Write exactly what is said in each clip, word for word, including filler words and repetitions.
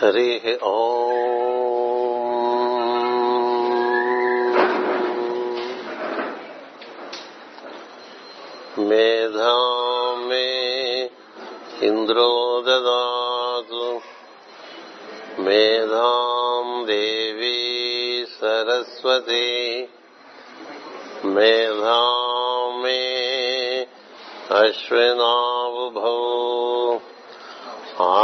హరి ఓం మేధాం మే ఇంద్రో దదాతు మేధాం దేవీ సరస్వతి మేధాం మే అశ్వినావుభౌ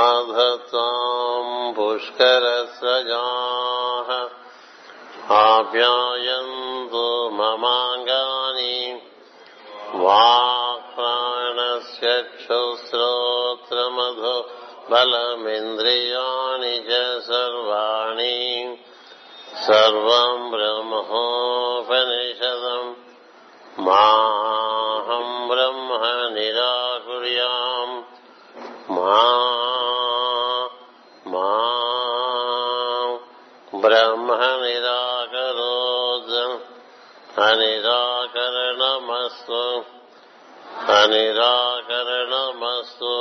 ఆధత్తాం పుష్కరస్రజాః ఆప్యాయంతు మమాంగాని వాక్ ప్రాణశ్చక్షుశ్రోత్రమధో బలమింద్రియాణి చ సర్వాణి సర్వం బ్రహ్మోపనిషదం మాహం బ్రహ్మ నిరాకుర్యాం మా బ్రహ్మ నిరాకరోజ అనిరాకరణమస్తు అనిరాకరణమస్తు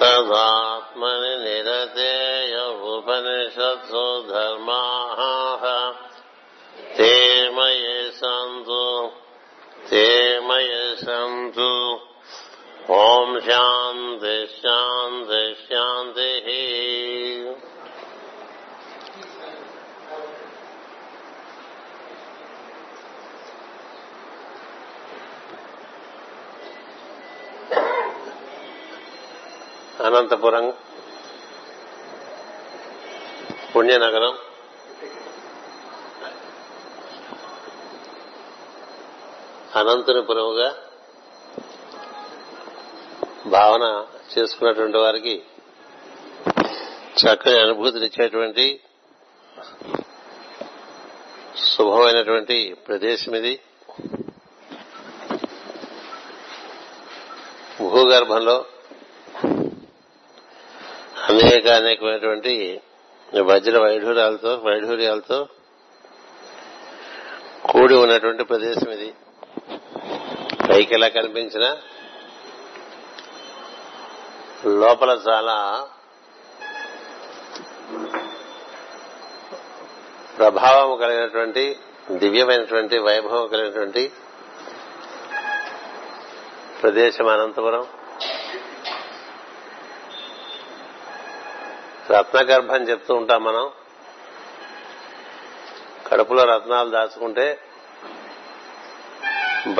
తదాత్మని నిరతేయ ఉపనిషత్సు ధర్మాః తే మయి సంతు తే మయి సంతు ఓం శాంతి శాంతి శాంతి. అనంతపురం పుణ్యనగరం అనంతపురముగా భావన చేసుకున్నటువంటి వారికి చక్కని అనుభూతినిచ్చేటువంటి శుభమైనటువంటి ప్రదేశం ఇది. భూగర్భంలో అనేక అనేకమైనటువంటి వజ్ర వైఢూర్యాలతో వైఢూర్యాలతో కూడి ఉన్నటువంటి ప్రదేశం ఇది. పైకి ఎలా కనిపించినా లోపల చాలా ప్రభావం కలిగినటువంటి దివ్యమైనటువంటి వైభవం కలిగినటువంటి ప్రదేశం అనంతపురం. రత్నగర్భం అని చెప్తూ ఉంటాం మనం. కడుపులో రత్నాలు దాచుకుంటే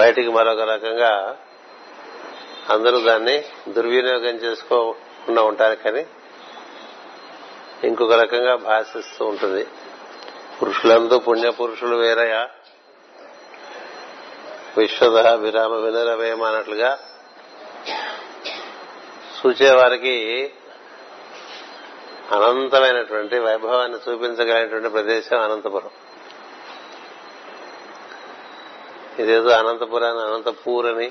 బయటికి మరొక రకంగా అందరూ దాన్ని దుర్వినియోగం చేసుకోకుండా ఉంటారు, కానీ ఇంకొక రకంగా భాషిస్తూ ఉంటుంది. పురుషులందు పుణ్యపురుషులు వేరయా విశ్వద విరామ వినరవేమ అన్నట్లుగా చూచేవారికి అనంతమైనటువంటి వైభవాన్ని చూపించగలిగినటువంటి ప్రదేశం అనంతపురం. ఇదేదో అనంతపురాన్ని అనంతపూర్ అని,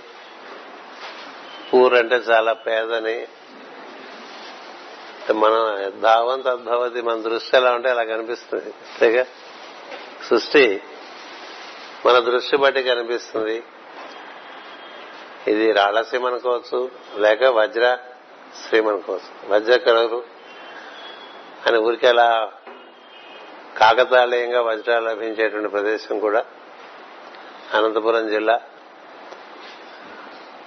పూర్ అంటే చాలా పేదని, మనం ధావం తద్భవతి మన దృష్టి ఎలా ఉంటే అలా కనిపిస్తుంది. అంతేగా సృష్టి మన దృష్టి బట్టి కనిపిస్తుంది. ఇది రాళ్లసీమ అనుకోవచ్చు, లేక వజ్ర సీమ అనుకోవచ్చు. వజ్ర కరువు అని ఊరికి అలా కాకతాళీయంగా వజ్రాలు లభించేటువంటి ప్రదేశం కూడా అనంతపురం జిల్లా.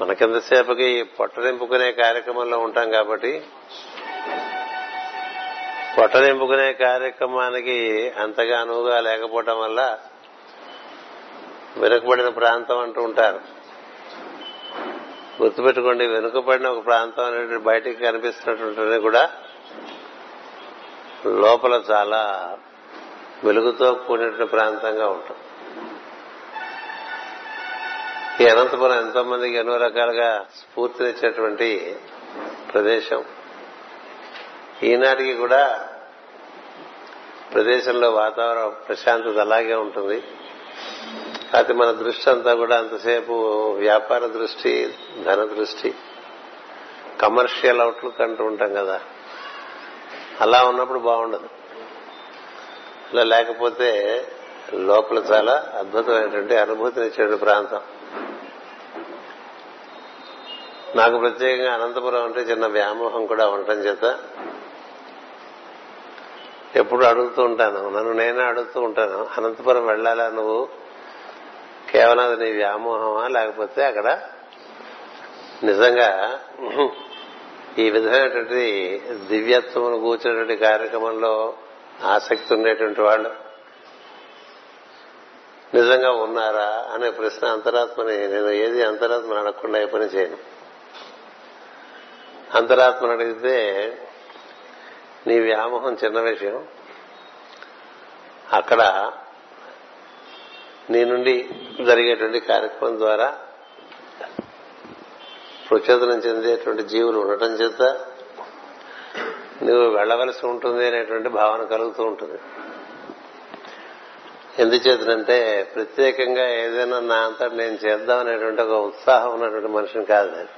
మనకింతసేపకి పొట్ట నింపుకునే కార్యక్రమంలో ఉంటాం కాబట్టి పొట్ట నింపుకునే కార్యక్రమానికి అంతగా అనువుగా లేకపోవటం వల్ల వెనుకబడిన ప్రాంతం అంటూ ఉంటారు. గుర్తుపెట్టుకోండి, వెనుకబడిన ఒక ప్రాంతం అనేటువంటి బయటికి కనిపిస్తున్నటువంటి కూడా లోపల చాలా వెలుగుతో కూడినటువంటి ప్రాంతంగా ఉంటుంది. ఈ అనంతపురం ఎంతో మందికి ఎన్నో రకాలుగా స్ఫూర్తినిచ్చేటువంటి ప్రదేశం. ఈనాటికి కూడా ప్రదేశంలో వాతావరణం ప్రశాంతత అలాగే ఉంటుంది. కాకపోతే మన దృష్టి అంతా కూడా అంతసేపు వ్యాపార దృష్టి, ధన దృష్టి, కమర్షియల్ అవుట్లుక్ అంటూ ఉంటాం కదా. అలా ఉన్నప్పుడు బాగుండదు. అలా లేకపోతే లోపల చాలా అద్భుతమైనటువంటి అనుభూతినిచ్చే ప్రాంతం. నాకు ప్రత్యేకంగా అనంతపురం అంటే చిన్న వ్యామోహం కూడా ఉండటం చేత ఎప్పుడు అడుగుతూ ఉంటాను, నన్ను నేనే అడుగుతూ ఉంటాను, అనంతపురం వెళ్ళాలా నువ్వు? కేవలం అది నీ వ్యామోహమా, లేకపోతే అక్కడ నిజంగా ఈ విధమైనటువంటి దివ్యత్వమును కూర్చున్నటువంటి కార్యక్రమంలో ఆసక్తి ఉండేటువంటి వాళ్ళు నిజంగా ఉన్నారా అనే ప్రశ్న అంతరాత్మని, నేను ఏది అంతరాత్మను అడగకుండా ఏ పని చేయను. అంతరాత్మను అడిగితే నీ వ్యామోహం చిన్న విషయం, అక్కడ నీ నుండి జరిగేటువంటి కార్యక్రమం ద్వారా ప్రచోదనం చెందేటువంటి జీవులు ఉండటం చేత నువ్వు వెళ్ళవలసి ఉంటుంది అనేటువంటి భావన కలుగుతూ ఉంటుంది. ఎందుచేతనంటే ప్రత్యేకంగా ఏదైనా నా అంతటి నేను చేద్దాం అనేటువంటి ఒక ఉత్సాహం ఉన్నటువంటి మనిషిని కాదు నేను.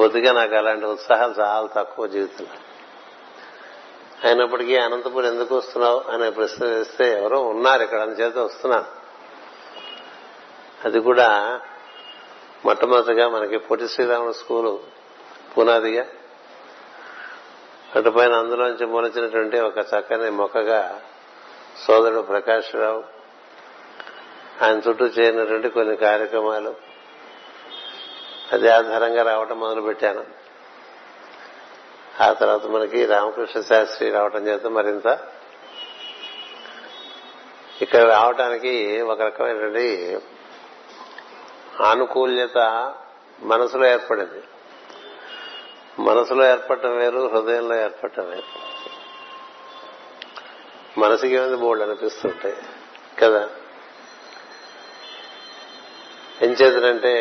బొత్తిగా నాకు అలాంటి ఉత్సాహం చాలా తక్కువ జీవితంలో. అయినప్పటికీ అనంతపురం ఎందుకు వస్తున్నావు అనే ప్రశ్న వేస్తే ఎవరో ఉన్నారు ఇక్కడ అందుచేత వస్తున్నాను. అది కూడా మొట్టమొదటిగా మనకి పొట్టి శ్రీరాముడు స్కూలు పునాదిగా అటుపైన అందులోంచి మొలిచినటువంటి ఒక చక్కని మొక్కగా సోదరుడు ప్రకాష్ రావు ఆయన చుట్టూ చేరినటువంటి కొన్ని కార్యక్రమాలు అది ఆధారంగా రావటం మొదలుపెట్టాను. ఆ తర్వాత మనకి రామకృష్ణ శాస్త్రి రావటం చేత మరింత ఇక్కడ రావటానికి ఒక రకమైనటువంటి ఆనుకూల్యత మనసులో ఏర్పడింది. మనసులో ఏర్పడటం వేరు, హృదయంలో ఏర్పడటం వేరు. మనసుకి ఏమైంది బోల్డ్ అనిపిస్తుంటాయి కదా. ఏం చేతనంటే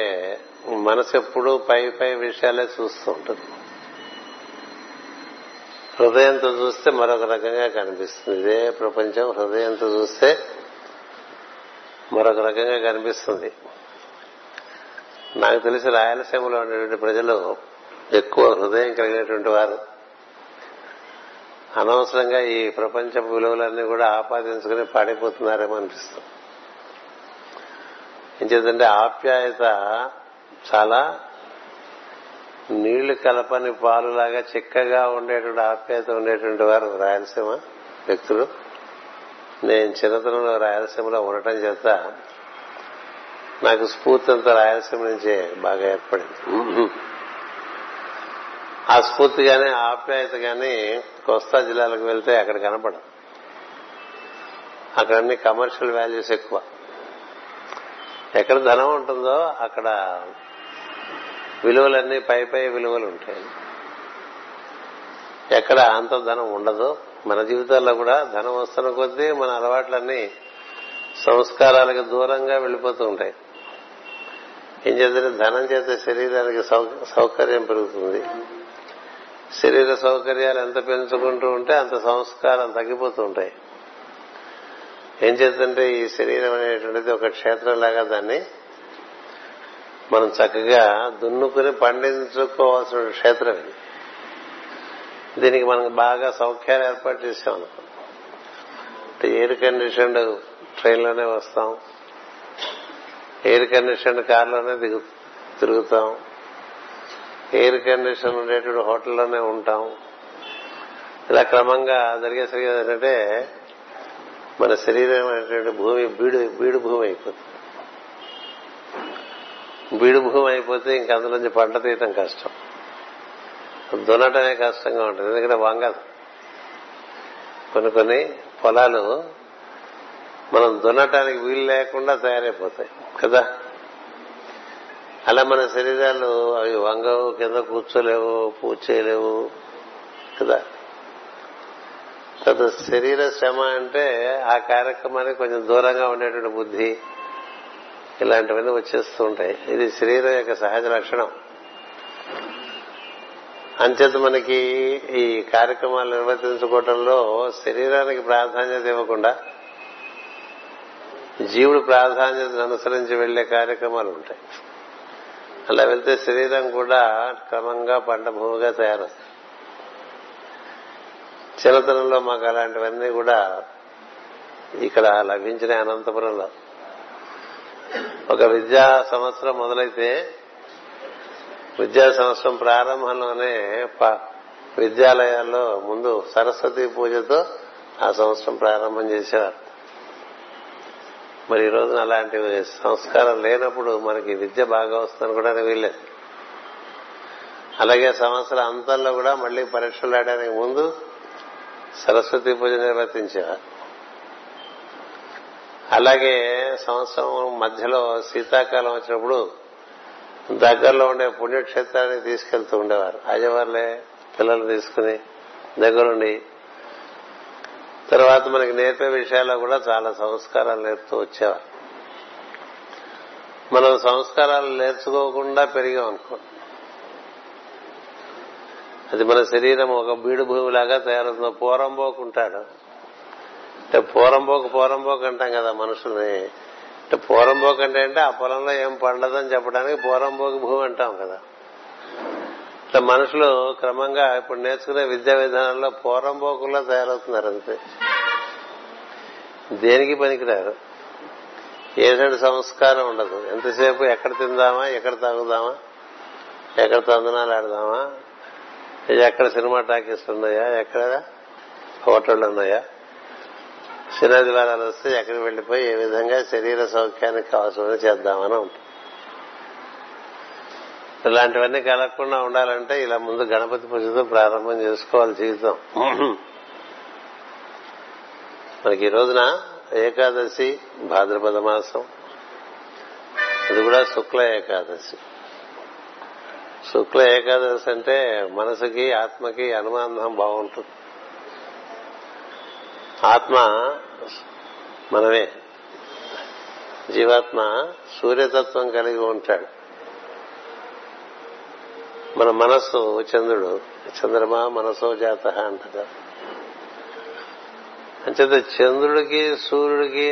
మనసు ఎప్పుడూ పై పై విషయాలే చూస్తూ ఉంటుంది. హృదయంతో చూస్తే మరొక రకంగా కనిపిస్తుంది. ఇదే ప్రపంచం హృదయంతో చూస్తే మరొక రకంగా కనిపిస్తుంది. నాకు తెలిసి రాయలసీమలో ఉండేటువంటి ప్రజలు ఎక్కువ హృదయం కలిగినటువంటి వారు. అనవసరంగా ఈ ప్రపంచ విలువలన్నీ కూడా ఆపాదించుకుని పాడైపోతున్నారేమో అనిపిస్తుంది. ఏం చేద్దంటే ఆప్యాయత చాలా నీళ్లు కలపని పాలులాగా చిక్కగా ఉండేటువంటి ఆప్యాయత ఉండేటువంటి వారు రాయలసీమ వ్యక్తులు. నేను చిన్నతనంలో రాయలసీమలో ఉండటం చేత నాకు స్ఫూర్తి అంతా రాయలసీమ నుంచే బాగా ఏర్పడింది. ఆ స్ఫూర్తి గానీ ఆప్యాయత గానీ కోస్తా జిల్లాలకు వెళ్తే అక్కడ కనపడదు. అక్కడ అన్ని కమర్షియల్ వాల్యూస్ ఎక్కువ. ఎక్కడ ధనం ఉంటుందో అక్కడ విలువలన్నీ పై పై విలువలు ఉంటాయి. ఎక్కడ అంత ధనం ఉండదు. మన జీవితాల్లో కూడా ధనం వస్తున్న కొద్దీ మన అలవాట్లన్నీ సంస్కారాలకు దూరంగా వెళ్లిపోతూ ఉంటాయి. ఏం చేద్దంటే ధనం చేత శరీరానికి సౌకర్యం పెరుగుతుంది. శరీర సౌకర్యాలు ఎంత పెంచుకుంటూ ఉంటే అంత సంస్కారం తగ్గిపోతూ ఉంటాయి. ఏం చేద్దంటే ఈ శరీరం అనేటువంటిది ఒక క్షేత్రంలాగా దాన్ని మనం చక్కగా దున్నుకుని పండించుకోవాల్సిన క్షేత్రం ఇది. దీనికి మనకు బాగా సౌఖ్యాలు ఏర్పాటు చేసాం. ఎయిర్ కండిషన్డ్ ట్రైన్ లోనే వస్తాం, ఎయిర్ కండిషన్ కార్లోనే దిగు తిరుగుతాం, ఎయిర్ కండిషన్ ఉండేటువంటి హోటల్లోనే ఉంటాం. ఇలా క్రమంగా జరిగేసరికి ఏంటంటే మన శరీరం అనేటువంటి భూమి బీడు బీడు భూమి అయిపోతుంది. బీడు భూమి అయిపోతే ఇంక అందులోంచి పంట తీయటం కష్టం, దున్నటమే కష్టంగా ఉంటుంది. ఎందుకంటే వంగదు. కొన్ని కొన్ని పొలాలు మనం దున్నటానికి వీలు లేకుండా తయారైపోతాయి కదా. అలా మన శరీరాలు అవి వంగవు, కింద కూర్చోలేవు, పూజ చేయలేవు కదా. తర్వాత శరీర శ్రమ అంటే ఆ కార్యక్రమానికి కొంచెం దూరంగా ఉండేటువంటి బుద్ధి ఇలాంటివన్నీ వచ్చేస్తూ ఉంటాయి. ఇది శరీరం యొక్క సహజ లక్షణం. అంచేత మనకి ఈ కార్యక్రమాలు నిర్వర్తించుకోవటంలో శరీరానికి ప్రాధాన్యత ఇవ్వకుండా జీవుడు ప్రాధాన్యతను అనుసరించి వెళ్లే కార్యక్రమాలు ఉంటాయి. అలా వెళ్తే శరీరం కూడా క్రమంగా పంట భూమిగా తయారవుతుంది. చిన్నతనంలో మాకు అలాంటివన్నీ కూడా ఇక్కడ లభించిన అనంతపురంలో. ఒక విద్యా సంవత్సరం మొదలైతే విద్యా సంవత్సరం ప్రారంభంలోనే విద్యాలయాల్లో ముందు సరస్వతి పూజతో ఆ సంవత్సరం ప్రారంభం చేసేవారు. మరి ఈ రోజున అలాంటి సంస్కారం లేనప్పుడు మనకి విద్య బాగా వస్తుందని కూడా వీల్లేదు. అలాగే సంవత్సరం అంతంలో కూడా మళ్లీ పరీక్షలు ఆడడానికి ముందు సరస్వతి పూజ నిర్వర్తించేవారు. అలాగే సంవత్సరం మధ్యలో శీతాకాలం వచ్చినప్పుడు దగ్గరలో ఉండే పుణ్యక్షేత్రానికి తీసుకెళ్తూ ఉండేవారు. అయ్యవార్లే పిల్లలు తీసుకుని దగ్గరుండి తర్వాత మనకి నేర్పే విషయాల్లో కూడా చాలా సంస్కారాలు నేర్పుతూ వచ్చేవారు. మనం సంస్కారాలు నేర్చుకోకుండా పెరిగాం అనుకోండి, అది మన శరీరం ఒక బీడు భూమిలాగా తయారవుతుంది. పోరంబోకు ఉంటాడు అంటే పోరంబోకు పోరంబోకు అంటాం కదా మనుషుల్ని. అంటే పోరంబోకు అంటే అంటే ఆ పొలంలో ఏం పండదని చెప్పడానికి పోరంబోకు భూమి అంటాం కదా. ఇట్లా మనుషులు క్రమంగా ఇప్పుడు నేర్చుకునే విద్యా విధానంలో పోరంబోకుల్లో తయారవుతున్నారు. అంతే, దేనికి పనికిరారు, ఏసడి సంస్కారం ఉండదు. ఎంతసేపు ఎక్కడ తిందామా, ఎక్కడ తాగుదామా, ఎక్కడ తందనాలు ఆడదామా, ఎక్కడ సినిమా టాకీస్ ఉన్నాయా, ఎక్కడ హోటళ్లు ఉన్నాయా, శనివారం వారాలు వస్తే ఎక్కడికి వెళ్లిపోయి ఏ విధంగా శరీర సౌఖ్యానికి కావాల్సిన చేద్దామని ఉంటుంది. ఇలాంటివన్నీ కలగకుండా ఉండాలంటే ఇలా ముందు గణపతి పూజతో ప్రారంభం చేసుకోవాలి జీవితం. మనకి ఈ రోజున ఏకాదశి భాద్రపద మాసం, అది కూడా శుక్ల ఏకాదశి. శుక్ల ఏకాదశి అంటే మనసుకి ఆత్మకి అనుబంధం బాగుంటుంది. ఆత్మ మనమే, జీవాత్మ సూర్యతత్వం కలిగి ఉంటాడు. మన మనస్సు చంద్రుడు, చంద్రమా మనసో జాత అంటారు. అంచేత చంద్రుడికి సూర్యుడికి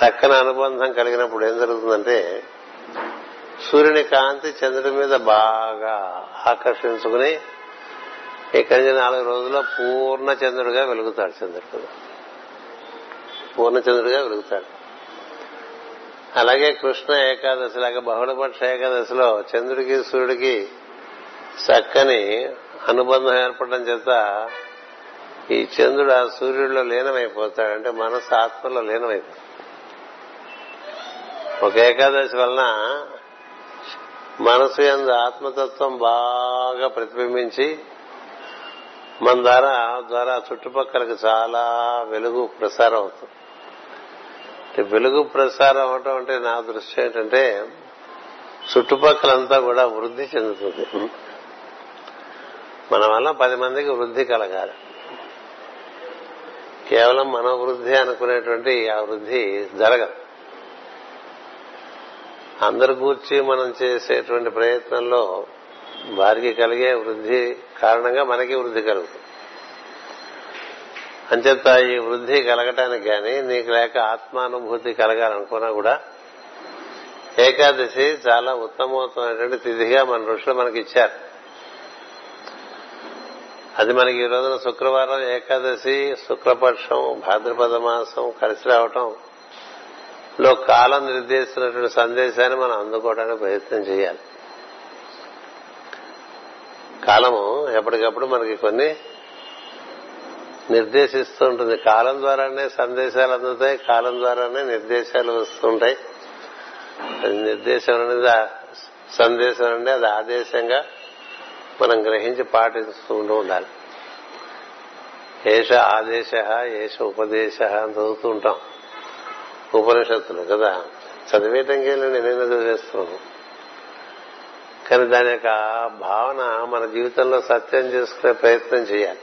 చక్కని అనుబంధం కలిగినప్పుడు ఏం జరుగుతుందంటే సూర్యుని కాంతి చంద్రుడి మీద బాగా ఆకర్షించుకుని ఇక్కడి నుంచి నాలుగు రోజుల్లో పూర్ణ చంద్రుడిగా వెలుగుతాడు. చంద్రుడు పూర్ణ చంద్రుడిగా వెలుగుతాడు. అలాగే కృష్ణ ఏకాదశి లాగా బహుళపక్ష ఏకాదశిలో చంద్రుడికి సూర్యుడికి చక్కని అనుబంధం ఏర్పడడం చేత ఈ చంద్రుడు ఆ సూర్యుడిలో లీనమైపోతాడు. అంటే మనసు ఆత్మలో లీనమైపోతాడు. ఒక ఏకాదశి వలన మనసు యందు ఆత్మతత్వం బాగా ప్రతిబింబించి మన ద్వారా ద్వారా చుట్టుపక్కలకు చాలా వెలుగు ప్రసారం అవుతుంది. వెలుగు ప్రసారం అవటం అంటే నా దృష్టి ఏంటంటే చుట్టుపక్కలంతా కూడా వృద్ధి చెందుతుంది. మన వల్ల పది మందికి వృద్ధి కలగాలి. కేవలం మన వృద్ధి అనుకునేటువంటి ఆ వృద్ధి జరగదు. అందరి గూర్చి మనం చేసేటువంటి ప్రయత్నంలో వారికి కలిగే వృద్ధి కారణంగా మనకి వృద్ధి కలుగుతుంది. అంచేత ఈ వృద్ధి కలగటానికి గాని నీకు లేక ఆత్మానుభూతి కలగాలనుకున్నా కూడా ఏకాదశి చాలా ఉత్తమోత్తమైనటువంటి తిథిగా మన ఋషులు మనకి ఇచ్చారు. అది మనకి ఈ రోజున శుక్రవారం ఏకాదశి శుక్లపక్షం భాద్రపద మాసం కలిసి రావటం లో కాలం నిర్దేశించినటువంటి సందేశాన్ని మనం అందుకోవడానికి ప్రయత్నం చేయాలి. కాలము ఎప్పటికప్పుడు మనకి కొన్ని నిర్దేశిస్తూ ఉంటుంది. కాలం ద్వారానే సందేశాలు అందుతాయి, కాలం ద్వారానే నిర్దేశాలు వస్తుంటాయి. అది నిర్దేశం అనేది సందేశం అంటే అది ఆదేశంగా మనం గ్రహించి పాటిస్తూ ఉండాలి. ఏష ఆదేశ ఏష ఉపదేశ అని చదువుతూ ఉంటాం ఉపనిషత్తులు కదా. చదివేటంగా నేను చదివేస్తున్నాను కానీ దాని యొక్క భావన మన జీవితంలో సత్యం చేసుకునే ప్రయత్నం చేయాలి.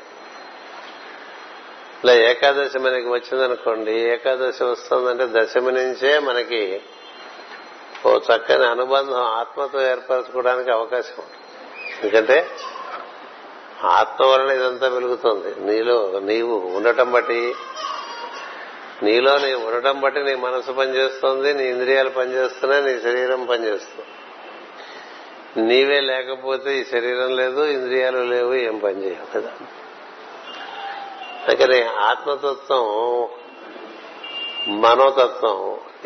ఇలా ఏకాదశి మనకి వచ్చిందనుకోండి, ఏకాదశి వస్తుందంటే దశమి నుంచే మనకి ఓ చక్కని అనుబంధం ఆత్మతో ఏర్పరచుకోవడానికి అవకాశం ఉంటుంది. ఎందుకంటే ఆత్మ వలన ఇదంతా వెలుగుతుంది. నీలో నీవు ఉండటం బట్టి నీలో నీవు ఉండటం బట్టి నీ మనసు పనిచేస్తుంది, నీ ఇంద్రియాలు పనిచేస్తున్నాయి, నీ శరీరం పనిచేస్తుంది. నీవే లేకపోతే ఈ శరీరం లేదు, ఇంద్రియాలు లేవు, ఏం పని చేయవు కదా. అందుకని ఆత్మతత్వం మనోతత్వం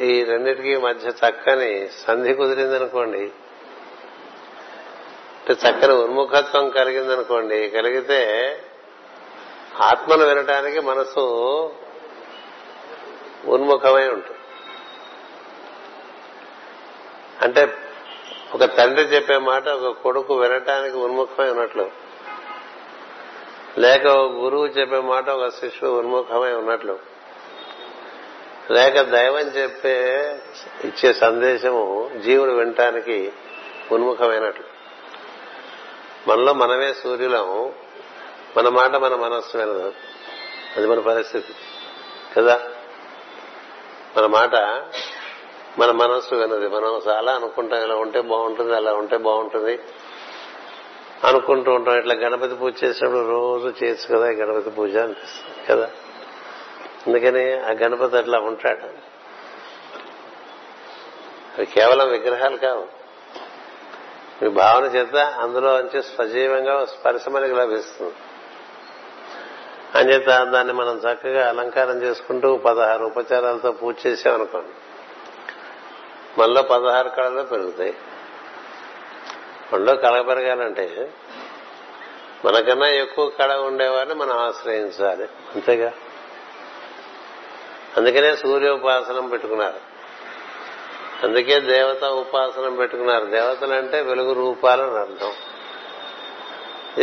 ఈ రెండింటికి మధ్య చక్కని సంధి కుదిరిందనుకోండి అంటే చక్కని ఉన్ముఖత్వం కలిగిందనుకోండి, కలిగితే ఆత్మను వినటానికి మనసు ఉన్ముఖమై ఉంటుంది. అంటే ఒక తండ్రి చెప్పే మాట ఒక కొడుకు వినటానికి ఉన్ముఖమై ఉన్నట్లు, లేక గురువు చెప్పే మాట ఒక శిష్యుడు ఉన్ముఖమై ఉన్నట్లు, లేక దైవం చెప్పే ఇచ్చే సందేశము జీవుడు వినటానికి ఉన్ముఖమైనట్లు. మనలో మనమే సూర్యులం, మన మాట మన మనస్సు వినదు, అది మన పరిస్థితి కదా. మన మాట మన మనస్సు వినది. మనం చాలా అనుకుంటాం, ఇలా ఉంటే బాగుంటుంది, అలా ఉంటే బాగుంటుంది అనుకుంటూ ఉంటాం. ఇట్లా గణపతి పూజ చేసినప్పుడు రోజు చేయొచ్చు కదా ఈ గణపతి పూజ అనిపిస్తుంది కదా, అందుకని ఆ గణపతి అట్లా ఉంటాడు. అవి కేవలం విగ్రహాలు కావు, మీ భావన చేత అందులో నుంచి సజీవంగా స్పర్శ మనకి లభిస్తుంది. అంచేత దాన్ని మనం చక్కగా అలంకారం చేసుకుంటూ పదహారు ఉపచారాలతో పూజ చేసామనుకోండి, మనలో పదహారు కళలు పెరుగుతాయి. మనలో కళ పెరగాలంటే మనకన్నా ఎక్కువ కళ ఉండేవాడిని మనం ఆశ్రయించాలి, అంతేగా. అందుకనే సూర్యోపాసనం పెట్టుకున్నారు, అందుకే దేవతా ఉపాసనం పెట్టుకున్నారు. దేవతలు అంటే వెలుగు రూపాలు అని అర్థం.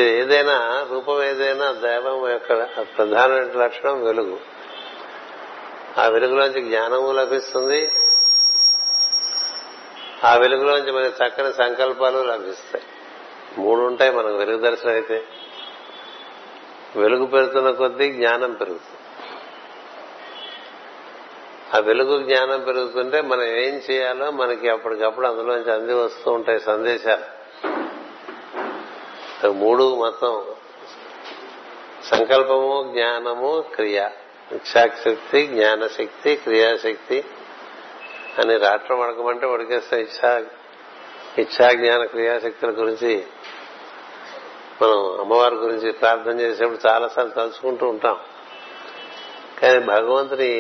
ఇది ఏదైనా రూపం ఏదైనా దైవం యొక్క ప్రధాన లక్షణం వెలుగు. ఆ వెలుగులోంచి జ్ఞానము లభిస్తుంది, ఆ వెలుగులోంచి మనకి చక్కని సంకల్పాలు లభిస్తాయి. మూడు ఉంటాయి మనకు వెలుగు దర్శనం అయితే. వెలుగు పెరుగుతున్న కొద్దీ జ్ఞానం పెరుగుతుంది. ఆ వెలుగు జ్ఞానం పెరుగుతుంటే మనం ఏం చేయాలో మనకి అప్పటికప్పుడు అందులోంచి అంది వస్తూ ఉంటాయి సందేశాలు. మూడు మొత్తం సంకల్పము, జ్ఞానము, క్రియ. ఇచ్ఛాశక్తి, జ్ఞానశక్తి, క్రియాశక్తి అని రాష్ట్రం వడకమంటే వడికేస్తే ఇచ్చా ఇచ్చా జ్ఞాన క్రియాశక్తుల గురించి మనం అమ్మవారి గురించి ప్రార్థన చేసేప్పుడు చాలాసార్లు తలుచుకుంటూ ఉంటాం. కానీ భగవంతుని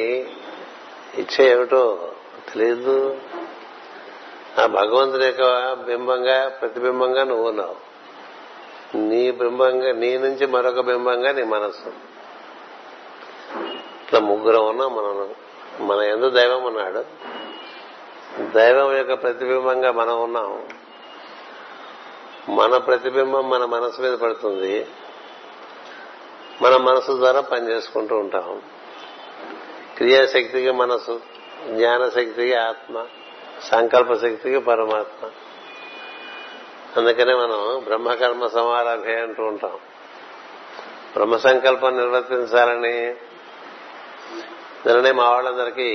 ఇచ్చ ఏమిటో తెలియదు. ఆ భగవంతుని యొక్క బింబంగా ప్రతిబింబంగా నువ్వు ఉన్నావు, నీ బింబంగా నీ నుంచి మరొక బింబంగా నీ మనస్సు, ఇట్లా ముగ్గురం ఉన్నాం. మనం మన యందు దైవం ఉన్నాడు, దైవం యొక్క ప్రతిబింబంగా మనం ఉన్నాం, మన ప్రతిబింబం మన మనసు మీద పడుతుంది, మన మనసు ద్వారా పనిచేసుకుంటూ ఉంటాం. క్రియాశక్తికి మనసు, జ్ఞానశక్తికి ఆత్మ, సంకల్పశక్తికి పరమాత్మ. అందుకనే మనం బ్రహ్మకర్మ సమారభే అంటూ ఉంటాం. బ్రహ్మ సంకల్పం నిర్వర్తించాలని నిన్ననే మా వాళ్ళందరికీ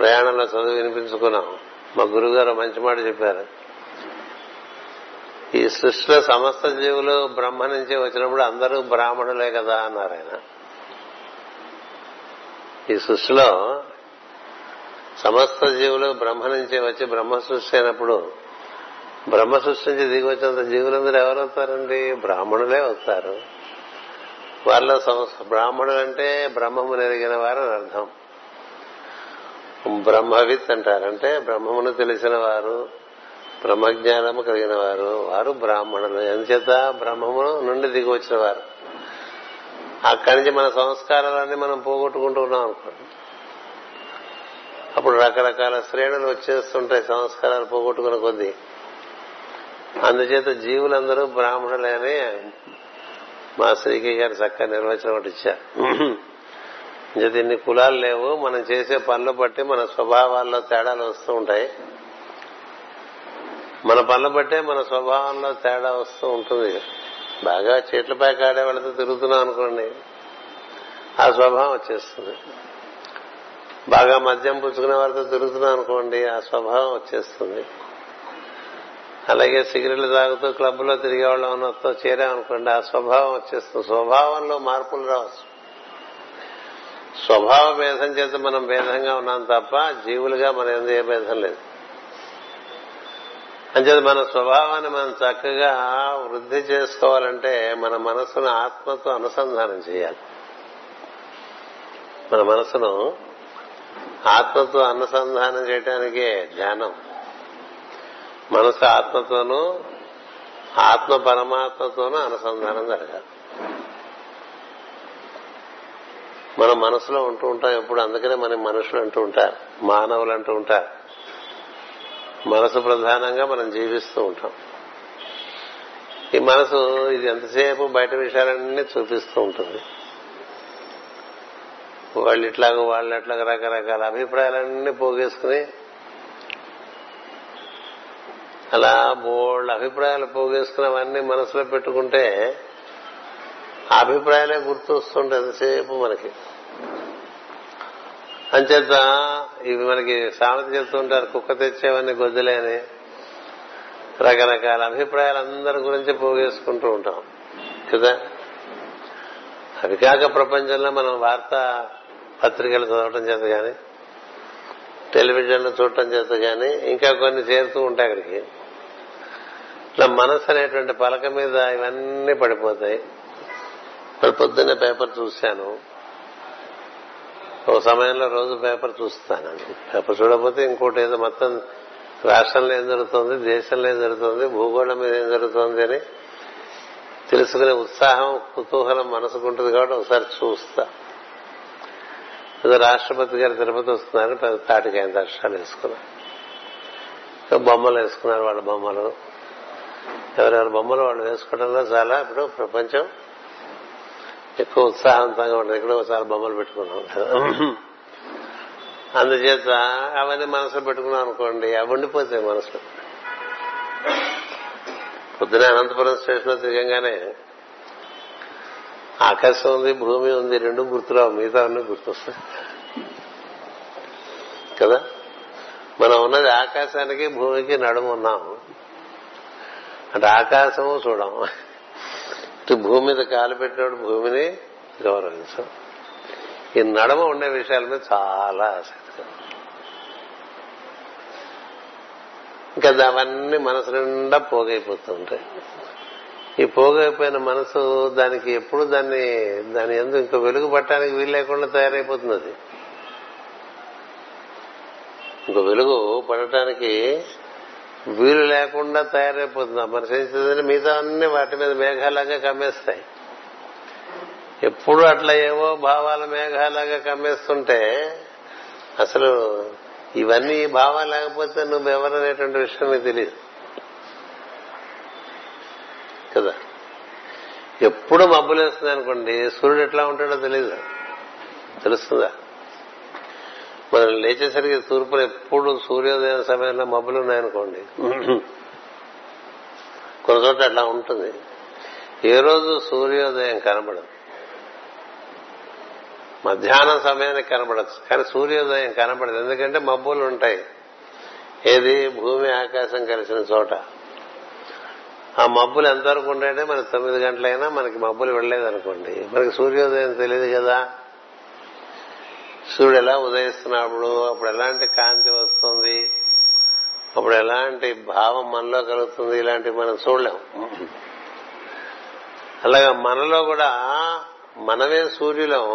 ప్రయాణంలో చదువు వినిపించుకున్నాం. మా గురువుగారు మంచి మాట చెప్పారు. ఈ సృష్టిలో సమస్త జీవులు బ్రహ్మ నుంచి వచ్చినప్పుడు అందరూ బ్రాహ్మణులే కదా అన్నారు ఆయన. ఈ సృష్టిలో సమస్త జీవులు బ్రహ్మ నుంచి వచ్చి బ్రహ్మ సృష్టి అయినప్పుడు, బ్రహ్మ సృష్టి నుంచి దిగి వచ్చినంత జీవులందరూ ఎవరవుతారండి? బ్రాహ్మణులే అవుతారు. వాళ్ళ బ్రాహ్మణులు అంటే బ్రహ్మము ఎరిగిన వారు అని అర్థం. బ్రహ్మవిత్ అంటారంటే బ్రహ్మమును తెలిసిన వారు, బ్రహ్మజ్ఞానము కలిగిన వారు, వారు బ్రాహ్మణులు. ఎందుచేత బ్రహ్మము నుండి దిగి వచ్చిన వారు. అక్కడి నుంచి మన సంస్కారాలన్నీ మనం పోగొట్టుకుంటూ ఉన్నాం అనుకోండి, అప్పుడు రకరకాల శ్రేణులు వచ్చేస్తుంటాయి సంస్కారాలు పోగొట్టుకున్న కొద్దీ. అందుచేత జీవులందరూ బ్రాహ్మణులే అని మా శ్రీకి గారు చక్కగా నిర్వచనం ఒకటి ఇచ్చారు. ఇంకా ఇన్ని కులాలు లేవు, మనం చేసే పనులు బట్టి మన స్వభావాల్లో తేడాలు వస్తూ ఉంటాయి. మన పనులు బట్టే మన స్వభావంలో తేడా వస్తూ ఉంటుంది. బాగా చెట్లపై కాడే వాళ్ళతో తిరుగుతున్నాం అనుకోండి, ఆ స్వభావం వచ్చేస్తుంది. బాగా మద్యం పుచ్చుకునే వాళ్ళతో తిరుగుతున్నాం అనుకోండి, ఆ స్వభావం వచ్చేస్తుంది. అలాగే సిగరెట్లు తాగుతూ క్లబ్లో తిరిగే వాళ్ళతో చేరామనుకోండి, ఆ స్వభావం వచ్చేస్తుంది. స్వభావంలో మార్పులు రావచ్చు. స్వభావ భేదం చేత మనం భేదంగా ఉన్నాం తప్ప జీవులుగా మన ఎందు ఏ భేదం లేదు. అంచేత మన స్వభావాన్ని మనం చక్కగా వృద్ధి చేసుకోవాలంటే మన మనస్సును ఆత్మతో అనుసంధానం చేయాలి. మన మనస్సును ఆత్మతో అనుసంధానం చేయడానికే ధ్యానం. మనసు ఆత్మతోనూ ఆత్మ పరమాత్మతోనూ అనుసంధానం జరగాలి. మనం మనసులో ఉంటూ ఉంటాం ఎప్పుడు. అందుకనే మనం మనుషులు అంటూ ఉంటారు, మానవులు అంటూ ఉంటారు. మనసు ప్రధానంగా మనం జీవిస్తూ ఉంటాం. ఈ మనసు ఇది ఎంతసేపు బయట విషయాలన్నీ చూపిస్తూ ఉంటుంది. వాళ్ళు ఇట్లాగ వాళ్ళు అట్లాగ రకరకాల అభిప్రాయాలన్నీ పోగేసుకుని అలా బోల్డ్ అభిప్రాయాలు పోగేసుకున్నవన్నీ మనసులో పెట్టుకుంటే ఆ అభిప్రాయాలే గుర్తు వస్తుంటాయి ఎంతసేపు మనకి. అంచేత ఇవి మనకి సామెత చెప్తుంటారు, కుక్క తెచ్చేవన్నీ గొద్దులేని రకరకాల అభిప్రాయాలు అందరి గురించి పోగేసుకుంటూ ఉంటాం కదా. అవి కాక ప్రపంచంలో మనం వార్తా పత్రికలు చదవటం చేత కానీ, టెలివిజన్లు చూడటం చేత కానీ ఇంకా కొన్ని చేరుతూ ఉంటాయి అక్కడికి. ఇలా మనసు అనేటువంటి పలక మీద ఇవన్నీ పడిపోతాయి. మరి పొద్దున్నే పేపర్ చూశాను, ఓ సమయంలో రోజు పేపర్ చూస్తానండి. పేపర్ చూడకపోతే ఇంకోటి ఏదో మొత్తం రాష్ట్రంలో ఏం జరుగుతుంది, దేశంలో ఏం జరుగుతుంది, భూగోళం మీద ఏం జరుగుతుంది అని తెలుసుకునే ఉత్సాహం కుతూహలం మనసుకుంటుంది. కాబట్టి ఒకసారి చూస్తా. రాష్ట్రపతి గారు తిరుపతి వస్తున్నారని పెద్ద తాటికి ఆయన దర్శనాలు వేసుకున్నారు, బొమ్మలు వేసుకున్నారు. వాళ్ళ బొమ్మలు ఎవరెవరి బొమ్మలు వాళ్ళు వేసుకోవడంలో చాలా ఇప్పుడు ప్రపంచం ఎక్కువ ఉత్సాహవంతంగా ఉంటుంది. ఇక్కడ ఒకసారి బొమ్మలు పెట్టుకున్నాం కదా, అందుచేత అవన్నీ మనసులో పెట్టుకున్నాం అనుకోండి, అవి ఉండిపోతాయి మనసులో. పొద్దున అనంతపురం స్టేషన్ లో తిరగంగానే ఆకాశం ఉంది, భూమి ఉంది, రెండు గుర్తులో మిగతా అన్నీ గుర్తొస్తాయి కదా. మనం ఉన్నది ఆకాశానికి భూమికి నడుము ఉన్నాము అంటే ఆకాశము చూడం, భూమి మీద కాలు పెట్టినప్పుడు భూమిని గౌరవించం. ఈ నడుమ ఉండే విషయాల మీద చాలా ఆసక్తి. ఇంకా అవన్నీ మనసు నిండా పోగైపోతూ ఉంటాయి. ఈ పోగైపోయిన మనసు దానికి ఎప్పుడు దాన్ని దాని యందు ఇంకో వెలుగు పట్టడానికి వీలు లేకుండా తయారైపోతుంది. అది ఇంకో వెలుగు పడటానికి వీలు లేకుండా తయారైపోతుంది. ఆ మనసు ఏం చేస్తుందంటే మిగతా అన్ని వాటి మీద మేఘాలాగా కమ్మేస్తాయి. ఎప్పుడు అట్లా ఏవో భావాల మేఘాలాగా కమ్మేస్తుంటే అసలు ఇవన్నీ ఈ భావాలు లేకపోతే నువ్వెవరనేటువంటి విషయం నీకు తెలియదు కదా. ఎప్పుడు మబ్బులేస్తుంది అనుకోండి, సూర్యుడు ఎట్లా ఉంటాడో తెలియదు, తెలుస్తుందా? మనం లేచేసరికి తూర్పులు ఎప్పుడు సూర్యోదయం సమయంలో మబ్బులు ఉన్నాయనుకోండి, కొన్ని చోట్ల అట్లా ఉంటుంది. ఏ రోజు సూర్యోదయం కనబడదు, మధ్యాహ్నం సమయానికి కనబడచ్చు కానీ సూర్యోదయం కనబడదు. ఎందుకంటే మబ్బులు ఉంటాయి. ఏది భూమి ఆకాశం కలిసిన చోట ఆ మబ్బులు ఎంతవరకు ఉంటాయంటే మనకి తొమ్మిది గంటలైనా మనకి మబ్బులు వెళ్ళలేదనుకోండి, మనకి సూర్యోదయం తెలియదు కదా. సూర్యుడు ఎలా ఉదయిస్తున్నప్పుడు అప్పుడు ఎలాంటి కాంతి వస్తుంది, అప్పుడు ఎలాంటి భావం మనలో కలుగుతుంది, ఇలాంటివి మనం చూడలేం. అలాగే మనలో కూడా మనమే సూర్యులం.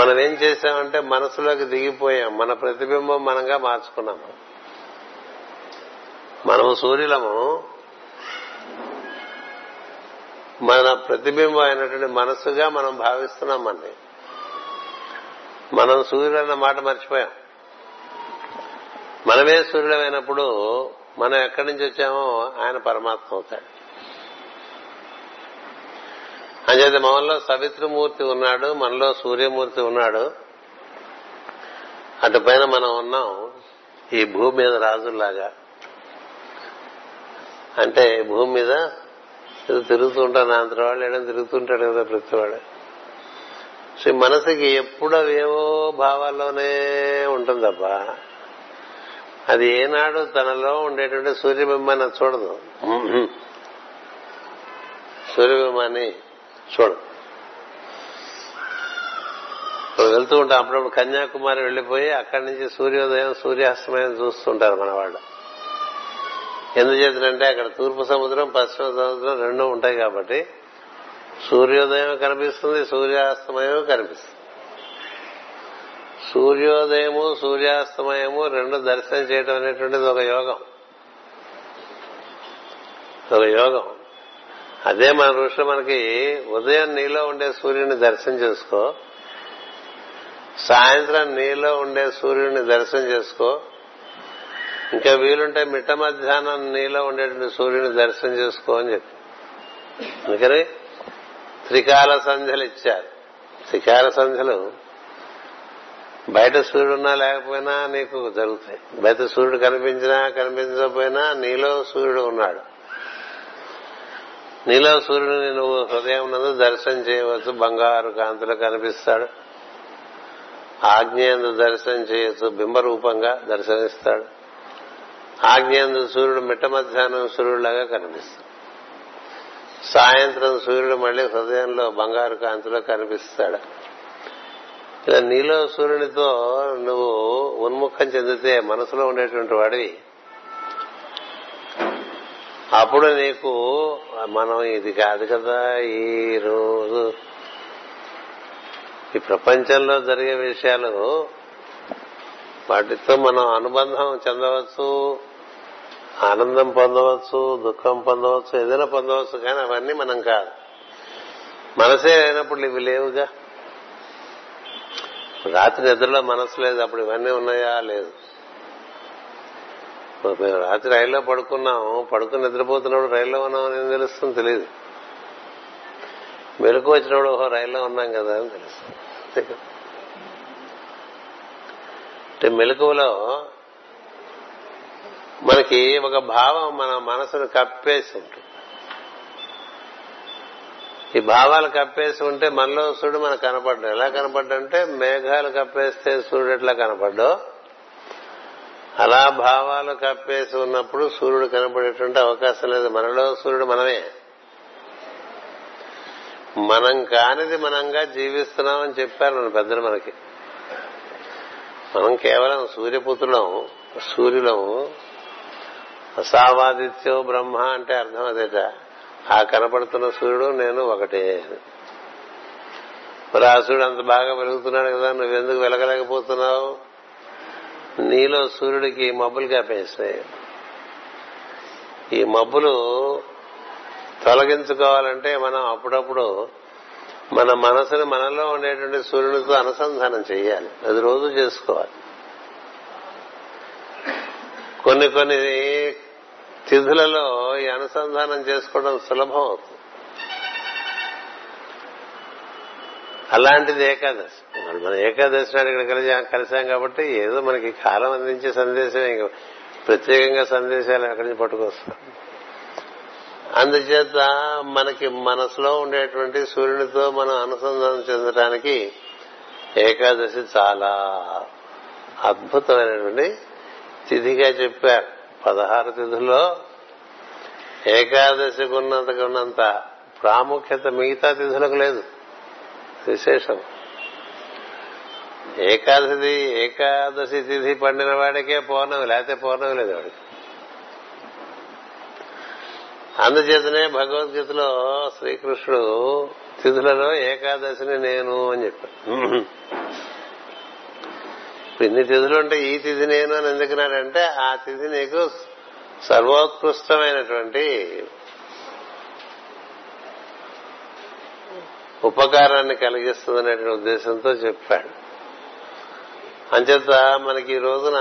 మనం ఏం చేశామంటే మనసులోకి దిగిపోయాం, మన ప్రతిబింబం మనంగా మార్చుకున్నాము. మనము సూర్యులము, మన ప్రతిబింబం అయినటువంటి మనసుగా మనం భావిస్తున్నామండి. మనం సూర్యుడు అన్న మాట మర్చిపోయాం. మనమే సూర్యుడమైనప్పుడు మనం ఎక్కడి నుంచి వచ్చామో ఆయన పరమాత్మ అవుతాడు. అంచేత మనలో సవిత్రమూర్తి ఉన్నాడు, మనలో సూర్యమూర్తి ఉన్నాడు, అటు పైన మనం ఉన్నాం ఈ భూమి మీద రాజుల్లాగా. అంటే భూమి మీద ఏదో తిరుగుతూ ఉంటాను అంతటి వాళ్ళు ఏదో తిరుగుతుంటాడు కదా ప్రతివాడు. సో మనసుకి ఎప్పుడో ఏవో భావాల్లోనే ఉంటుంది తప్ప అది ఏనాడు తనలో ఉండేటువంటి సూర్యబింబాన్ని చూడదు, సూర్యబింబాన్ని చూడదు. మనం వెళ్తూ ఉంటాం అప్పుడప్పుడు కన్యాకుమారి వెళ్లిపోయి అక్కడి నుంచి సూర్యోదయం సూర్యాస్తమయం చూస్తుంటారు మన వాళ్ళు. ఎందుచేతంటే అక్కడ తూర్పు సముద్రం పశ్చిమ సముద్రం రెండూ ఉంటాయి కాబట్టి సూర్యోదయం కనిపిస్తుంది, సూర్యాస్తమయం కనిపిస్తుంది. సూర్యోదయము సూర్యాస్తమయము రెండు దర్శనం చేయడం అనేటువంటిది ఒక యోగం. ఒక యోగం. అదే మన ఋషులు మనకి ఉదయం నీలో ఉండే సూర్యుడిని దర్శనం చేసుకో, సాయంత్రం నీలో ఉండే సూర్యుడిని దర్శనం చేసుకో, ఇంకా వీలుంటే మిట్ట మధ్యాహ్నం నీలో ఉండేటువంటి సూర్యుని దర్శనం చేసుకో అని చెప్పి అందుకని త్రికాల సంధ్యలు ఇచ్చారు. త్రికాల సంధ్యలు బయట సూర్యుడున్నా లేకపోయినా నీకు జరుగుతాయి. బయట సూర్యుడు కనిపించినా కనిపించకపోయినా నీలో సూర్యుడు ఉన్నాడు. నీలో సూర్యుడిని నువ్వు హృదయం నందు దర్శనం చేయవచ్చు, బంగారు కాంతిలో కనిపిస్తాడు. ఆజ్ఞేయందు దర్శనం చేయొచ్చు, బింబరూపంగా దర్శనిస్తాడు. ఆజ్ఞేయందు సూర్యుడు మిట్ట మధ్యాహ్నం సూర్యుడిలాగా కనిపిస్తాడు. సాయంత్రం సూర్యుడు మళ్లీ హృదయంలో బంగారు కాంతిలో కనిపిస్తాడు. ఇలా నీలో సూర్యునితో నువ్వు ఉన్ముఖం చెందితే మనసులో ఉండేటువంటి వాడివి. అప్పుడు నీకు మనం ఇది కాదు కదా ఈ రోజు ఈ ప్రపంచంలో జరిగే విషయాలు, వాటితో మనం అనుబంధం చెందవచ్చు, ఆనందం పొందవచ్చు, దుఃఖం పొందవచ్చు, ఏదైనా పొందవచ్చు. కానీ అవన్నీ మనం కాదు. మనసే అయినప్పుడు ఇవి లేవుగా. రాత్రి నిద్రలో మనసు లేదు, అప్పుడు ఇవన్నీ ఉన్నాయా? లేదు. మేము రాత్రి రైల్లో పడుకున్నాము, పడుకుని నిద్రపోతున్నప్పుడు రైల్లో ఉన్నామని ఏం తెలుస్తుంది? తెలియదు. మెలకు వచ్చినప్పుడు ఓహో రైల్లో ఉన్నాం కదా అని తెలుస్తుంది. అంటే మెలకువలో మనకి ఒక భావం మన మనసును కప్పేసి ఉంటుంది. ఈ భావాలు కప్పేసి ఉంటే మనలో సూర్యుడు మనకు కనపడ్డా. ఎలా కనపడ్డంటే మేఘాలు కప్పేస్తే సూర్యుడు ఎట్లా కనపడ్డా, అలా భావాలు కప్పేసి ఉన్నప్పుడు సూర్యుడు కనపడేటువంటి అవకాశం లేదు. మనలో సూర్యుడు మనమే. మనం కానిది మనంగా జీవిస్తున్నామని చెప్పారు మన పెద్దలు మనకి. మనం కేవలం సూర్యపుత్రులం, సూర్యులము. అసావాదిత్యో బ్రహ్మ అంటే అర్థం అదేట, ఆ కనపడుతున్న సూర్యుడు నేను ఒకటే. మరి ఆ సూర్యుడు అంత బాగా వెలుగుతున్నాడు కదా, నువ్వెందుకు వెలగలేకపోతున్నావు? నీలో సూర్యుడికి మబ్బులు కప్పేసినాయి. ఈ మబ్బులు తొలగించుకోవాలంటే మనం అప్పుడప్పుడు మన మనసుని మనలో ఉండేటువంటి సూర్యునితో అనుసంధానం చేయాలి. అది రోజు చేసుకోవాలి. కొన్ని కొన్ని తిథులలో ఈ అనుసంధానం చేసుకోవడం సులభం అవుతుంది. అలాంటిది ఏకాదశి. మన ఏకాదశి నాడు ఇక్కడ కలిసి కలిసాం కాబట్టి ఏదో మనకి కాలం అందించే సందేశం, ఇంకా ప్రత్యేకంగా సందేశాలు అక్కడి నుంచి పట్టుకొస్తాం. అందుచేత మనకి మనసులో ఉండేటువంటి సూర్యునితో మనం అనుసంధానం చెందడానికి ఏకాదశి చాలా అద్భుతమైనటువంటి తిథిగా చెప్పారు. పదహారు తిథుల్లో ఏకాదశికి ఉన్నంత ప్రాముఖ్యత మిగతా తిథులకు లేదు. విశేషం. ఏకాదశి ఏకాదశి తిథి పండిన వాడికే పౌర్ణమి, లేకపోతే పౌర్ణమి లేదు వాడికి. అందుచేతనే భగవద్గీతలో శ్రీకృష్ణుడు తిథులలో ఏకాదశిని నేను అని చెప్పాడు. ఇన్ని తిథులు ఉంటే ఈ తిథి నేను అని ఎందుకున్నాడంటే ఆ తిథి నీకు సర్వోత్కృష్టమైనటువంటి ఉపకారాన్ని కలిగిస్తుంది అనేటువంటి ఉద్దేశంతో చెప్పాడు. అంచేత మనకి ఈ రోజున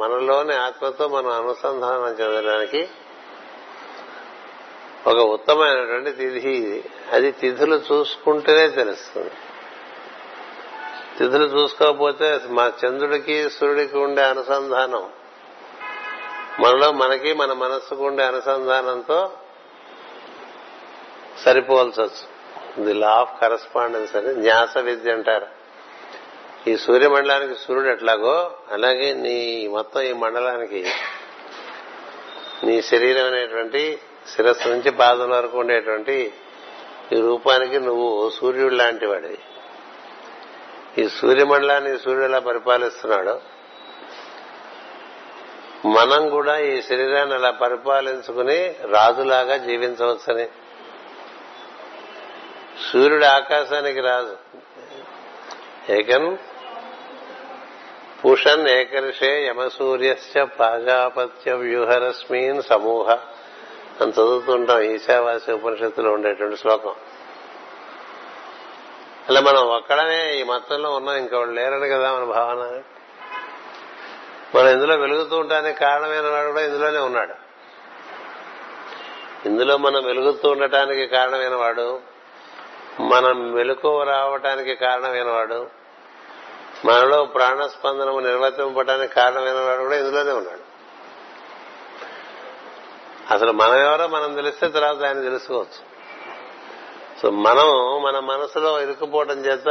మనలోని ఆత్మతో మనం అనుసంధానం చెందడానికి ఒక ఉత్తమమైనటువంటి తిథి ఇది. అది తిథులు చూసుకుంటేనే తెలుస్తుంది. తిథులు చూసుకోకపోతే మా చంద్రుడికి సూర్యుడికి ఉండే అనుసంధానం, మనలో మనకి మన మనస్సుకు ఉండే అనుసంధానంతో సరిపోల్చొచ్చు. ది లా ఆఫ్ కరస్పాండెన్స్ అని న్యాస విద్య అంటారు. ఈ సూర్యమండలానికి సూర్యుడు ఎట్లాగో అలాగే నీ మొత్తం ఈ మండలానికి, నీ శరీరం అనేటువంటి శిరస్సు నుంచి పాదం వరకు ఉండేటువంటి ఈ రూపానికి నువ్వు సూర్యుడు లాంటి వాడివి. ఈ సూర్యమండలాన్ని సూర్యుడు ఎలా పరిపాలిస్తున్నాడో మనం కూడా ఈ శరీరాన్ని అలా పరిపాలించుకుని రాజులాగా జీవించవచ్చని. సూర్యుడు ఆకాశానికి రాజు. ఏకం పూషన్ ఏకర్షే యమసూర్యశ్చ ప్రాజాపత్య వ్యూహరశ్మీన్ సమూహ మనం చదువుతుంటాం ఈశావాస్య ఉపనిషత్తులో ఉండేటువంటి శ్లోకం. అలా మనం ఒక్కడనే ఈ మొత్తంలో ఉన్నాం, ఇంకోళ్ళు లేరని కదా మన భావన. మనం ఇందులో వెలుగుతూ ఉండడానికి కారణమైన వాడు కూడా ఇందులోనే ఉన్నాడు. ఇందులో మనం వెలుగుతూ ఉండటానికి కారణమైన వాడు, మనం మెలకువ రావటానికి కారణమైన వాడు, మనలో ప్రాణస్పందనము నిర్వర్తింపడానికి కారణమైన వాడు కూడా ఇందులోనే ఉన్నాడు. అసలు మనం ఎవరో మనం తెలిస్తే తర్వాత ఆయన తెలుసుకోవచ్చు. సో మనము మన మనసులో ఇరుక్కుపోవడం చేత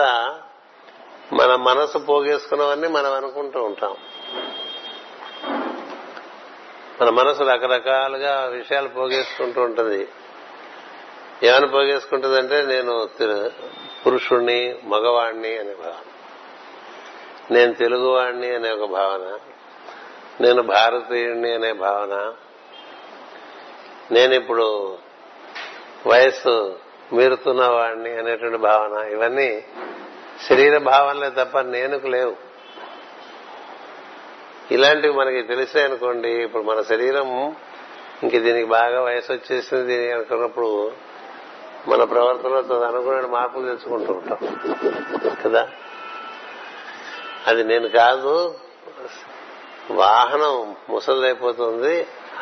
మన మనసు పోగేసుకున్నవన్నీ మనం అనుకుంటూ ఉంటాం. మన మనసు రకరకాలుగా విషయాలు పోగేసుకుంటూ ఉంటుంది. ఏమని పోగేసుకుంటుందంటే, నేను పురుషుణ్ణి, మగవాణ్ణి అనే భావన, నేను తెలుగువాణ్ణి అనే ఒక భావన, నేను భారతీయుణ్ణి అనే భావన, నేను ఇప్పుడు వయస్సు మీరుతున్నవాడిని అనేటువంటి భావన. ఇవన్నీ శరీర భావనలే తప్ప నేనుకు లేవు. ఇలాంటివి మనకి తెలిసే అనుకోండి, ఇప్పుడు మన శరీరం ఇంక దీనికి బాగా వయసు వచ్చేసింది దీనికి అనుకున్నప్పుడు మన ప్రవర్తనతో అనుగుణ మార్పులు తెచ్చుకుంటూ ఉంటాం కదా. అది నేను కాదు, వాహనం ముసలిదైపోతుంది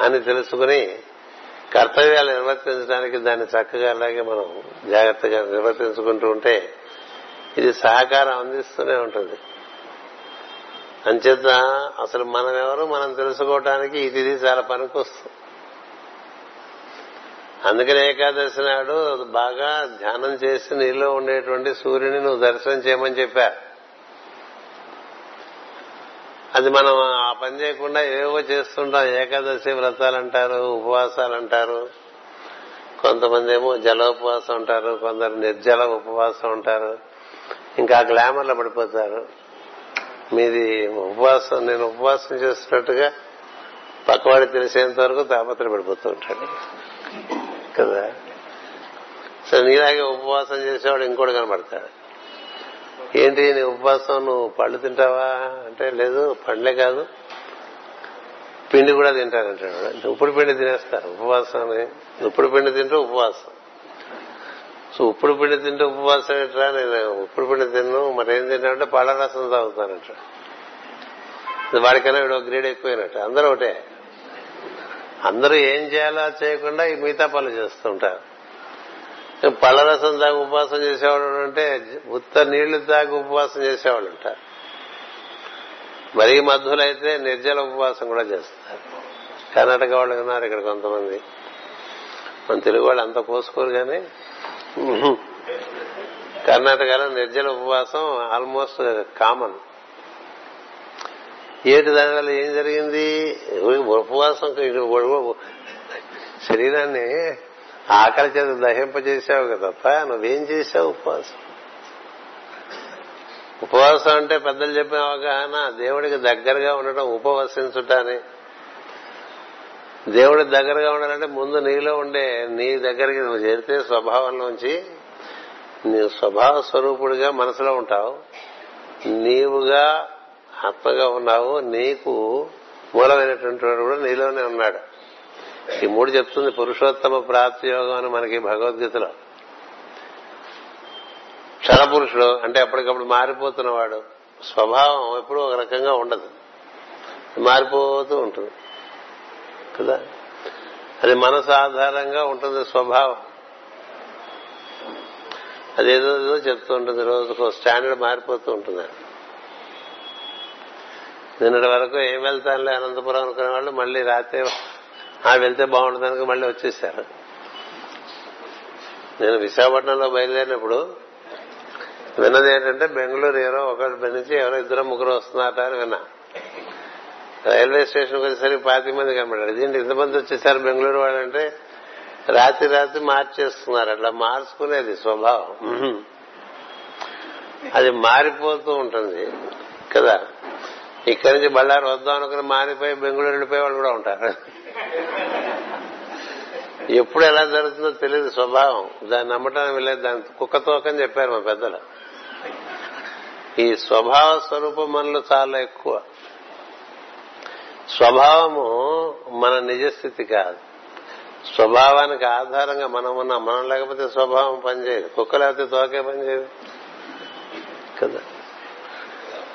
అని తెలుసుకుని కర్తవ్యాలు నిర్వర్తించడానికి దాన్ని చక్కగా అలాగే మనం జాగ్రత్తగా నిర్వర్తించుకుంటూ ఉంటే ఇది సహకారం అందిస్తూనే ఉంటుంది. అంచేత అసలు మనం ఎవరు మనం తెలుసుకోవటానికి ఇది చాలా పనికొస్తుంది. అందుకని ఏకాదశి నాడు బాగా ధ్యానం చేసి నీలో ఉండేటువంటి సూర్యుని నువ్వు దర్శనం చేయమని చెప్పారు. అది మనం ఆ పని చేయకుండా ఏవో చేస్తుంటాం. ఏకాదశి వ్రతాలంటారు, ఉపవాసాలంటారు, కొంతమంది ఏమో జల ఉపవాసం అంటారు, కొందరు నిర్జల ఉపవాసం అంటారు. ఇంకా గ్లామర్లో పడిపోతారు. మీది ఉపవాసం, నేను ఉపవాసం చేస్తున్నట్టుగా పక్కవాడి తెలిసేంత వరకు తాపత్ర పడిపోతూ ఉంటాడు కదా. సో నీలాగే ఉపవాసం చేసేవాడు ఇంకోటి కనబడతాడు. ఏంటి నీ ఉపవాసం, నువ్వు పళ్ళు తింటావా అంటే, లేదు పండ్లే కాదు పిండి కూడా తింటానంటాడు. ఉప్పుడు పిండి తినేస్తారు ఉపవాసం. ఉప్పుడు పిండి తింటూ ఉపవాసం. సో ఉప్పుడు పిండి తింటూ ఉపవాసం ఏంట్రా, నేను ఉప్పుడు పిండి తిన్ను మరేం తింటానంటే పళ్ళ రసం తాగుతానంటాడు. వాడికైనా వీడు గ్రేడ్ ఎక్కువైనట్టు. అందరూ ఒకటే, అందరూ ఏం చేయాలో చేయకుండా ఈ మిగతా పనులు చేస్తుంటారు. పళ్ళ రసం తాగి ఉపవాసం చేసేవాడు అంటే ఉత్త నీళ్లు తాగి ఉపవాసం చేసేవాళ్ళు ఉంటారు. మరీ మధ్యలైతే నిర్జల ఉపవాసం కూడా చేస్తారు. కర్ణాటక వాళ్ళు ఉన్నారు ఇక్కడ కొంతమంది. మన తెలుగు వాళ్ళు అంత కోసుకోరు కానీ కర్ణాటకలో నిర్జల ఉపవాసం ఆల్మోస్ట్ కామన్. ఏటి దానివల్ల ఏం జరిగింది, ఉపవాసం శరీరాన్ని ఆకలి చేత దహింపజేసావు కదా తప్ప నువ్వేం చేశావు. ఉపవాసం ఉపవాసం అంటే పెద్దలు చెప్పిన అవగాహన దేవుడికి దగ్గరగా ఉండటం, ఉపవసించుటాని. దేవుడి దగ్గరగా ఉండాలంటే ముందు నీలో ఉండే నీ దగ్గరికి నువ్వు చేరితే స్వభావంలోంచి నీ స్వభావ స్వరూపుడిగా మనసులో ఉంటావు, నీవుగా ఆత్మగా ఉన్నావు, నీకు మూలమైనటువంటి వాడు కూడా నీలోనే ఉన్నాడు. ఈ మూడు చెప్తుంది పురుషోత్తమ ప్రాప్తి యోగం అని మనకి భగవద్గీతలో. క్షరపురుషుడు అంటే ఎప్పటికప్పుడు మారిపోతున్నవాడు. స్వభావం ఎప్పుడూ ఒక రకంగా ఉండదు, మారిపోతూ ఉంటుంది కదా. అది మనసు ఆధారంగా ఉంటుంది స్వభావం. అదేదో ఏదో చెప్తూ ఉంటుంది, రోజుకు స్టాండర్డ్ మారిపోతూ ఉంటుంది. నిన్నటి వరకు ఏం వెళ్తానులే అనంతపురం అనుకునే వాళ్ళు మళ్ళీ రాత్రి ఆ వెళ్తే బాగుంటుందనుక మళ్ళీ వచ్చేసారు. నేను విశాఖపట్నంలో బయలుదేరినప్పుడు విన్నది ఏంటంటే, బెంగళూరు ఎవరో ఒకటి నుంచి ఎవరో ఇద్దరు ముగ్గురు వస్తున్నారట అని విన్నా. రైల్వే స్టేషన్కి వచ్చేసరికి పాతి మంది కనబడ్డారు. దీంట్లో ఇంతమంది వచ్చేసారు బెంగళూరు వాళ్ళంటే రాత్రి రాత్రి మార్చేస్తున్నారు. అట్లా మార్చుకునేది స్వభావం, అది మారిపోతూ ఉంటుంది కదా. ఇక్కడి నుంచి బళ్ళారు వద్దాం అనుకుని మారిపోయి బెంగళూరు వెళ్ళిపోయే వాళ్ళు కూడా ఉంటారు. ఎప్పుడు ఎలా జరుగుతుందో తెలియదు స్వభావం. దాన్ని నమ్మటానికి వెళ్ళేది దాని కుక్కతోకని చెప్పారు మా పెద్దలు. ఈ స్వభావ స్వరూపం మనలో చాలా ఎక్కువ. స్వభావము మన నిజస్థితి కాదు. స్వభావానికి ఆధారంగా మనం ఉన్నాం. మనం లేకపోతే స్వభావం పనిచేయదు. కుక్క లేకపోతే తోకే పనిచేయదు కదా.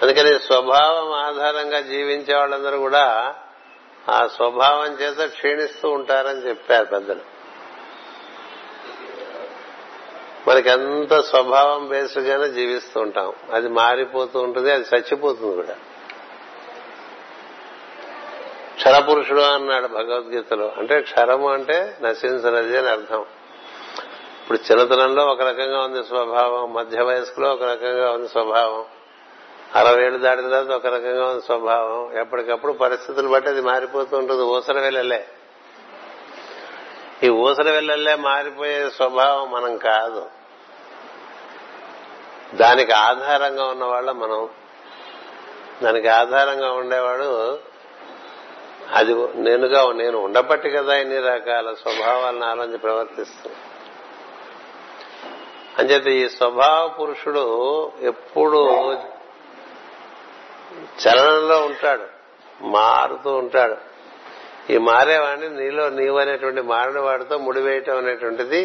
అందుకని స్వభావం ఆధారంగా జీవించే వాళ్ళందరూ కూడా ఆ స్వభావం చేత క్షీణిస్తూ ఉంటారని చెప్పారు పెద్దలు. మనకెంత స్వభావం బేసిగానే జీవిస్తూ ఉంటాం. అది మారిపోతూ ఉంటుంది, అది చచ్చిపోతుంది కూడా. క్షరపురుషుడు అన్నాడు భగవద్గీతలో. అంటే క్షరము అంటే నశించినది అని అర్థం. ఇప్పుడు చిన్నతనంలో ఒక రకంగా ఉంది స్వభావం, మధ్య వయస్సులో ఒక రకంగా ఉంది స్వభావం, అరవై ఏళ్ళు దాటిన తర్వాత ఒక రకంగా ఉంది స్వభావం. ఎప్పటికప్పుడు పరిస్థితులు బట్టి అది మారిపోతూ ఉంటుంది. ఊసర వెళ్ళలే ఈ ఊసర వెళ్ళలే మారిపోయే స్వభావం మనం కాదు. దానికి ఆధారంగా ఉన్నవాళ్ళ మనం. దానికి ఆధారంగా ఉండేవాడు అది నేనుగా నేను ఉండబట్టి కదా ఇన్ని రకాల స్వభావాలు నాలోంచి ప్రవర్తిస్తుంది అని చెప్పి ఈ స్వభావ పురుషుడు ఎప్పుడు చలనంలో ఉంటాడు, మారుతూ ఉంటాడు. ఈ మారేవాడిని నీలో నీవు అనేటువంటి మారిన వాడితో ముడివేయటం అనేటువంటిది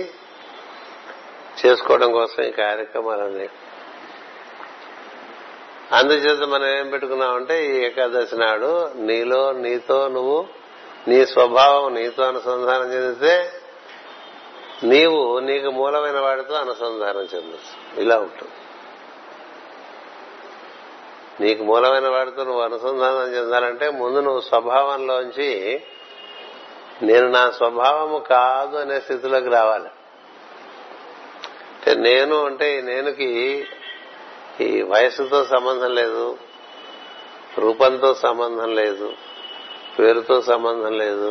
చేసుకోవడం కోసం ఈ కార్యక్రమాలన్నీ. అందుచేత మనం ఏం పెట్టుకున్నామంటే ఈ ఏకాదశి నాడు నీలో నీతో నువ్వు నీ స్వభావం నీతో అనుసంధానం చెందితే నీవు నీకు మూలమైన వాడితో అనుసంధానం చెందచ్చు. ఇలా ఉంటుంది. నీకు మూలమైన వాడితో నువ్వు అనుసంధానం చెందాలంటే ముందు నువ్వు స్వభావంలోంచి నేను నా స్వభావము కాదు అనే స్థితిలోకి రావాలి. అంటే నేను అంటే నేనుకి ఈ వయసుతో సంబంధం లేదు, రూపంతో సంబంధం లేదు, పేరుతో సంబంధం లేదు,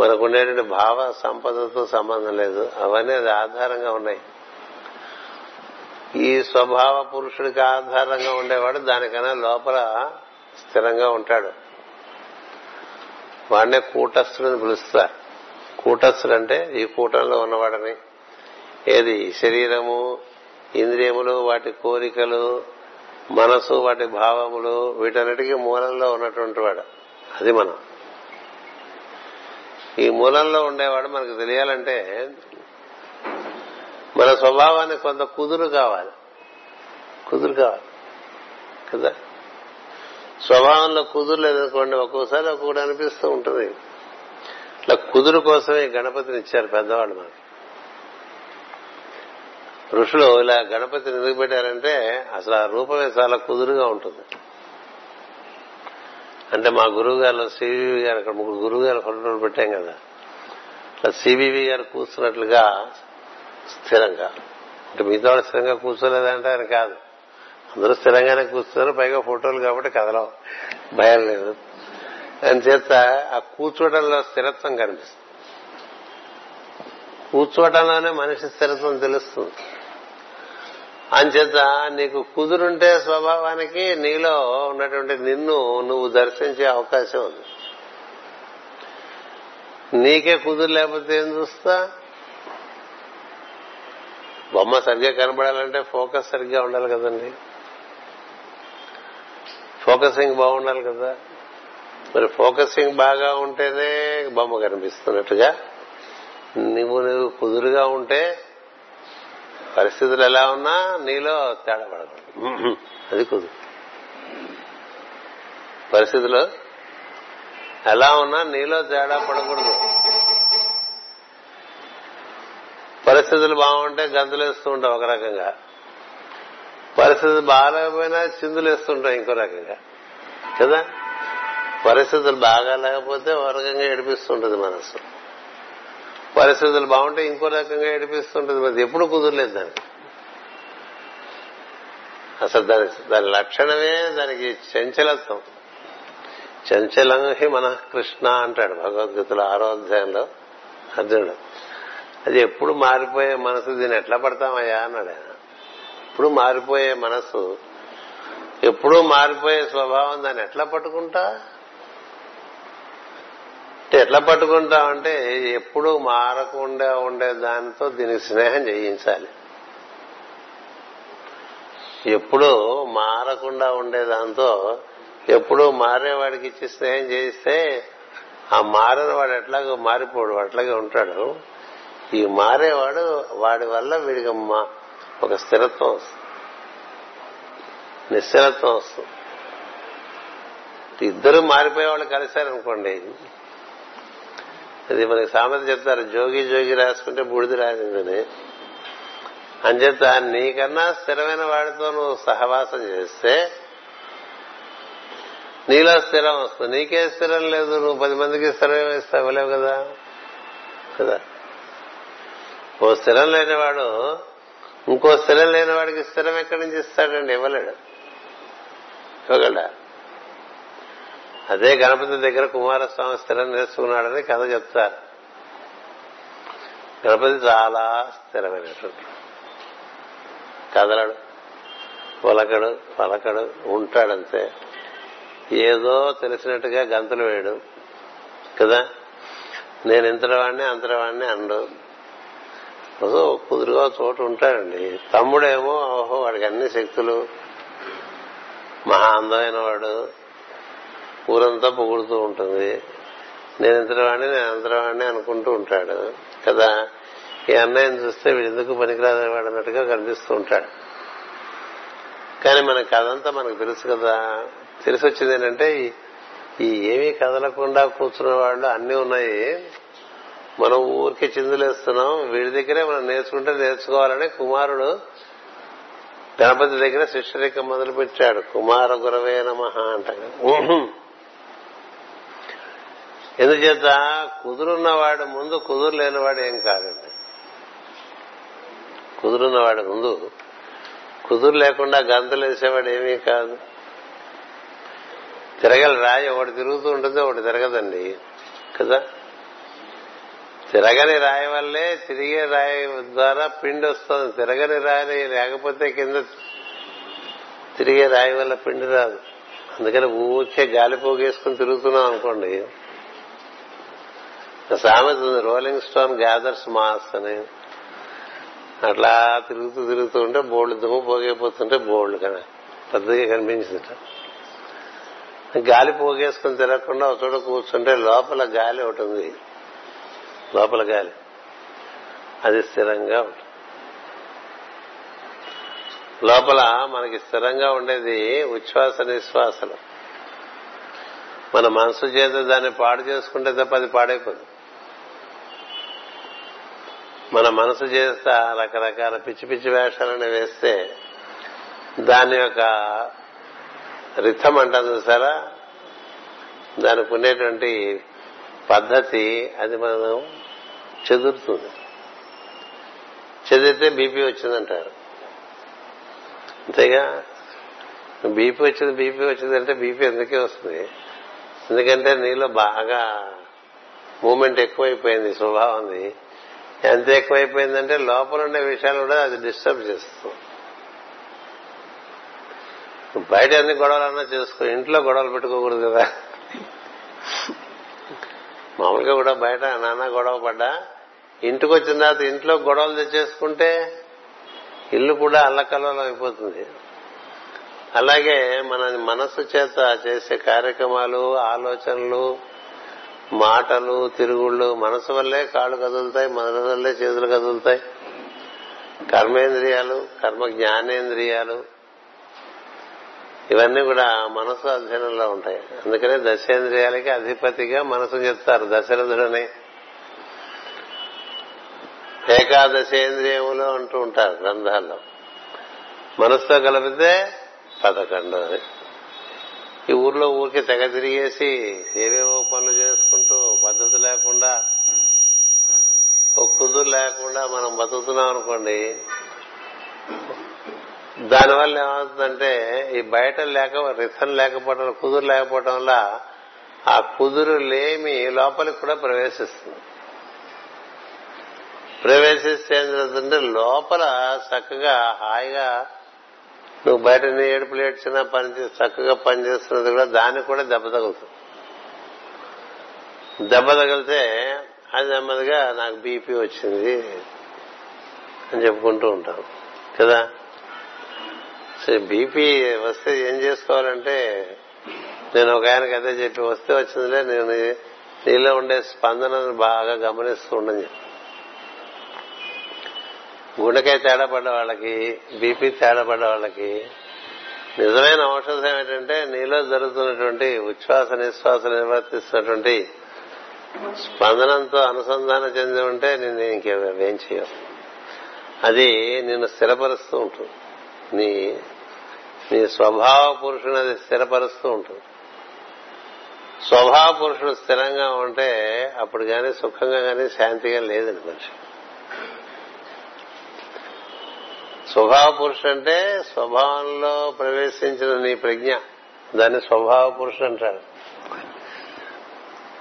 మనకుండేటువంటి భావ సంపదతో సంబంధం లేదు. అవన్నీ అది ఆధారంగా ఉన్నాయి. ఈ స్వభావ పురుషుడికి ఆధారంగా ఉండేవాడు దానికన్నా లోపల స్థిరంగా ఉంటాడు. వాడినే కూటస్థుడని పిలుస్తారు. కూటస్థుడు అంటే ఈ కూటంలో ఉన్నవాడని. ఏది శరీరము, ఇంద్రియములు, వాటి కోరికలు, మనసు, వాటి భావములు, వీటన్నిటికీ మూలంలో ఉన్నటువంటి వాడు అది మనం. ఈ మూలంలో ఉండేవాడు మనకు తెలియాలంటే మన స్వభావానికి కొంత కుదురు కావాలి. కుదురు కావాలి కదా. స్వభావంలో కుదురు లేదనుకోండి ఒక్కోసారి ఒక్కొక్కటి అనిపిస్తూ ఉంటుంది. ఇట్లా కుదురు కోసమే గణపతిని ఇచ్చారు పెద్దవాళ్ళు మనకి. ఋషులు ఇలా గణపతిని ఎందుకు పెట్టారంటే అసలు ఆ రూపమే చాలా కుదురుగా ఉంటుంది. అంటే మా గురువు గారు సివివి గారు, అక్కడ ముగ్గురు గురువు గారు ఫోటోలు పెట్టాం కదా, అట్లా సివివి గారు కూర్చున్నట్లుగా స్థిరంగా. అంటే మిగతా వాళ్ళు స్థిరంగా కూర్చోలేదంటే ఆయన కాదు, అందరూ స్థిరంగానే కూర్చున్నారు. పైగా ఫోటోలు కాబట్టి కదలం భయం లేదు అని చేత ఆ కూర్చోవడంలో స్థిరత్వం కనిపిస్తుంది. కూర్చోవటంలోనే మనిషి స్థిరత్వం తెలుస్తుంది. అంచేత నీకు కుదురుంటే స్వభావానికి నీలో ఉన్నటువంటి నిన్ను నువ్వు దర్శించే అవకాశం ఉంది. నీకే కుదురు లేకపోతే ఏం చూస్తా? బొమ్మ సరిగ్గా కనబడాలంటే ఫోకస్ సరిగ్గా ఉండాలి కదండి, ఫోకసింగ్ బాగుండాలి కదా. మరి ఫోకసింగ్ బాగా ఉంటేనే బొమ్మ కనిపిస్తున్నట్టుగా నువ్వు నువ్వు కుదురుగా ఉంటే పరిస్థితులు ఎలా ఉన్నా నీలో తేడా పడకూడదు. అది కుదురు. పరిస్థితులు ఎలా ఉన్నా నీలో తేడా పడకూడదు. పరిస్థితులు బాగుంటే గంతులేస్తూ ఉంటాం ఒక రకంగా, పరిస్థితులు బాగాలేకపోయినా చిందులేస్తుంటాం ఇంకో రకంగా కదా. పరిస్థితులు బాగా లేకపోతే ఒక రకంగా ఏడిపిస్తుంటుంది మనసు, పరిస్థితులు బాగుంటే ఇంకో రకంగా ఏడిపిస్తుంటుంది. మరి ఎప్పుడు కుదరలేదు దానికి. అసలు దాని దాని లక్షణమే దానికి చంచలత్వం. చంచలం హి మనః కృష్ణ అంటాడు భగవద్గీతలో ఆరో అధ్యాయంలో అర్జునుడు. అది ఎప్పుడు మారిపోయే మనసు, దీన్ని ఎట్లా పడతామయ్యా అన్నాడు ఆయన. ఎప్పుడు మారిపోయే మనసు, ఎప్పుడూ మారిపోయే స్వభావం, దాన్ని ఎట్లా పట్టుకుంటా ఎట్లా పట్టుకుంటామంటే ఎప్పుడూ మారకుండా ఉండే దానితో దీనికి స్నేహం చేయించాలి. ఎప్పుడూ మారకుండా ఉండే దాంతో ఎప్పుడూ మారేవాడికి ఇచ్చి స్నేహం చేయిస్తే ఆ మారని వాడు ఎట్లాగో మారిపోడు, అట్లాగే ఉంటాడు. ఈ మారేవాడు వాడి వల్ల వీడికి ఒక స్థిరత్వం వస్తుంది, నిశ్చలత్వం వస్తుంది. ఇద్దరు మారిపోయేవాళ్ళు కలిశారనుకోండి, అది మనకి సామెత చెప్తారు, జోగి జోగి రాసుకుంటే బూడిది రాసిందని. అంచేత నీకన్నా స్థిరమైన వాడితో నువ్వు సహవాసం చేస్తే నీలో స్థిరం వస్తుంది. నీకే స్థిరం లేదు, నువ్వు పది మందికి స్థిరం ఇస్తావు లేవు కదా కదా ఓ స్థిరం లేనివాడు ఇంకో స్థిరం లేని వాడికి స్థిరం ఎక్కడి నుంచి ఇస్తాడండి? ఇవ్వలేడు, ఇవ్వగలడా? అదే గణపతి దగ్గర కుమారస్వామి స్థిరం నేర్చుకున్నాడని కథ చెప్తారు. గణపతి చాలా స్థిరమైనటువంటి, కదలడు, పొలకడు, పలకడు, ఉంటాడంతే. ఏదో తెలిసినట్టుగా గంతులు వేయడు కదా, నేను ఇంతవాడిని అంతవాడిని అండు. కుదురుగా చోటు ఉంటాడండి. తమ్ముడేమో ఓహో వాడికి అన్ని శక్తులు, మహా అందమైన వాడు, ఊరంతా పొగుడుతూ ఉంటుంది. నేను ఇంతవాడిని నేను అంతవాడిని అనుకుంటూ ఉంటాడు కదా. ఈ అన్నయ్యని చూస్తే వీడెందుకు పనికిరాదేవాడు అన్నట్టుగా కనిపిస్తూ ఉంటాడు. కానీ మన కథంతా మనకు తెలుసు కదా. తెలిసి వచ్చింది ఏంటంటే ఈ ఏమీ కదలకుండా కూర్చున్న వాళ్ళు అన్నీ ఉన్నాయి, మనం ఊరికే చిందులేస్తున్నాం, వీడి దగ్గరే మనం నేర్చుకుంటే నేర్చుకోవాలని కుమారుడు గణపతి దగ్గర శిష్యరేఖ మొదలు పెట్టాడు. కుమార గురవే నమః అంట. ఎందుచేత కుదురున్నవాడు ముందు, కుదురు లేనివాడు ఏం కాదండి. కుదురున్నవాడు ముందు, కుదురు లేకుండా గంతులు వేసేవాడు ఏమీ కాదు. తిరగల రాయి ఒకటి తిరుగుతూ ఉంటుంది, ఒకటి తిరగదండి కదా. తిరగని రాయి వల్లే తిరిగే రాయి ద్వారా పిండి వస్తుంది. తిరగని రాయి లేకపోతే కింద తిరిగే రాయి వల్ల పిండి రాదు. అందుకని ఊరికే గాలి పోగేసుకుని తిరుగుతున్నాం అనుకోండి. సామెత ఉంది, రోలింగ్ స్టోన్ గ్యాదర్స్ మాస్ అని. అట్లా తిరుగుతూ తిరుగుతూ ఉంటే బోర్డు దుమ్ము పోగైపోతుంటే బోర్డు కదా పెద్దగా కనిపించింది. గాలి పోగేసుకుని తిరగకుండా ఒక చోట కూర్చుంటే లోపల గాలి ఒకటి ఉంది, లోపల గాలి అది స్థిరంగా ఉంటుంది. లోపల మనకి స్థిరంగా ఉండేది ఉచ్ఛ్వాస నిశ్వాసలు. మన మనసు చేత దాన్ని పాడు చేసుకుంటే తప్ప అది పాడైపోదు. మన మనసు చేత రకరకాల పిచ్చి పిచ్చి వేషాలను వేస్తే దాని యొక్క రిథం అంటారు సరా, దానికి ఉండేటువంటి పద్ధతి అది మనం చెదురుతుంది. చెదిరితే బీపీ వచ్చిందంటారు, అంతేగా. బీపీ వచ్చింది బీపీ వచ్చిందంటే బీపీ ఎందుకే వస్తుంది? ఎందుకంటే నీలో బాగా మూమెంట్ ఎక్కువైపోయింది, స్వభావం ఉంది. ఎంత ఎక్కువైపోయిందంటే లోపల ఉండే విషయాలు కూడా అది డిస్టర్బ్ చేస్తుంది. బయట ఎన్ని గొడవలన్నా చేసుకో, ఇంట్లో గొడవలు పెట్టుకోకూడదు కదా. మామూలుగా కూడా బయట నానా గొడవ పడ్డా ఇంటికి వచ్చిన తర్వాత ఇంట్లో గొడవలు తెచ్చేసుకుంటే ఇల్లు కూడా అల్లకల్లోలం అయిపోతుంది. అలాగే మన మనస్సు చేత చేసే కార్యక్రమాలు, ఆలోచనలు, మాటలు, తిరుగుళ్ళు, మనసు వల్లే కాళ్ళు కదులుతాయి, మనసు వల్లే చేతులు కదులుతాయి. కర్మేంద్రియాలు, కర్మ జ్ఞానేంద్రియాలు ఇవన్నీ కూడా మనసు అధ్యయనంలో ఉంటాయి. అందుకనే దశేంద్రియాలకి అధిపతిగా మనసు చెప్తారు దశరథుడని. ఏకాదశేంద్రియములు అంటూ ఉంటారు గ్రంథాల్లో. మనసుతో కలిపితే పదకొండు అని. ఈ ఊర్లో ఊరికి తెగ తిరిగేసి ఏవేవో పనులు చేసుకుంటూ పద్ధతి లేకుండా, ఒక కుదురు లేకుండా మనం బతుకుతున్నాం అనుకోండి. దానివల్ల ఏమవుతుందంటే ఈ బయట లేక రిసన్ లేకపోవడం, కుదురు లేకపోవడం వల్ల ఆ కుదురు లేమి లోపలికి కూడా ప్రవేశిస్తుంది. ప్రవేశిస్తే ఏం జరుగుతుందంటే లోపల చక్కగా హాయిగా నువ్వు బయట నీ ఏడుపు లేడ్చినా పని చక్కగా పనిచేస్తున్నది కూడా దానికి కూడా దెబ్బ తగులుతుంది. దెబ్బ తగిలితే అది నెమ్మదిగా నాకు బీపీ వచ్చింది అని చెప్పుకుంటూ ఉంటాం కదా. బీపీ వస్తే ఏం చేసుకోవాలంటే, నేను ఒక ఆయనకి అదే చెప్పి వస్తే వచ్చిందిలే, నేను నీలో ఉండే స్పందనను బాగా గమనిస్తూ ఉండని చెప్పి. గుండెకాయ తేడా పడ్డ వాళ్ళకి, బీపీ తేడా పడ్డ వాళ్ళకి నిజమైన ఔషధం ఏమిటంటే నీలో జరుగుతున్నటువంటి ఉచ్ఛ్వాస నిశ్వాస నిర్వర్తిస్తున్నటువంటి స్పందనంతో అనుసంధానం చెంది ఉంటే నేను ఇంకేం చేయవు. అది నిన్ను స్థిరపరుస్తూ ఉంటుంది, నీ నీ స్వభావ పురుషుని అది స్థిరపరుస్తూ ఉంటుంది. స్వభావ పురుషుడు స్థిరంగా ఉంటే అప్పుడు కానీ సుఖంగా కానీ శాంతిగా లేదండి మనిషి. స్వభావ పురుషుడు అంటే స్వభావంలో ప్రవేశించిన నీ ప్రజ్ఞ, దాన్ని స్వభావ పురుషుడు అంటాడు.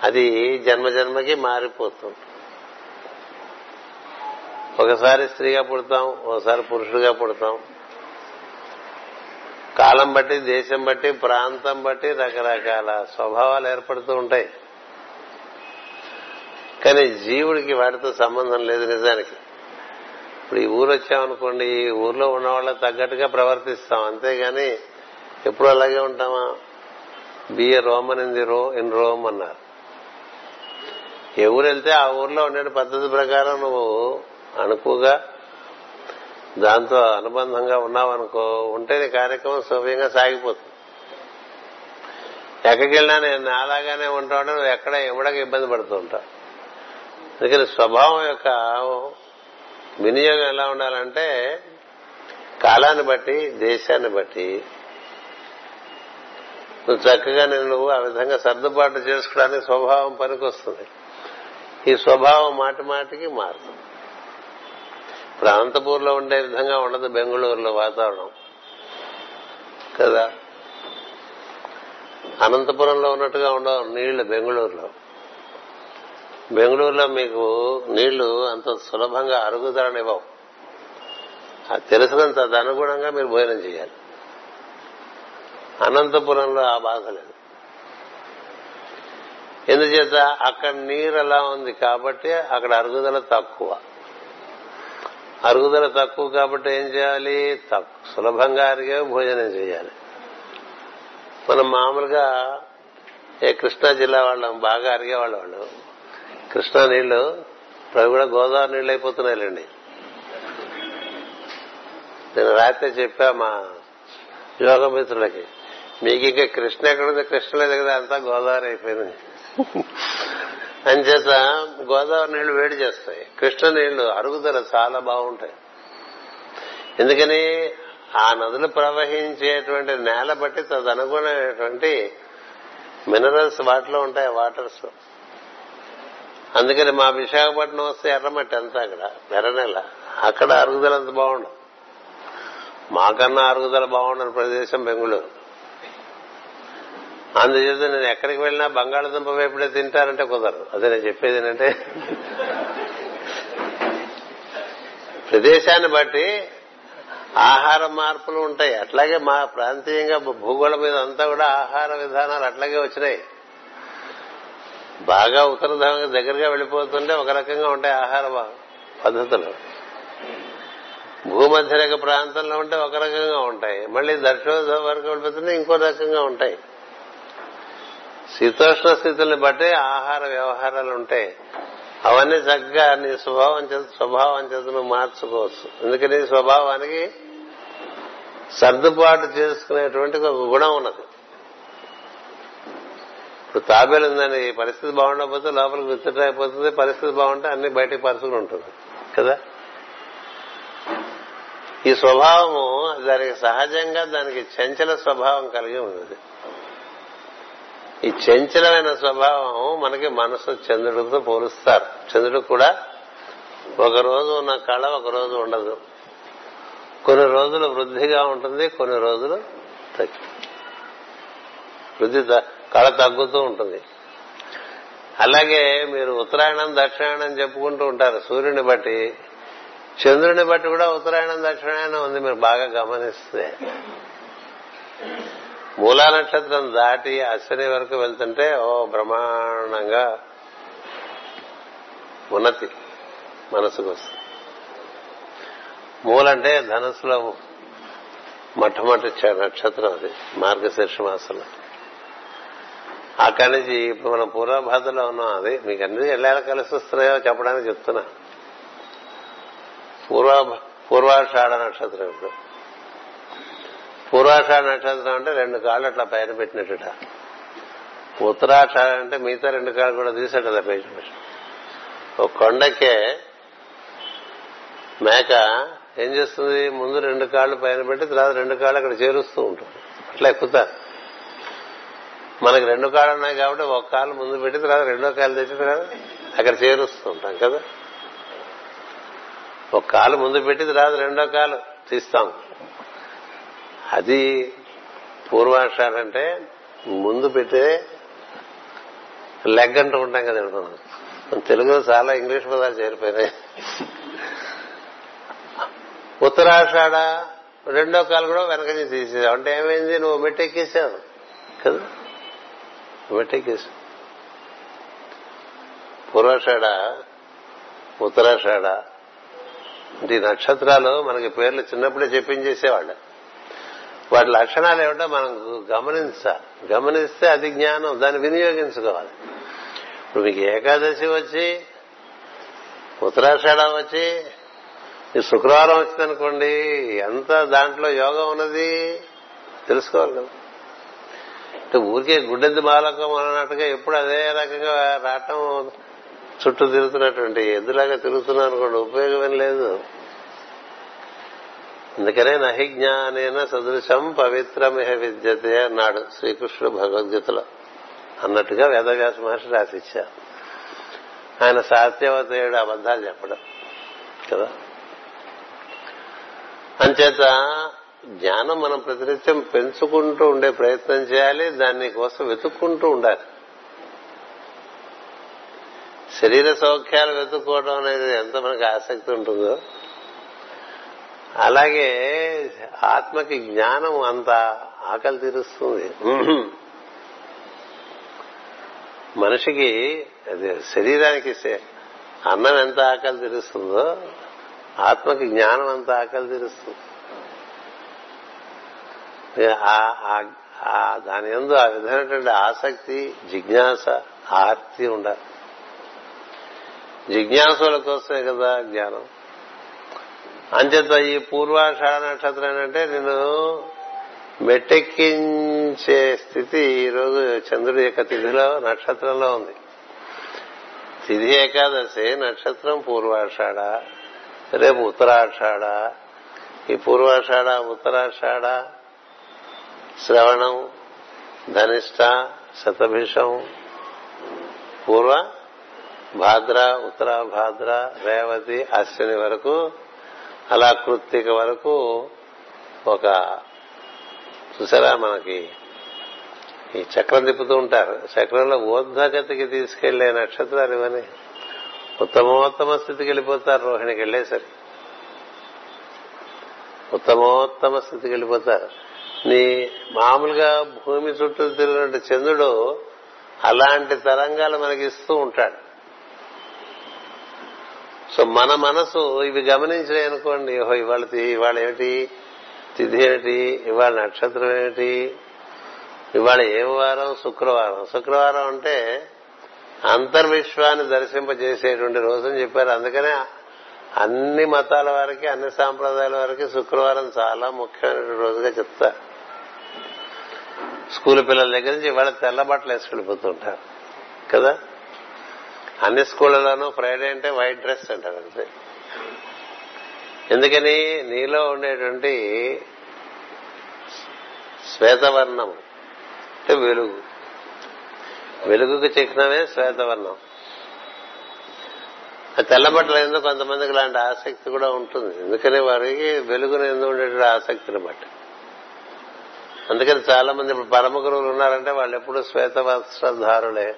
అది జన్మ జన్మకి మారిపోతుంది. ఒకసారి స్త్రీగా పుడతాం, ఒకసారి పురుషుడిగా పుడతాం. కాలం బట్టి, దేశం బట్టి, ప్రాంతం బట్టి రకరకాల స్వభావాలు ఏర్పడుతూ ఉంటాయి. కానీ జీవుడికి వాటితో సంబంధం లేదు నిజానికి. ఇప్పుడు ఈ ఊరు వచ్చామనుకోండి, ఈ ఊర్లో ఉన్న వాళ్ళ తగ్గట్టుగా ప్రవర్తిస్తాం, అంతేగాని ఎప్పుడు అలాగే ఉంటామా? Be a Roman in the row in Rome అన్నారు. ఏ ఊరు వెళ్తే ఆ ఊర్లో ఉండే పద్ధతి ప్రకారం నువ్వు అనుకుగా దాంతో అనుబంధంగా ఉన్నావనుకో, ఉంటే నీ కార్యక్రమం సౌమ్యంగా సాగిపోతుంది. ఎక్కడికి వెళ్ళినా నేను నాలాగానే ఉంటామంటే నువ్వు ఎక్కడ ఎవడకి ఇబ్బంది పడుతూ ఉంటావు. అందుకని స్వభావం యొక్క వినియోగం ఎలా ఉండాలంటే కాలాన్ని బట్టి, దేశాన్ని బట్టి నువ్వు చక్కగా నేను ఆ విధంగా సర్దుబాటు చేసుకోవడానికి స్వభావం పనికొస్తుంది. ఈ స్వభావం మాటి మాటికి మారుతుంది. ప్రాంతపూర్లో ఉండే విధంగా ఉండదు బెంగళూరులో వాతావరణం కదా, అనంతపురంలో ఉన్నట్టుగా ఉండవు నీళ్లు బెంగళూరులో. బెంగళూరులో మీకు నీళ్లు అంత సులభంగా అరుగుదలనివ్వవు. అది తెలిసినంత అనుగుణంగా మీరు భోజనం చేయాలి. అనంతపురంలో ఆ బాధ లేదు. ఎందుచేత అక్కడ నీరు అలా ఉంది కాబట్టి అక్కడ అరుగుదల తక్కువ. అరుగుదల తక్కువ కాబట్టి ఏం చేయాలి? సులభంగా అరిగేవి భోజనం చేయాలి. మనం మామూలుగా ఏ కృష్ణా జిల్లా వాళ్ళం బాగా అరిగేవాళ్ళ వాళ్ళు కృష్ణా నీళ్లు అవి కూడా గోదావరి నీళ్లు అయిపోతున్నాయిలేండి. నేను రాత్రి చెప్పా మా యోగ మిత్రులకి, మీకు ఇంకా కృష్ణ ఎక్కడుంది, కృష్ణ లేదు కదా, అంతా గోదావరి అయిపోయింది. అంచేత గోదావరి నీళ్లు వేడి చేస్తాయి, కృష్ణ నీళ్లు అరుగుదల చాలా బాగుంటాయి. ఎందుకని ఆ నదులు ప్రవహించేటువంటి నేల బట్టి తదనుగుణమైనటువంటి మినరల్స్ వాటిలో ఉంటాయి, వాటర్స్. అందుకని మా విశాఖపట్నం వస్తే ఎర్రమట్టి అంతా అక్కడ ఎర్రనేల, అక్కడ అరుగుదల అంత బాగుండదు. మాకన్నా అరుగుదల బాగుండని ప్రదేశం బెంగళూరు. అందుచేత నేను ఎక్కడికి వెళ్ళినా బంగాళాదుంప వేపుడే తింటారంటే కుదరదు. అదే నేను చెప్పేది ఏంటంటే ప్రదేశాన్ని బట్టి ఆహార మార్పులు ఉంటాయి. అట్లాగే మా ప్రాంతీయంగా భూగోళం మీద అంతా కూడా ఆహార విధానాలు అట్లాగే వచ్చినాయి. బాగా ఉత్తర దగ్గరగా వెళ్ళిపోతుంటే ఒక రకంగా ఉంటాయి ఆహార పద్ధతులు, భూమధ్యరేఖ ప్రాంతంలో ఉంటే ఒక రకంగా ఉంటాయి, మళ్లీ దక్షిణ వరకు వెళ్ళిపోతుంటే ఇంకో రకంగా ఉంటాయి. శీతోష్ణ స్థితుల్ని బట్టి ఆహార వ్యవహారాలు ఉంటాయి. అవన్నీ చక్కగా నీ స్వభావం చేత స్వభావం చేత నువ్వు మార్చుకోవచ్చు. ఎందుకని స్వభావానికి సర్దుబాటు చేసుకునేటువంటి ఒక గుణం ఉన్నది. ఇప్పుడు తాబేలు ఉందండి, పరిస్థితి బాగుండకపోతే లోపలికి విస్తృతం అయిపోతుంది, పరిస్థితి బాగుంటే అన్ని బయటకు పరుచుకుని ఉంటుంది కదా. ఈ స్వభావము దానికి సహజంగా దానికి చంచల స్వభావం కలిగి ఉన్నది. ఈ చంచలమైన స్వభావం మనకి మనసు చంద్రుడితో పోలుస్తారు. చంద్రుడు కూడా ఒకరోజు ఉన్న కళ ఒకరోజు ఉండదు. కొన్ని రోజులు వృద్ధిగా ఉంటుంది, కొన్ని రోజులు తగ్గి వృద్ధి కళ తగ్గుతూ ఉంటుంది. అలాగే మీరు ఉత్తరాయణం దక్షిణాయనం చెప్పుకుంటూ ఉంటారు. సూర్యుని బట్టి చంద్రుని బట్టి కూడా ఉత్తరాయణం దక్షిణాయనం ఉంది. మీరు బాగా గమనిస్తే మూలా నక్షత్రం దాటి అశ్విని వరకు వెళ్తుంటే ఓ బ్రహ్మాండంగా ఉన్నతి మనసుకు వస్తుంది. మూలంటే ధనస్సులో మొట్టమొదటి నక్షత్రం, అది మార్గశీర్ష మాసంలో. అక్కడి నుంచి ఇప్పుడు మనం పూర్వభారతలో ఉన్నాం. అది మీకు అన్ని ఎలా కలిసి వస్తున్నాయో చెప్పడానికి చెప్తున్నా. పూర్వ పూర్వాషాఢ నక్షత్రం. ఇప్పుడు పూర్వాషాఢ నక్షత్రం అంటే రెండు కాళ్ళు అట్లా పైన పెట్టినట్టుట. ఉత్తరాషాఢ అంటే మిగతా రెండు కాళ్ళు కూడా తీసాడు కదా పైన. ఒక కొండకే మేక ఏం చేస్తుంది, ముందు రెండు కాళ్ళు పైన పెట్టి తర్వాత రెండు కాళ్ళు అక్కడ చేరుస్తూ ఉంటుంది, అట్లా ఎక్కుతారు. మనకి రెండు కాళ్ళు ఉన్నాయి కాబట్టి ఒక కాళ్ళు ముందు పెట్టి తర్వాత రెండో కాళ్ళు తెచ్చిన తర్వాత అక్కడ చేరుస్తూ ఉంటాం కదా. ఒక కాలు ముందు పెట్టి తర్వాత రెండో కాలు తీస్తాం. అది పూర్వాషాఢ అంటే ముందు పెట్టే లెగ్ అంటూ ఉంటాం కదా. మనం తెలుగులో చాలా ఇంగ్లీష్ పదాలు చేరిపోయినాయి. ఉత్తరాషాఢ రెండో కాలు కూడా వెనక నుంచి తీసేసావు అంటే ఏమైంది, నువ్వు మెట్టెక్కేసావు కదా. మెట్టెక్కేసావు. పూర్వాషాఢ, ఉత్తరాషాఢ ఈ నక్షత్రాలు మనకి పేర్లు చిన్నప్పుడే చెప్పించేసేవాళ్ళు. వాటి లక్షణాలు ఏమిటో మనం గమనించాలి. గమనిస్తే అది జ్ఞానం, దాన్ని వినియోగించుకోవాలి. ఇప్పుడు మీకు ఏకాదశి వచ్చి, ఉత్తరాషాఢ వచ్చి, ఈ శుక్రవారం వచ్చిందనుకోండి, ఎంత దాంట్లో యోగం ఉన్నది తెలుసుకోవాలి కదా. అంటే ఊరికే గుడ్డెద్దు బాలకం అన్నట్టుగా ఎప్పుడు అదే రకంగా రాటం చుట్టూ తిరుగుతున్నటువంటి ఎద్దులాగా తిరుగుతున్నాను అనుకోండి, ఉపయోగం లేదు. అందుకనే నహి జ్ఞానేన సదృశం పవిత్రమిహ విద్యతే అన్నాడు శ్రీకృష్ణుడు భగవద్గీతలో అన్నట్టుగా వేదవ్యాస మహర్షి రాసిచ్చారు. ఆయన సత్యవతేయుడు, అబద్ధాలు చెప్పడం కదా. అంచేత జ్ఞానం మనం ప్రతినిత్యం పెంచుకుంటూ ఉండే ప్రయత్నం చేయాలి. దానికోసం వెతుక్కుంటూ ఉండాలి. శరీర సౌఖ్యాలు వెతుక్కోవడం అనేది ఎంత మనకు ఆసక్తి ఉంటుందో అలాగే ఆత్మకి జ్ఞానం అంత ఆకలి తీరుస్తుంది. మనిషికి శరీరానికి అన్నం ఎంత ఆకలి తీరుస్తుందో ఆత్మకి జ్ఞానం అంత ఆకలి తీరుస్తుంది. దాని యందు ఆ విధమైనటువంటి ఆసక్తి, జిజ్ఞాస, ఆర్తి ఉండాలి. జిజ్ఞాసుల కోసమే కదా జ్ఞానం. అంచేత ఈ పూర్వాషాఢ నక్షత్రం ఏంటంటే నేను మెట్టెక్కించే స్థితి ఈరోజు చంద్రుడి యొక్క తిథిలో నక్షత్రంలో ఉంది. తిథి ఏకాదశి, నక్షత్రం పూర్వాషాఢ, రేపు ఉత్తరాషాఢ. ఈ పూర్వాషాఢ, ఉత్తరాషాఢ, శ్రవణం, ధనిష్ట, శతభిషం, పూర్వ భాద్ర, ఉత్తర భాద్ర, రేవతి, అశ్విని వరకు, అలా కృత్తిక వరకు ఒక చూసారా మనకి ఈ చక్రం తిప్పుతూ ఉంటారు. చక్రంలో ఊర్ధ్వగతికి తీసుకెళ్లే నక్షత్రాలు ఇవన్నీ. ఉత్తమోత్తమ స్థితికి వెళ్ళిపోతారు. రోహిణికి వెళ్ళేసరి ఉత్తమోత్తమ స్థితికి వెళ్ళిపోతారు. నీ మామూలుగా భూమి చుట్టూ తిరిగిన చంద్రుడు అలాంటి తరంగాలు మనకి ఇస్తూ ఉంటాడు. సో మన మనసు ఇవి గమనించినాయి అనుకోండి, ఓహో ఇవాళ ఇవాళ ఏమిటి, తిథి ఏమిటి, ఇవాళ నక్షత్రం ఏమిటి, ఇవాళ ఏం వారం, శుక్రవారం. శుక్రవారం అంటే అంతర్విశ్వాన్ని దర్శింపజేసేటువంటి రోజు అని చెప్పారు. అందుకనే అన్ని మతాల వారికి, అన్ని సాంప్రదాయాల వారికి శుక్రవారం చాలా ముఖ్యమైన రోజుగా చెప్తారు. స్కూల్ పిల్లల దగ్గర నుంచి ఇవాళ తెల్ల బట్టలు వేసుకెళ్ళిపోతుంటారు కదా. అన్ని స్కూళ్లలోనూ ఫ్రైడే అంటే వైట్ డ్రెస్ అంటారు అంతే. ఎందుకని నీలో ఉండేటువంటి శ్వేతవర్ణం అంటే వెలుగు, వెలుగుకు చిహ్నమే శ్వేతవర్ణం. ఆ తెల్ల బట్టల ఎందు కొంతమందికి ఇలాంటి ఆసక్తి కూడా ఉంటుంది. ఎందుకని వారికి వెలుగును ఎందు ఉండేటువంటి ఆసక్తిని బట్టి. అందుకని చాలా మంది ఇప్పుడు పరమ గురువులు ఉన్నారంటే వాళ్ళు ఎప్పుడు శ్వేత వస్త్రధారులే.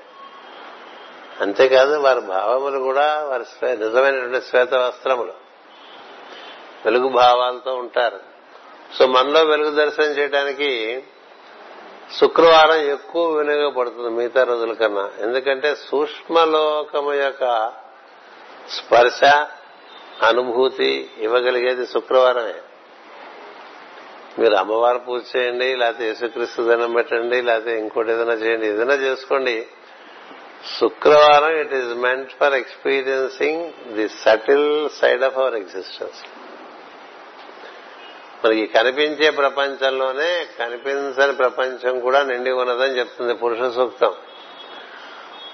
అంతేకాదు వారి భావములు కూడా వారి నిజమైనటువంటి శ్వేత వస్త్రములు, వెలుగు భావాలతో ఉంటారు. సో మనలో వెలుగు దర్శనం చేయడానికి శుక్రవారం ఎక్కువ వినియోగపడుతుంది మిగతా రోజుల కన్నా. ఎందుకంటే సూక్ష్మలోకము యొక్క స్పర్శ, అనుభూతి ఇవ్వగలిగేది శుక్రవారమే. మీరు అమ్మవారు పూజ చేయండి, లేకపోతే యేసుక్రీస్తు దండం పెట్టండి, లేకపోతే ఇంకోటి ఏదైనా చేయండి, ఏదైనా చేసుకోండి. శుక్రవారం it is meant for experiencing the subtle side of our existence. మనకి కనిపించే ప్రపంచంలోనే కనిపించని ప్రపంచం కూడా నిండి ఉన్నదని చెప్తుంది పురుష సూక్తం.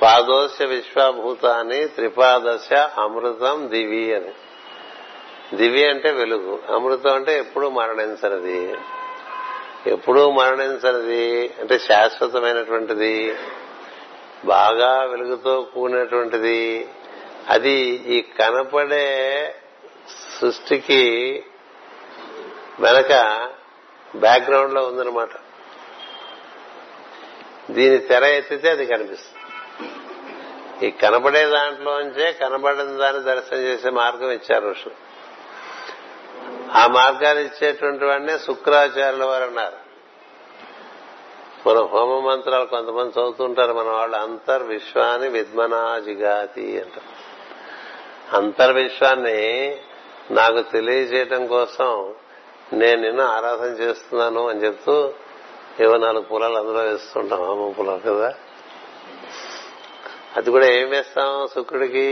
పాదోశ విశ్వభూతాన్ని త్రిపాదశ అమృతం దివి అని. దివి అంటే వెలుగు, అమృతం అంటే ఎప్పుడూ మరణించనిది. ఎప్పుడూ మరణించనిది అంటే శాశ్వతమైనటువంటిది, బాగా వెలుగుతో కూడినటువంటిది. అది ఈ కనపడే సృష్టికి వెనక బ్యాక్గ్రౌండ్ లో ఉందన్నమాట. దీని తెర ఎత్తితే అది కనిపిస్తుంది. ఈ కనపడే దాంట్లోంచే కనబడిన దాన్ని దర్శనం చేసే మార్గం ఇచ్చారు ఋషులు. ఆ మార్గాలు ఇచ్చేటువంటి వాడినే శుక్రాచార్యుల వారు అన్నారు. మనం హోమ మంత్రాలు కొంతమంది చదువుతుంటారు మన వాళ్ళు, అంతర్విశ్వాన్ని విద్మనా జిగాతి అంటారు. అంతర్విశ్వాన్ని నాకు తెలియజేయటం కోసం నేను నిన్ను ఆరాధన చేస్తున్నాను అని చెప్తూ ఏవో నాలుగు పొలాలు అందులో వేస్తుంటాం, హోమ పొలాలు కదా. అది కూడా ఏం వేస్తాం, శుక్రుడికి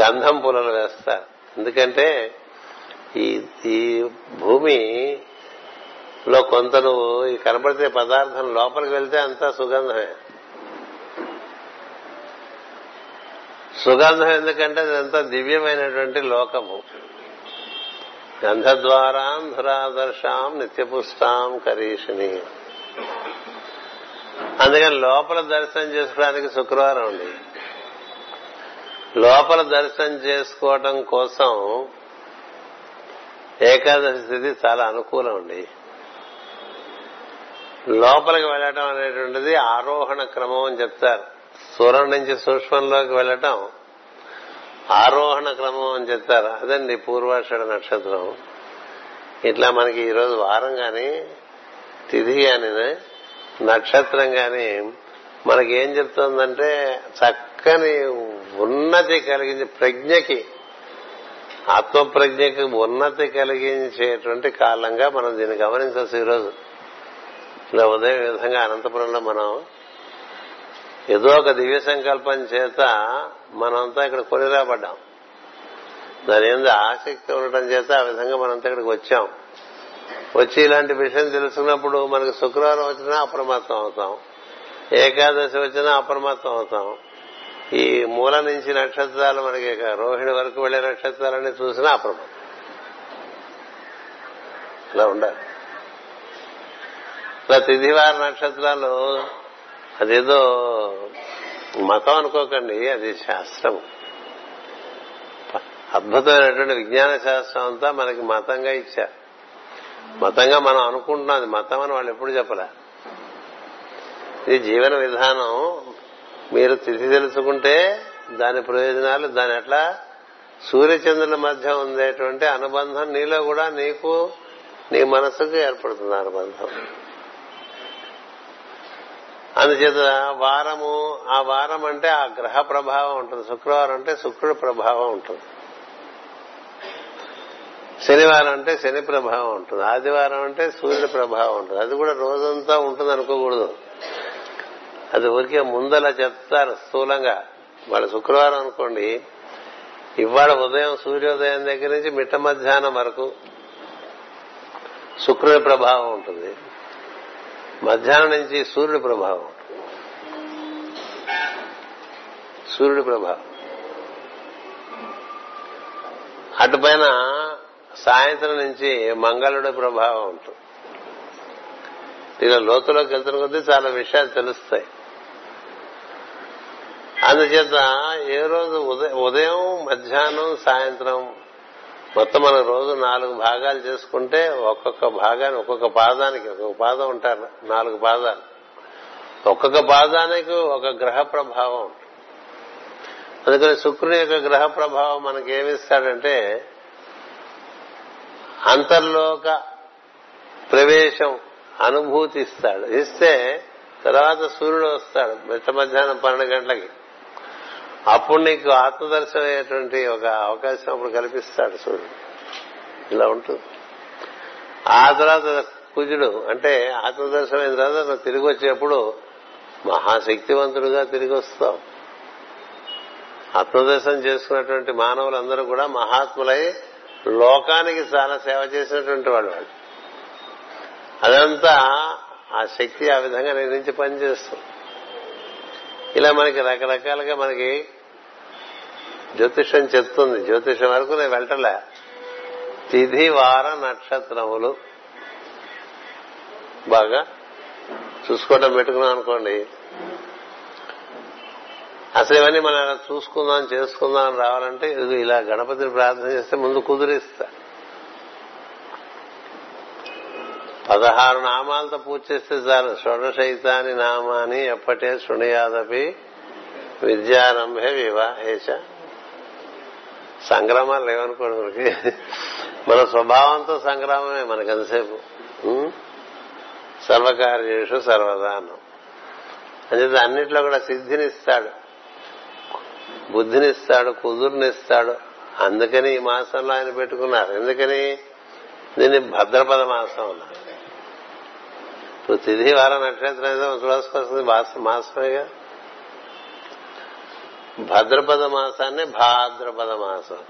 గంధం పొలాలు వేస్తారు. ఎందుకంటే ఈ ఈ భూమి లో కొంత నువ్వు ఈ కనపడితే పదార్థం లోపలికి వెళ్తే అంతా సుగంధమే. సుగంధం ఎందుకంటే అదంతా దివ్యమైనటువంటి లోకము. గంధద్వారాం ధురాదర్శాం నిత్యపుష్టాం కరీషిణి. అందుకని లోపల దర్శనం చేసుకోవడానికి శుక్రవారం ఉంది. లోపల దర్శనం చేసుకోవటం కోసం ఏకాదశి స్థితి చాలా అనుకూలం అండి. లోపలికి వెళ్లటం అనేటువంటిది ఆరోహణ క్రమం అని చెప్తారు. స్థూలం నుంచి సూక్ష్మంలోకి వెళ్లటం ఆరోహణ క్రమం అని చెప్తారు. అదండి పూర్వాషాఢ నక్షత్రం. ఇట్లా మనకి ఈరోజు వారం గాని తిథి గాని నక్షత్రం గాని మనకేం చెప్తుందంటే చక్కని ఉన్నతి కలిగించే ప్రజ్ఞకి, ఆత్మ ప్రజ్ఞకి ఉన్నతి కలిగించేటువంటి కాలంగా మనం దీన్ని గమనించవచ్చు. ఈరోజు ఇలా ఉదయం విధంగా అనంతపురంలో మనం ఏదో ఒక దివ్య సంకల్పం చేత మనంతా ఇక్కడ కొనిరాబడ్డాం. దాని మీద ఆసక్తి ఉండటం చేత ఆ విధంగా మనంతా ఇక్కడికి వచ్చాం. వచ్చి ఇలాంటి విషయం తెలుసుకున్నప్పుడు మనకు శుక్రవారం వచ్చినా అప్రమత్తం అవుతాం, ఏకాదశి వచ్చినా అప్రమత్తం అవుతాం. ఈ మూల నుంచి నక్షత్రాలు మనకి రోహిణి వరకు వెళ్లే నక్షత్రాలని చూసినా అప్రమత్తం. ఇలా ఉండాలి. ఇలా తిథివార నక్షత్రాలు అదేదో మతం అనుకోకండి, అది శాస్త్రం. అద్భుతమైనటువంటి విజ్ఞాన శాస్త్రం అంతా మనకి మతంగా ఇచ్చారు. మతంగా మనం అనుకుంటున్నాం, అది మతం అని వాళ్ళు ఎప్పుడు చెప్పలే. ఇది జీవన విధానం. మీరు తిథి తెలుసుకుంటే దాని ప్రయోజనాలు, దాని ఎట్లా సూర్యచంద్రుల మధ్య ఉండేటువంటి అనుబంధం నీలో కూడా, నీకు నీ మనసుకు ఏర్పడుతుంది అనుబంధం. అందుచేత వారము, ఆ వారం అంటే ఆ గ్రహ ప్రభావం ఉంటుంది. శుక్రవారం అంటే శుక్రుడి ప్రభావం ఉంటుంది, శనివారం అంటే శని ప్రభావం ఉంటుంది, ఆదివారం అంటే సూర్యుడి ప్రభావం ఉంటుంది. అది కూడా రోజంతా ఉంటుంది అనుకోకూడదు. అది ఊరికే ముందలా చెప్తారు స్థూలంగా. వాళ్ళు శుక్రవారం అనుకోండి, ఇవాళ ఉదయం సూర్యోదయం దగ్గర నుంచి మిట్ట మధ్యాహ్నం వరకు శుక్రుడి ప్రభావం ఉంటుంది, మధ్యాహ్నం నుంచి సూర్యుడి ప్రభావం సూర్యుడి ప్రభావం అటుపైన సాయంత్రం నుంచి మంగళుడి ప్రభావం ఉంటుంది. ఇలా లోతులోకి వెళ్తున్న కొద్దీ చాలా విషయాలు తెలుస్తాయి. అందుచేత ఏ రోజు ఉదయం మధ్యాహ్నం సాయంత్రం మొత్తం మనం రోజు నాలుగు భాగాలు చేసుకుంటే ఒక్కొక్క భాగాన్ని ఒక్కొక్క పాదానికి ఒక్కొక్క పాదం ఉంటారు, నాలుగు పాదాలు. ఒక్కొక్క పాదానికి ఒక గ్రహ ప్రభావం ఉంటుంది. అందుకని శుక్రుని యొక్క గ్రహ ప్రభావం మనకేమిస్తాడంటే అంతర్లోక ప్రవేశం అనుభూతి ఇస్తాడు. ఇస్తే తర్వాత సూర్యుడు వస్తాడు మిట్ట మధ్యాహ్నం పన్నెండు గంటలకి. అప్పుడు నీకు ఆత్మదర్శనం అయ్యేటువంటి ఒక అవకాశం అప్పుడు కల్పిస్తాడు సూర్యుడు. ఇలా ఉంటుంది. ఆ తర్వాత కుజుడు అంటే ఆత్మదర్శనం అయిన తర్వాత నువ్వు తిరిగి వచ్చేప్పుడు మహాశక్తివంతుడుగా తిరిగి వస్తావు. ఆత్మదర్శనం చేసుకున్నటువంటి మానవులందరూ కూడా మహాత్ములై లోకానికి చాలా సేవ చేసినటువంటి వాళ్ళు వాళ్ళు అదంతా ఆ శక్తి ఆ విధంగా నిర్మించి పనిచేస్తుంది. ఇలా మనకి రకరకాలుగా మనకి జ్యోతిషం చెప్తుంది. జ్యోతిషం వరకు నేను వెళ్ళటలే. తిథి వార నక్షత్రములు బాగా చూసుకోవడం పెట్టుకున్నాం అనుకోండి. అసలు ఇవన్నీ మనం అలా చూసుకుందాం చేసుకుందాం అని రావాలంటే ఇలా గణపతిని ప్రార్థన చేస్తే ముందు కుదిరిస్తా. పదహారు నామాలతో పూజ చేస్తే చాలు. షోడశైతాని నామాని ఎప్పటే శృణుయాదపి విద్యారంభే వివాహేశ. సంగ్రామాలు లేవనుకోండి మనకి. మన స్వభావంతో సంగ్రామమే మనకు ఎంతసేపు. సర్వకార్యేషు సర్వదానం అని చెప్పి అన్నిట్లో కూడా సిద్ధినిస్తాడు, బుద్ధినిస్తాడు, కుదురునిస్తాడు. అందుకని ఈ మాసంలో ఆయన పెట్టుకున్నారు. ఎందుకని దీన్ని భద్రపద మాసం అన్నారు. ఇప్పుడు తిథి వార నక్షత్రం ఏదో చూడాల్సి మాసమేగా. భద్రపద మాసాన్ని భాద్రపద మాసం.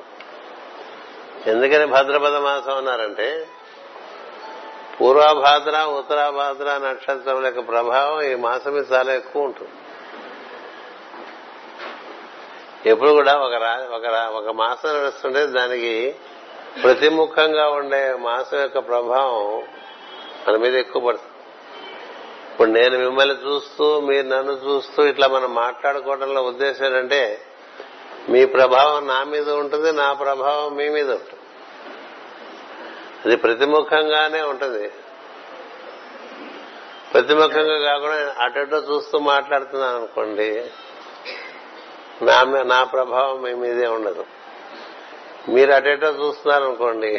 ఎందుకని భద్రపద మాసం అన్నారంటే పూర్వభాద్ర ఉత్తరాభాద్ర నక్షత్రం యొక్క ప్రభావం ఈ మాసం మీద చాలా ఎక్కువ ఉంటుంది. ఎప్పుడు కూడా ఒక ఒక మాసం నడుస్తుంటే దానికి ప్రతిముఖంగా ఉండే మాసం యొక్క ప్రభావం మన మీద ఎక్కువ పడుతుంది. ఇప్పుడు నేను మిమ్మల్ని చూస్తూ మీరు నన్ను చూస్తూ ఇట్లా మనం మాట్లాడుకోవడంలో ఉద్దేశం ఏంటంటే మీ ప్రభావం నా మీద ఉంటుంది, నా ప్రభావం మీ మీద ఉంటుంది. అది ప్రతిముఖంగానే ఉంటుంది. ప్రతిముఖంగా కాకుండా అటో చూస్తూ మాట్లాడుతున్నాను అనుకోండి, నా నా ప్రభావం మీ మీదే ఉండదు. మీరు అటేటో చూస్తున్నారనుకోండి,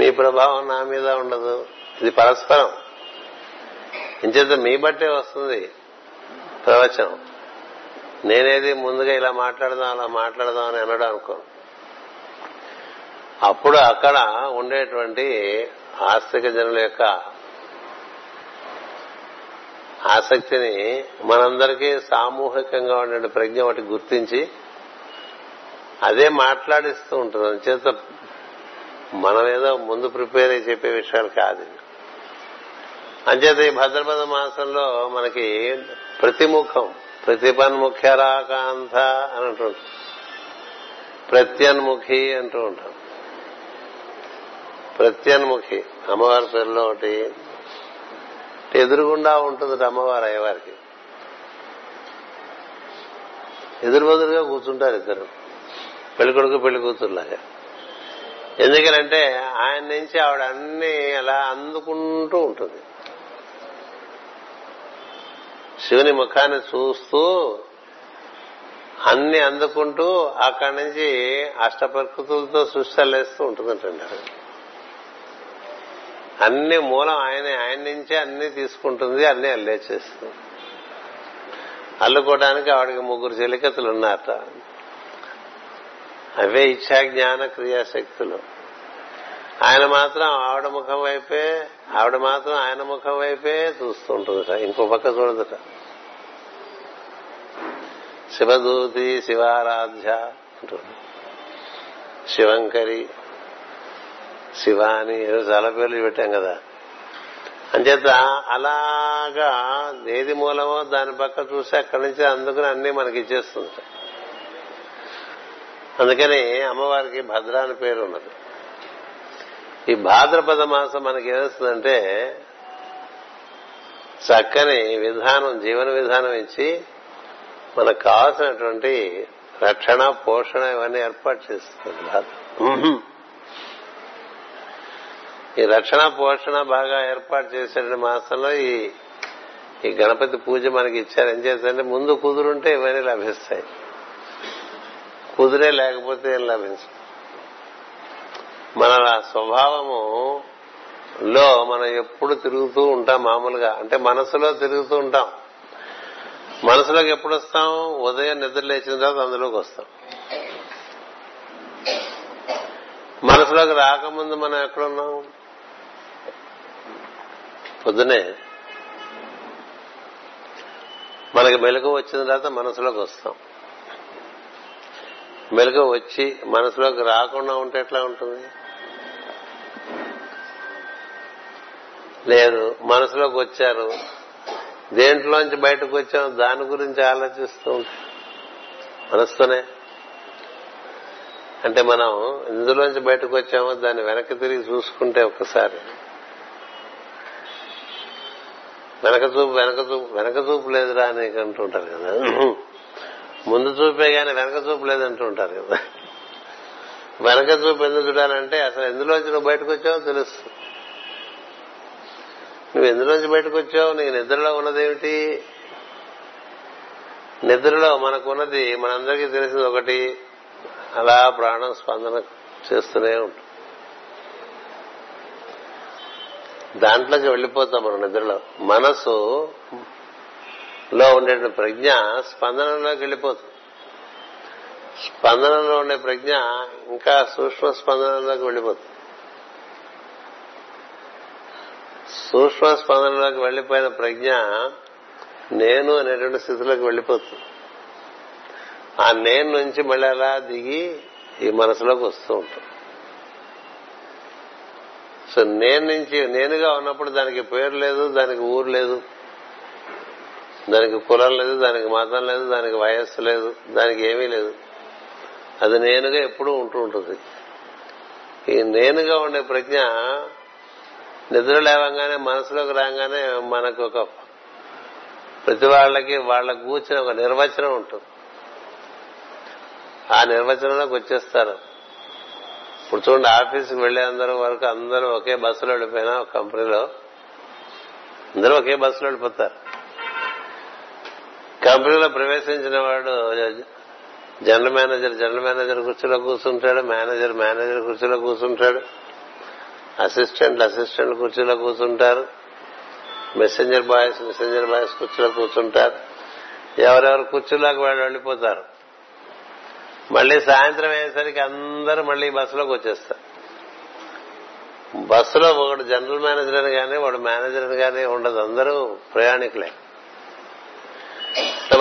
మీ ప్రభావం నా మీద ఉండదు. ఇది పరస్పరం. ఇంచేత మీ బట్టే వస్తుంది ప్రవచనం. నేనేది ముందుగా ఇలా మాట్లాడదాం అలా మాట్లాడదాం అని అనడం అనుకో. అప్పుడు అక్కడ ఉండేటువంటి ఆస్తిక జనుల యొక్క ఆసక్తిని మనందరికీ సామూహికంగా ఉండే ప్రజ్ఞ ఒకటి గుర్తించి అదే మాట్లాడిస్తూ ఉంటుంది. అందుచేత మనం ఏదో ముందు ప్రిపేర్ అయి చెప్పే విషయాలు కాదు. అంచేత ఈ భద్రపద మాసంలో మనకి ప్రతిముఖం ప్రతిపన్ముఖ్యరాకాంత అని అంటూ ఉంటాం, ప్రత్యన్ముఖి అంటూ ఉంటాం. ప్రత్యన్ముఖి అమ్మవారి పేరులో ఒకటి. ఎదురుగుండా ఉంటుంది అమ్మవారు. అయ్యవారికి ఎదురు బదురుగా కూర్చుంటారు ఇద్దరు, పెళ్లి కొడుకు పెళ్లి కూతురులాగా. ఎందుకనంటే ఆయన నుంచి ఆవిడ అన్ని అలా అందుకుంటూ ఉంటుంది. శివుని ముఖాన్ని చూస్తూ అన్ని అందుకుంటూ అక్కడి నుంచి అష్టప్రకృతులతో సృష్టిలేస్తూ ఉంటుందంటండి. అన్ని మూలం ఆయనే. ఆయన నుంచే అన్ని తీసుకుంటుంది, అన్ని అల్లేచేస్తుంది. అల్లుకోవడానికి ఆవిడకి ముగ్గురు చెలికతులు ఉన్నారట. అవే ఇచ్చా జ్ఞాన క్రియాశక్తులు. ఆయన మాత్రం ఆవిడ ముఖం వైపే, ఆవిడ మాత్రం ఆయన ముఖం వైపే చూస్తుంటుందట, ఇంకో పక్క చూడదుట. శివదూతి శివారాధ్య అంటుంది, శివంకరి, శివ అని చాలా పేర్లు పెట్టాం కదా. అంచేత అలాగా ఏది మూలమో దాని పక్క చూసి అక్కడి నుంచి అందుకుని అన్ని మనకి ఇచ్చేస్తుంట. అందుకని అమ్మవారికి భద్ర అని పేరు ఉన్నది. ఈ భాద్రపద మాసం మనకి ఏమొస్తుందంటే చక్కని విధానం, జీవన విధానం ఇచ్చి మనకు కావాల్సినటువంటి రక్షణ, పోషణ ఇవన్నీ ఏర్పాటు చేస్తుంది. ఈ రక్షణ పోషణ బాగా ఏర్పాటు చేసే మాసంలో ఈ ఈ గణపతి పూజ మనకి ఇచ్చారు. ఏం చేస్తారంటే ముందు కుదురుంటే ఇవన్నీ లభిస్తాయి, కుదిరే లేకపోతే ఏం లభించదు. మన స్వభావము లో మనం ఎప్పుడు తిరుగుతూ ఉంటాం మామూలుగా, అంటే మనసులో తిరుగుతూ ఉంటాం. మనసులోకి ఎప్పుడు వస్తాం? ఉదయం నిద్ర లేచిన తర్వాత అందులోకి వస్తాం. మనసులోకి రాకముందు మనం ఎక్కడున్నాం? పొద్దునే మనకి మెలకువ వచ్చిన తర్వాత మనసులోకి వస్తాం. మెలకువ వచ్చి మనసులోకి రాకుండా ఉంటే ఎట్లా ఉంటుంది? లేదు, మనసులోకి వచ్చారు, దేంట్లోంచి బయటకు వచ్చాం దాని గురించి ఆలోచిస్తూ ఉంటాం మనస్తోనే. అంటే మనం ఇందులోంచి బయటకు వచ్చామో దాన్ని వెనక్కి తిరిగి చూసుకుంటే ఒకసారి వెనక చూపు వెనక చూపు వెనక చూపు లేదురా అని అంటుంటారు కదా. ముందు చూపే కానీ వెనక చూపు లేదంటూ ఉంటారు కదా. వెనక చూపు ఎందుకు చూడాలంటే అసలు ఎందులోంచి నువ్వు బయటకు వచ్చావో తెలుస్తుంది. నువ్వు ఎందులోంచి బయటకు వచ్చావు, నీకు నిద్రలో ఉన్నదేమిటి? నిద్రలో మనకున్నది మనందరికీ తెలిసింది ఒకటి, అలా ప్రాణం స్పందన చేస్తూనే ఉంటుంది. దాంట్లోకి వెళ్లిపోతాం మనం నిద్రలో. మనసులో ఉండే ప్రజ్ఞ స్పందనలోకి వెళ్లిపోతుంది. స్పందనలో ఉండే ప్రజ్ఞ ఇంకా సూక్ష్మ స్పందనలోకి వెళ్లిపోతుంది. సూక్ష్మ స్పందనలోకి వెళ్లిపోయిన ప్రజ్ఞ నేను అనేటువంటి స్థితిలోకి వెళ్లిపోతుంది. ఆ నేను నుంచి మళ్ళీ అలా దిగి ఈ మనసులోకి వస్తూ ఉంటాం. సో నేను నుంచి నేనుగా ఉన్నప్పుడు దానికి పేరు లేదు, దానికి ఊరు లేదు, దానికి కులం లేదు, దానికి మతం లేదు, దానికి వయస్సు లేదు, దానికి ఏమీ లేదు. అది నేనుగా ఎప్పుడూ ఉంటూ ఉంటుంది. ఈ నేనుగా ఉండే ప్రజ్ఞ నిద్ర లేవంగానే మనసులోకి రాగానే మనకు ఒక ప్రతి వాళ్ళకి వాళ్ళ కూర్చిన ఒక నిర్వచనం ఉంటుంది. ఆ నిర్వచనంలోకి వచ్చేస్తారు. ఇప్పుడు చూడండి, ఆఫీస్కి వెళ్లే అందరూ వరకు అందరూ ఒకే బస్సులో వెళ్ళిపోయినా ఒక కంపెనీలో అందరూ ఒకే బస్సులో వెళ్ళిపోతారు. కంపెనీలో ప్రవేశించిన వాడు జనరల్ మేనేజర్ జనరల్ మేనేజర్ కుర్చీలో కూర్చుంటాడు, మేనేజర్ మేనేజర్ కుర్చీలో కూర్చుంటాడు, అసిస్టెంట్లు అసిస్టెంట్ కుర్చీలో కూర్చుంటారు, మెసెంజర్ బాయ్స్ మెసెంజర్ బాయ్స్ కుర్చీలో కూర్చుంటారు. ఎవరెవరు కుర్చీలోకి వాళ్ళు వెళ్ళిపోతారు. మళ్లీ సాయంత్రం అయ్యేసరికి అందరూ మళ్లీ బస్సులోకి వచ్చేస్తారు. బస్సులో ఒకడు జనరల్ మేనేజర్ అని కానీ వాడు మేనేజర్ అని కానీ ఉండదు, అందరూ ప్రయాణికులే.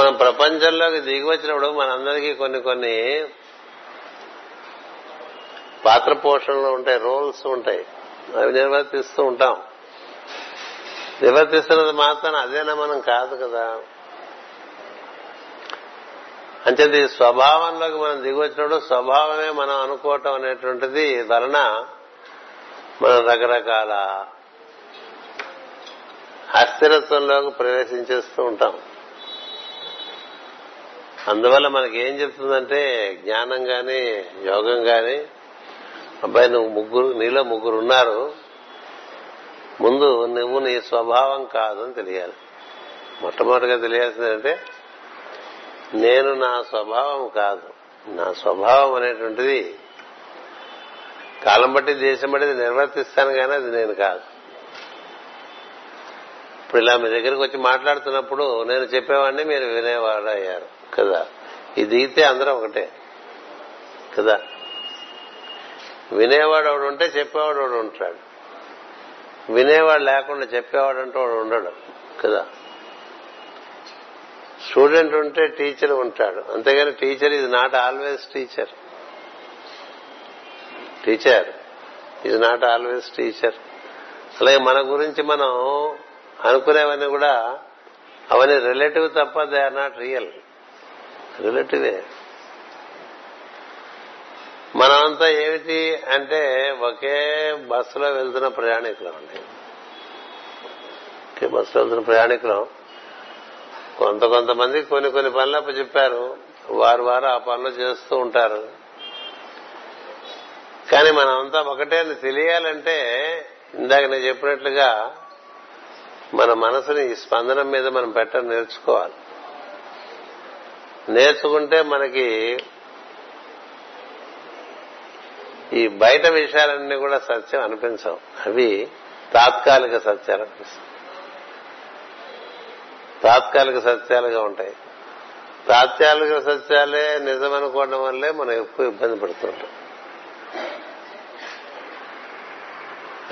మనం ప్రపంచంలోకి దిగి వచ్చినప్పుడు మనందరికీ కొన్ని కొన్ని పాత్ర పోషణలు ఉంటాయి, రోల్స్ ఉంటాయి. అవి నిర్వర్తిస్తూ ఉంటాం. నిర్వర్తిస్తున్నది మాత్రం అదేనా మనం? కాదు కదా. అంటే ఈ స్వభావంలోకి మనం దిగొచ్చినప్పుడు స్వభావమే మనం అనుకోవటం అనేటువంటిది వలన మనం రకరకాల అస్థిరత్వంలోకి ప్రవేశించేస్తూ ఉంటాం. అందువల్ల మనకి ఏం చెప్తుందంటే జ్ఞానం గాని యోగం గాని, అబ్బాయి నువ్వు ముగ్గురు నీలో ముగ్గురు ఉన్నారు, ముందు నువ్వు నీ స్వభావం కాదని తెలియాలి. మొట్టమొదటిగా తెలియాల్సిందంటే నేను నా స్వభావం కాదు. నా స్వభావం అనేటువంటిది కాలం బట్టి దేశం బట్టి నిర్వర్తిస్తాను కానీ అది నేను కాదు. ఇప్పుడు ఇలా మీ దగ్గరికి వచ్చి మాట్లాడుతున్నప్పుడు నేను చెప్పేవాడిని, మీరు వినేవాడు అయ్యారు కదా. ఇది దిగితే అందరం ఒకటే కదా. వినేవాడు వాడు ఉంటే చెప్పేవాడు వాడు ఉంటాడు, వినేవాడు లేకుండా చెప్పేవాడు అంటే వాడు ఉండడు కదా. స్టూడెంట్ ఉంటే టీచర్ ఉంటాడు, అంతేగాని teacher is not always teacher teacher is not always teacher అలాగే మన గురించి మనం అనుకునేవన్నీ కూడా అవన్నీ రిలేటివ్ తప్ప దే ఆర్ నాట్ రియల్. రిలేటివే. మనమంతా ఏమిటి అంటే ఒకే బస్సులో వెళ్తున్న ప్రయాణికులం అండి ఒకే బస్సులో వెళ్తున్న ప్రయాణికులం కొంత కొంతమంది కొన్ని కొన్ని పనులు అప్పచెప్పారు, వారు వారు ఆ పనులు చేస్తూ ఉంటారు. కానీ మనమంతా ఒకటే అని తెలియాలంటే ఇందాక నేను చెప్పినట్లుగా మన మనసుని ఈ స్పందనం మీద మనం పెట్టడం నేర్చుకోవాలి. నేర్చుకుంటే మనకి ఈ బయట విషయాలన్నీ కూడా సత్యం అనిపించవు, అవి తాత్కాలిక సత్యాలు అనిపిస్తాయి, తాత్కాలిక సత్యాలుగా ఉంటాయి. తాత్కాలిక సత్యాలే నిజమనుకోవడం వల్లే మనం ఎక్కువ ఇబ్బంది పడుతుంటాం.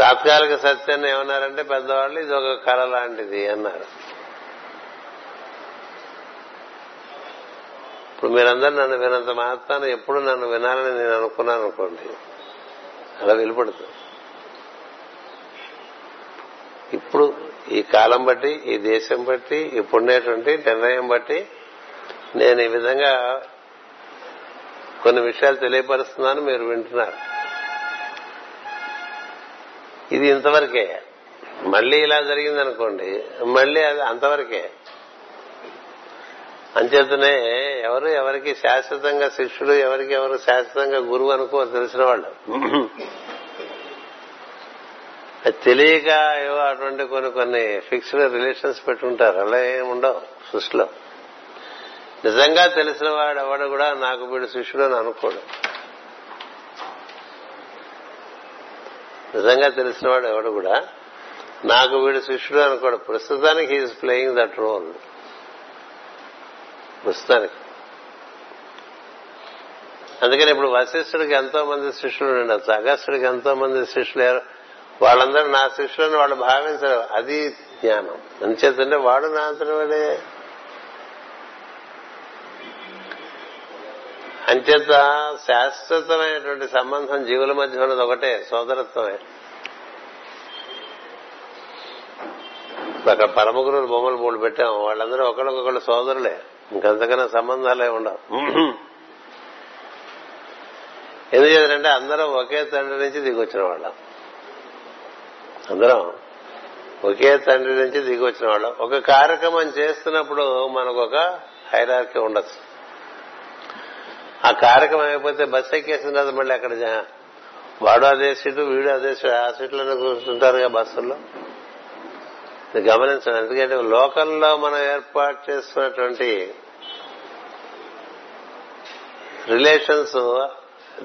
తాత్కాలిక సత్యాన్ని ఏమన్నారంటే పెద్దవాళ్ళు ఇది ఒక కళ లాంటిది అన్నారు. ఇప్పుడు మీరందరూ నన్ను వినంత మాత్రాన ఎప్పుడు నన్ను వినాలని నేను అనుకున్నాను అనుకోండి, అలా వెలుపడుతుంది. ఇప్పుడు ఈ కాలం బట్టి, ఈ దేశం బట్టి, ఇప్పుడున్నటువంటి నిర్ణయం బట్టి నేను ఈ విధంగా కొన్ని విషయాలు తెలియపరుస్తున్నాను, మీరు వింటున్నారు. ఇది ఇంతవరకే. మళ్లీ ఇలా జరిగిందనుకోండి, మళ్లీ అది అంతవరకే. అంచేతనే ఎవరు ఎవరికి శాశ్వతంగా శిష్యుడు, ఎవరికి ఎవరు శాశ్వతంగా గురువు అనుకో తెలిసిన వాళ్ళు. తెలియక ఏవో అటువంటి కొన్ని కొన్ని ఫిక్స్డ్ రిలేషన్స్ పెట్టుకుంటారు. అలా ఏమి ఉండవు సృష్టిలో. నిజంగా తెలిసిన వాడు ఎవడు కూడా నాకు వీడు శిష్యుడు అని అనుకోడు. నిజంగా తెలిసినవాడు ఎవడు కూడా నాకు వీడు శిష్యుడు అనుకోడు. ప్రస్తుతానికి హీఈస్ ప్లేయింగ్ దట్ రోల్. ప్రస్తుతానికి అందుకని ఇప్పుడు వశిష్ఠుడికి ఎంతో మంది శిష్యులు ఉండొచ్చు, అగస్త్యుడికి ఎంతో మంది శిష్యులు. వాళ్ళందరూ నా శిష్యులను వాళ్ళు భావించరు, అది జ్ఞానం. అంచేతంటే వాడు నా అంతటి వాడే. అంచేత శాశ్వతమైనటువంటి సంబంధం జీవుల మధ్య ఉన్నది ఒకటే, సోదరత్వమే. అక్కడ పరమ గురువులు బొమ్మలు మూడు పెట్టాం, వాళ్ళందరూ ఒకళ్ళకొకళ్ళు సోదరులే, ఇంకంతకన్నా సంబంధాలే ఉండవు. ఎందుచేతంటే అందరూ ఒకే తండ్రి నుంచి దిగొచ్చిన వాళ్ళం, అందరం ఒకే తండ్రి నుంచి దిగొచ్చిన వాళ్ళం. ఒక కార్యక్రమం చేస్తున్నప్పుడు మనకొక హైరార్కీ ఉండొచ్చు. ఆ కార్యక్రమం అయిపోతే బస్సు ఎక్కేసిన తర్వాత మళ్ళీ అక్కడ వాడు అదే సీటు, వీడు అదే సీటు, ఆ సీట్లను కూర్చుంటారుగా బస్సుల్లో. గమనించండి, ఎందుకంటే లోకల్లో మనం ఏర్పాటు చేస్తున్నటువంటి relations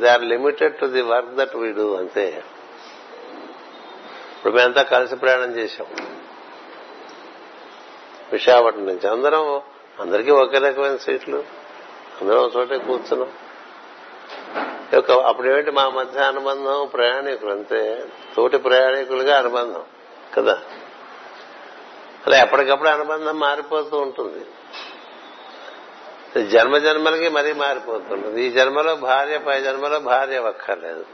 they are limited to the work that we do, అంతే. ఇప్పుడు మేమంతా కలిసి ప్రయాణం చేశాం విశాఖపట్నం నుంచి. అందరం అందరికీ ఒకే రకమైన సీట్లు, అందరం ఒక చోటే కూర్చున్నాం. అప్పుడేమిటి మా మధ్య అనుబంధం? ప్రయాణికులు, అంతే. తోటి ప్రయాణికులుగా అనుబంధం కదా. అలా ఎప్పటికప్పుడు అనుబంధం మారిపోతూ ఉంటుంది. జన్మ జన్మలకి మరీ మారిపోతుంటుంది. ఈ జన్మలో భార్య, పై జన్మలో భార్య ఒక్కర్లేదు.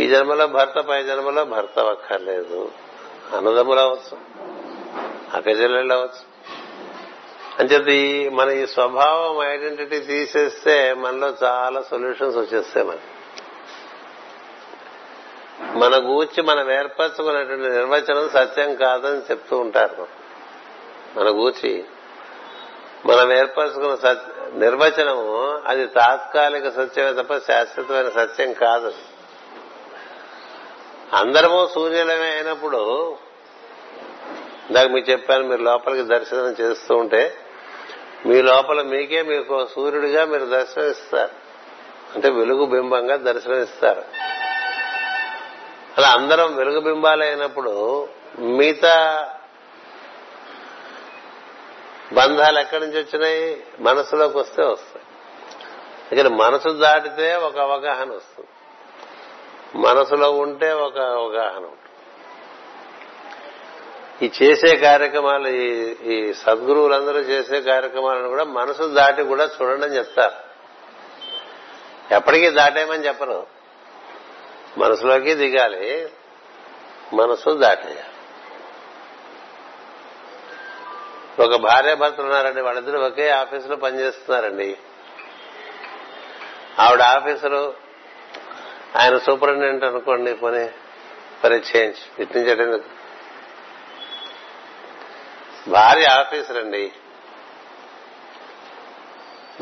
ఈ జన్మలో భర్త, పై జన్మలో భర్త ఒక్కర్లేదు. అన్నదమ్ములు అవచ్చు, అక్కచెల్లెళ్ళు అవచ్చు. అంచేది మన ఈ స్వభావం, ఐడెంటిటీ తీసేస్తే మనలో చాలా సొల్యూషన్స్ వచ్చేస్తాయి. మనకి మన గూర్చి మనం ఏర్పరచుకున్నటువంటి నిర్వచనం సత్యం కాదని చెప్తూ ఉంటారు. మన గూర్చి మనం ఏర్పరచుకున్న నిర్వచనము అది తాత్కాలిక సత్యమే తప్ప శాశ్వతమైన సత్యం కాదు. అందరము సూర్యులమే అయినప్పుడు, ఇందాక మీకు చెప్పాను, మీరు లోపలికి దర్శనం చేస్తూ ఉంటే మీ లోపల మీకే మీకు సూర్యుడిగా మీరు దర్శనమిస్తారు, అంటే వెలుగు బింబంగా దర్శనమిస్తారు. అలా అందరం వెలుగు బింబాలైనప్పుడు మిగతా బంధాలు ఎక్కడి నుంచి వచ్చినాయి? మనసులోకి వస్తే వస్తాయి. ఇక్కడ మనసు దాటితే ఒక అవగాహన వస్తుంది, మనసులో ఉంటే ఒక అవగాహన ఉంటుంది. ఈ చేసే కార్యక్రమాలు, ఈ సద్గురువులందరూ చేసే కార్యక్రమాలను కూడా మనసు దాటి కూడా చూడండి అని చెప్తారు. ఎప్పటికీ దాటేమని చెప్పరు, మనసులోకి దిగాలి, మనసు దాటేయాలి. ఒక భార్యాభర్తలు ఉన్నారండి, వాళ్ళిద్దరూ ఒకే ఆఫీసులో పనిచేస్తున్నారండి. ఆవిడ ఆఫీసులో, ఆయన సూపరింటెండెంట్ అనుకోండి, పోనీ ఫర్ ఎ చేంజ్. ఇట్టించడం భార్య ఆఫీసర్ అండి,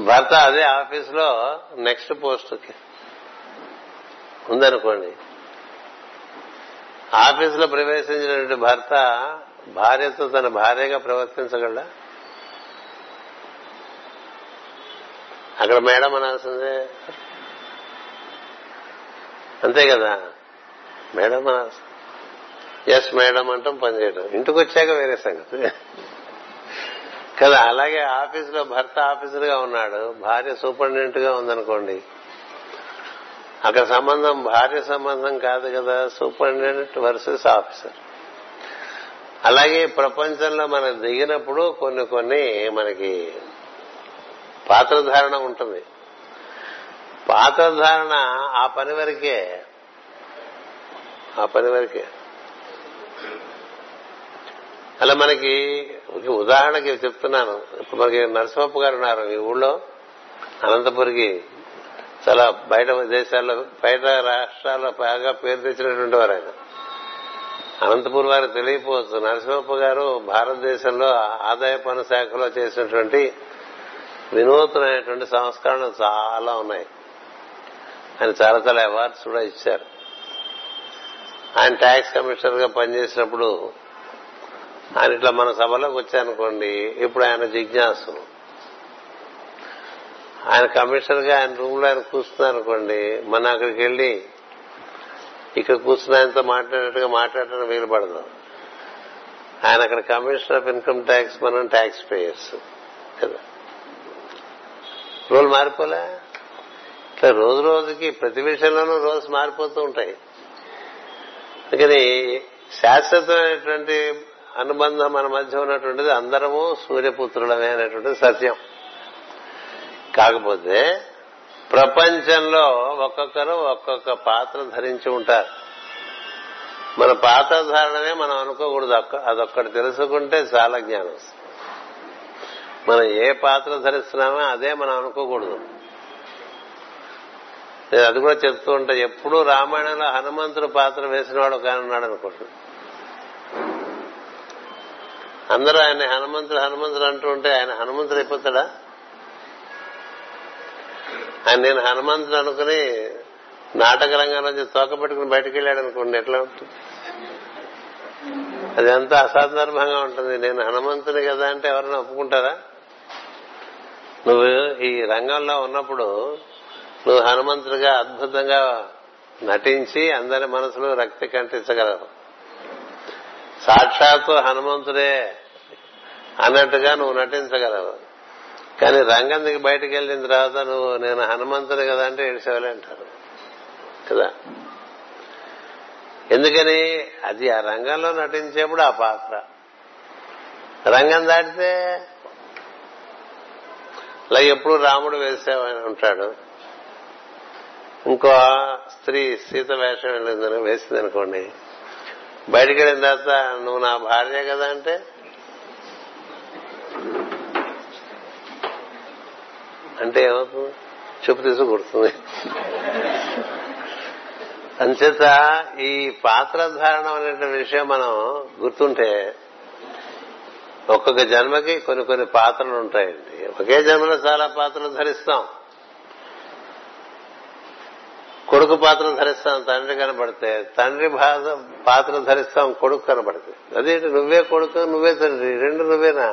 భర్త అదే ఆఫీసులో నెక్స్ట్ పోస్ట్కి ఉందనుకోండి. ఆఫీసులో ప్రవేశించినటువంటి భర్త భార్యతో తన భార్యగా ప్రవర్తించగలడా? అక్కడ మేడం అనాల్సిందే, అంతే కదా, మేడం అనాల్సింది. ఎస్ మేడం అంటాం, పనిచేయడం. ఇంటికి వచ్చాక వేరే సంగతి కదా. అలాగే ఆఫీసులో భర్త ఆఫీసర్ గా ఉన్నాడు, భార్య సూపరింటెండెంట్ గా ఉందనుకోండి, అక్కడ సంబంధం భార్య సంబంధం కాదు కదా, సూపరింటెండెంట్ వర్సెస్ ఆఫీసర్. అలాగే ప్రపంచంలో మనం దిగినప్పుడు కొన్ని కొన్ని మనకి పాత్రధారణ ఉంటుంది. పాత్రధారణ ఆ పని వరకే ఆ పని వరకే అలా మనకి ఉదాహరణకి చెప్తున్నాను. ఇప్పుడు మనకి నరసింహప్ప గారు ఉన్నారు ఈ ఊళ్ళో, అనంతపురికి చాలా బయట దేశాల్లో బయట రాష్ట్రాల్లో బాగా పేరు తెచ్చినటువంటి వారు ఆయన. అనంతపురం వారు తెలియపోవచ్చు. నరసింహప్ప గారు భారతదేశంలో ఆదాయ పన్ను శాఖలో చేసినటువంటి వినూత్నమైనటువంటి సంస్కరణలు చాలా ఉన్నాయి. ఆయన చాలా చాలా అవార్డ్స్ కూడా ఇచ్చారు. ఆయన ట్యాక్స్ కమిషనర్ గా పనిచేసినప్పుడు ఆయన ఇట్లా మన సభలోకి వచ్చానుకోండి, ఇప్పుడు ఆయన జిజ్ఞాసులు, ఆయన కమిషనర్ గా ఆయన రూమ్ లో ఆయన కూర్చున్నారనుకోండి, మనం అక్కడికి వెళ్లి ఇక్కడ కూర్చున్న ఆయనతో మాట్లాడేట్టుగా మాట్లాడటానికి వీలు పడదు. ఆయన అక్కడ కమిషనర్ ఆఫ్ ఇన్కమ్ ట్యాక్స్, మనం ట్యాక్స్ పేయర్స్ కదా. రూల్ మారిపోలే. ఇట్లా రోజు రోజుకి ప్రతి విషయంలోనూ రోజు మారిపోతూ ఉంటాయి. అందుకని శాశ్వతమైనటువంటి అనుబంధం మన మధ్య ఉన్నటువంటిది అందరము సూర్యపుత్రులమే అనేటువంటి సత్యం. కాకపోతే ప్రపంచంలో ఒక్కొక్కరు ఒక్కొక్క పాత్ర ధరించి ఉంటారు. మన పాత్ర ధారణమే మనం అనుకోకూడదు. అదొక్కటి తెలుసుకుంటే చాలా జ్ఞానం. మనం ఏ పాత్ర ధరిస్తున్నామో అదే మనం అనుకోకూడదు. నేను అది కూడా చెప్తూ ఉంటా. ఎప్పుడూ రామాయణంలో హనుమంతుడు పాత్ర వేసినవాడు కానున్నాడు అనుకుంటున్నాను. అందరూ ఆయన హనుమంతుడు హనుమంతుడు అంటూ ఉంటే ఆయన హనుమంతుడు అయిపోతాడా? ఆయన నేను హనుమంతుడు అనుకుని నాటక రంగంలోంచి తోక పెట్టుకుని బయటకు వెళ్ళాడు అనుకోండి, ఎట్లా ఉంటుంది? అది అంతా అసందర్భంగా ఉంటుంది. నేను హనుమంతుని కదా అంటే ఎవరైనా ఒప్పుకుంటారా? నువ్వు ఈ రంగంలో ఉన్నప్పుడు నువ్వు హనుమంతుడిగా అద్భుతంగా నటించి అందరి మనసులో రక్తి కంటించగలవు. సాక్షాత్తు హనుమంతుడే అన్నట్టుగా నువ్వు నటించగలవు. కానీ రంగం దిగి బయటకు వెళ్ళిన తర్వాత నువ్వు నేను హనుమంతుడు కదా అంటే ఏడిసేవలే అంటారు కదా. ఎందుకని? అది ఆ రంగంలో నటించేప్పుడు ఆ పాత్ర. రంగం దాటితే అలా ఎప్పుడు రాముడు వేసేవాని ఉంటాడు. ఇంకో స్త్రీ సీత వేషం వెళ్ళిందని వేసింది అనుకోండి, బయటకు వెళ్ళిన తర్వాత నువ్వు నా భార్య కదా అంటే అంటే ఏమవుతుంది? చూపు తీసుకుడుతుంది. అంచేత ఈ పాత్రధారణం అనే విషయం మనం గుర్తుంటే ఒక్కొక్క జన్మకి కొన్ని కొన్ని పాత్రలు ఉంటాయండి. ఒకే జన్మలో చాలా పాత్రలు ధరిస్తాం. కొడుకు పాత్ర ధరిస్తాం తండ్రి కనబడితే, తండ్రి పాత్ర ధరిస్తాం కొడుకు కనబడితే. అదేంటి నువ్వే కొడుకు నువ్వే తండ్రి రెండు నువ్వేనా?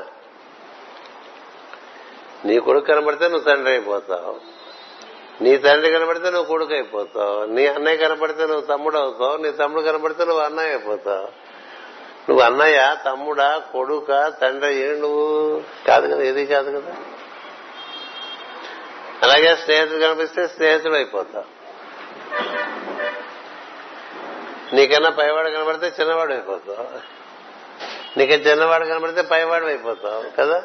నీ కొడుకు కనబడితే నువ్వు తండ్రి అయిపోతావు, నీ తండ్రి కనబడితే నువ్వు కొడుకు అయిపోతావు, నీ అన్నయ్య కనబడితే నువ్వు తమ్ముడు అవుతావు, నీ తమ్ముడు కనబడితే నువ్వు అన్నయ్య అయిపోతావు. నువ్వు అన్నయ్య తమ్ముడా కొడుకా తండ్రి ఏ నువ్వు కాదు కదా, ఏది కాదు కదా. అలాగే స్నేహితుడు కనిపిస్తే స్నేహితుడు అయిపోతావు, నీకన్నా పైవాడు కనబడితే చిన్నవాడు అయిపోతావు, నీకు చిన్నవాడు కనబడితే పైవాడు అయిపోతావు కదా.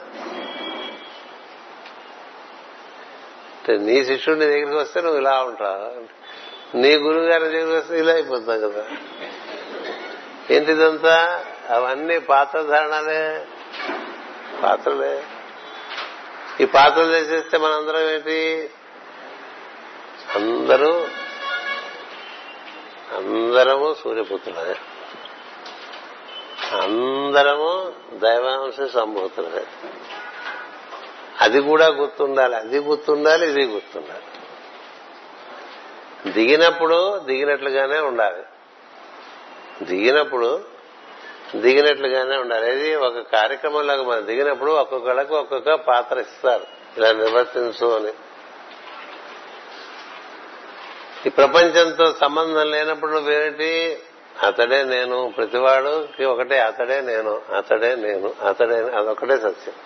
నీ శిష్యుడు నీ దగ్గరికి వస్తే నువ్వు ఇలా ఉంటావు, నీ గురువు గారి దగ్గరికి వస్తే ఇలా అయిపోతావు కదా. ఏంటిదంతా? అవన్నీ పాత్రధారణలే, పాత్రలే. ఈ పాత్రలు చేసేస్తే మనందరం ఏంటి? అందరూ అందరము సూర్యపుత్రులే, అందరము దైవాంశ సంభూతులే. అది కూడా గుర్తుండాలి, అది గుర్తుండాలి, ఇది గుర్తుండాలి. దిగినప్పుడు దిగినట్లుగానే ఉండాలి, దిగినప్పుడు దిగినట్లుగానే ఉండాలి. ఇది ఒక కార్యక్రమంలాగా మనం దిగినప్పుడు ఒక్కొక్కళ్ళకు ఒక్కొక్క పాత్ర ఇస్తారు, ఇలా నిర్వర్తించు అని. ఈ ప్రపంచంతో సంబంధం లేనప్పుడు నువ్వేమిటి? అతడే నేను, ప్రతివాడుకి ఒకటే అతడే నేను, అతడే నేను, అతడే, అదొకటే సత్యం.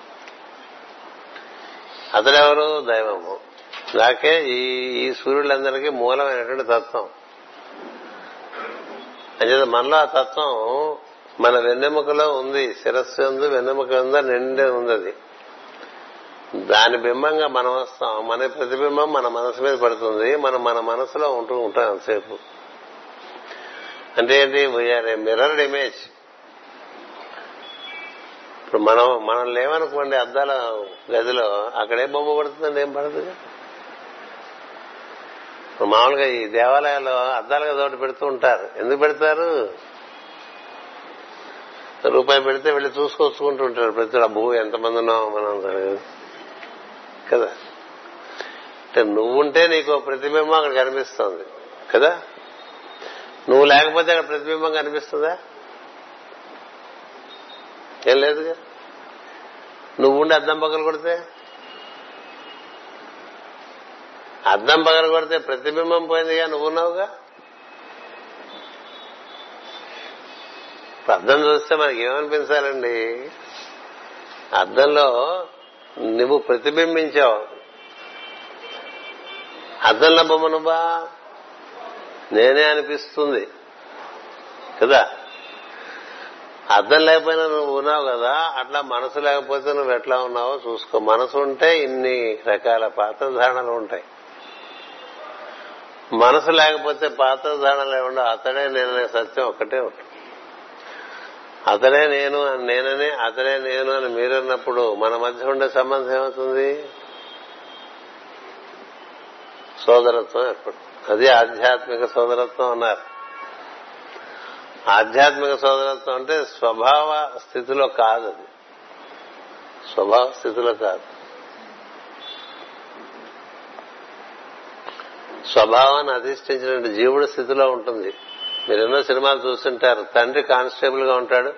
అతడెవరు? దైవము. నాకే ఈ ఈ సూర్యులందరికీ మూలమైనటువంటి తత్వం అంటే మనలో ఆ తత్వం మన వెన్నెముకలో ఉంది. శిరస్సు ఉంది, వెన్నెముక ఉందా నిండే ఉంది. అది దాని బింబంగా మనం వస్తాం. మన ప్రతిబింబం మన మనసు మీద పడుతుంది. మనం మన మనసులో ఉంటూ ఉంటాం ఎంతసేపు. అంటే ఏంటి, వీఆర్ ఏ మిర్రర్డ్ ఇమేజ్. ఇప్పుడు మనం మనం లేవనుకోండి అద్దాల గదిలో, అక్కడే బొమ్మ పడుతుందండి, ఏం పడదు. ఇప్పుడు మామూలుగా ఈ దేవాలయాల్లో అద్దాల గది ఒకటి పెడుతూ ఉంటారు. ఎందుకు పెడతారు? రూపాయి పెడితే వెళ్ళి చూసుకొచ్చుకుంటూ ఉంటారు ప్రతి భూ ఎంతమంది ఉన్నావు మనం కదా. అంటే నువ్వుంటే నీకు ప్రతిబింబం అక్కడ కనిపిస్తుంది కదా. నువ్వు లేకపోతే అక్కడ ప్రతిబింబం కనిపిస్తుందా? ఏం లేదుగా. నువ్వుండి అద్దం పగలు కొడితే, అద్దం పగలు కొడితే ప్రతిబింబం పోయిందిగా, నువ్వున్నావుగా. అద్దం చూస్తే మనకి ఏమనిపించాలండి? అద్దంలో నువ్వు ప్రతిబింబించావు. అద్దంలో బొమ్మ నువ్వా నేనే అనిపిస్తుంది కదా. అద్దం లేకపోయినా నువ్వు ఉన్నావు కదా. అట్లా మనసు లేకపోతే నువ్వు ఎట్లా ఉన్నావో చూసుకో. మనసు ఉంటే ఇన్ని రకాల పాత్రధారణలు ఉంటాయి. మనసు లేకపోతే పాత్రధారణలు ఏముండవు. అతడే నేననే సత్యం ఒక్కటే ఉంటుంది. అతడే నేను అని నేననే అతడే నేను అని మీరన్నప్పుడు మన మధ్య ఉండే సంబంధం ఏమవుతుంది? సోదరత్వం ఏర్పడుతుంది. అది ఆధ్యాత్మిక సోదరత్వం అన్నారు. ఆధ్యాత్మిక సోదరత్వం అంటే స్వభావ స్థితిలో కాదు. అది స్వభావ స్థితిలో కాదు. స్వభావాన్ని అధిష్ఠించిన జీవుడి స్థితిలో ఉంటుంది. మీరు ఎన్నో సినిమాలు చూస్తుంటారు. తండ్రి కానిస్టేబుల్ గా ఉంటాడు,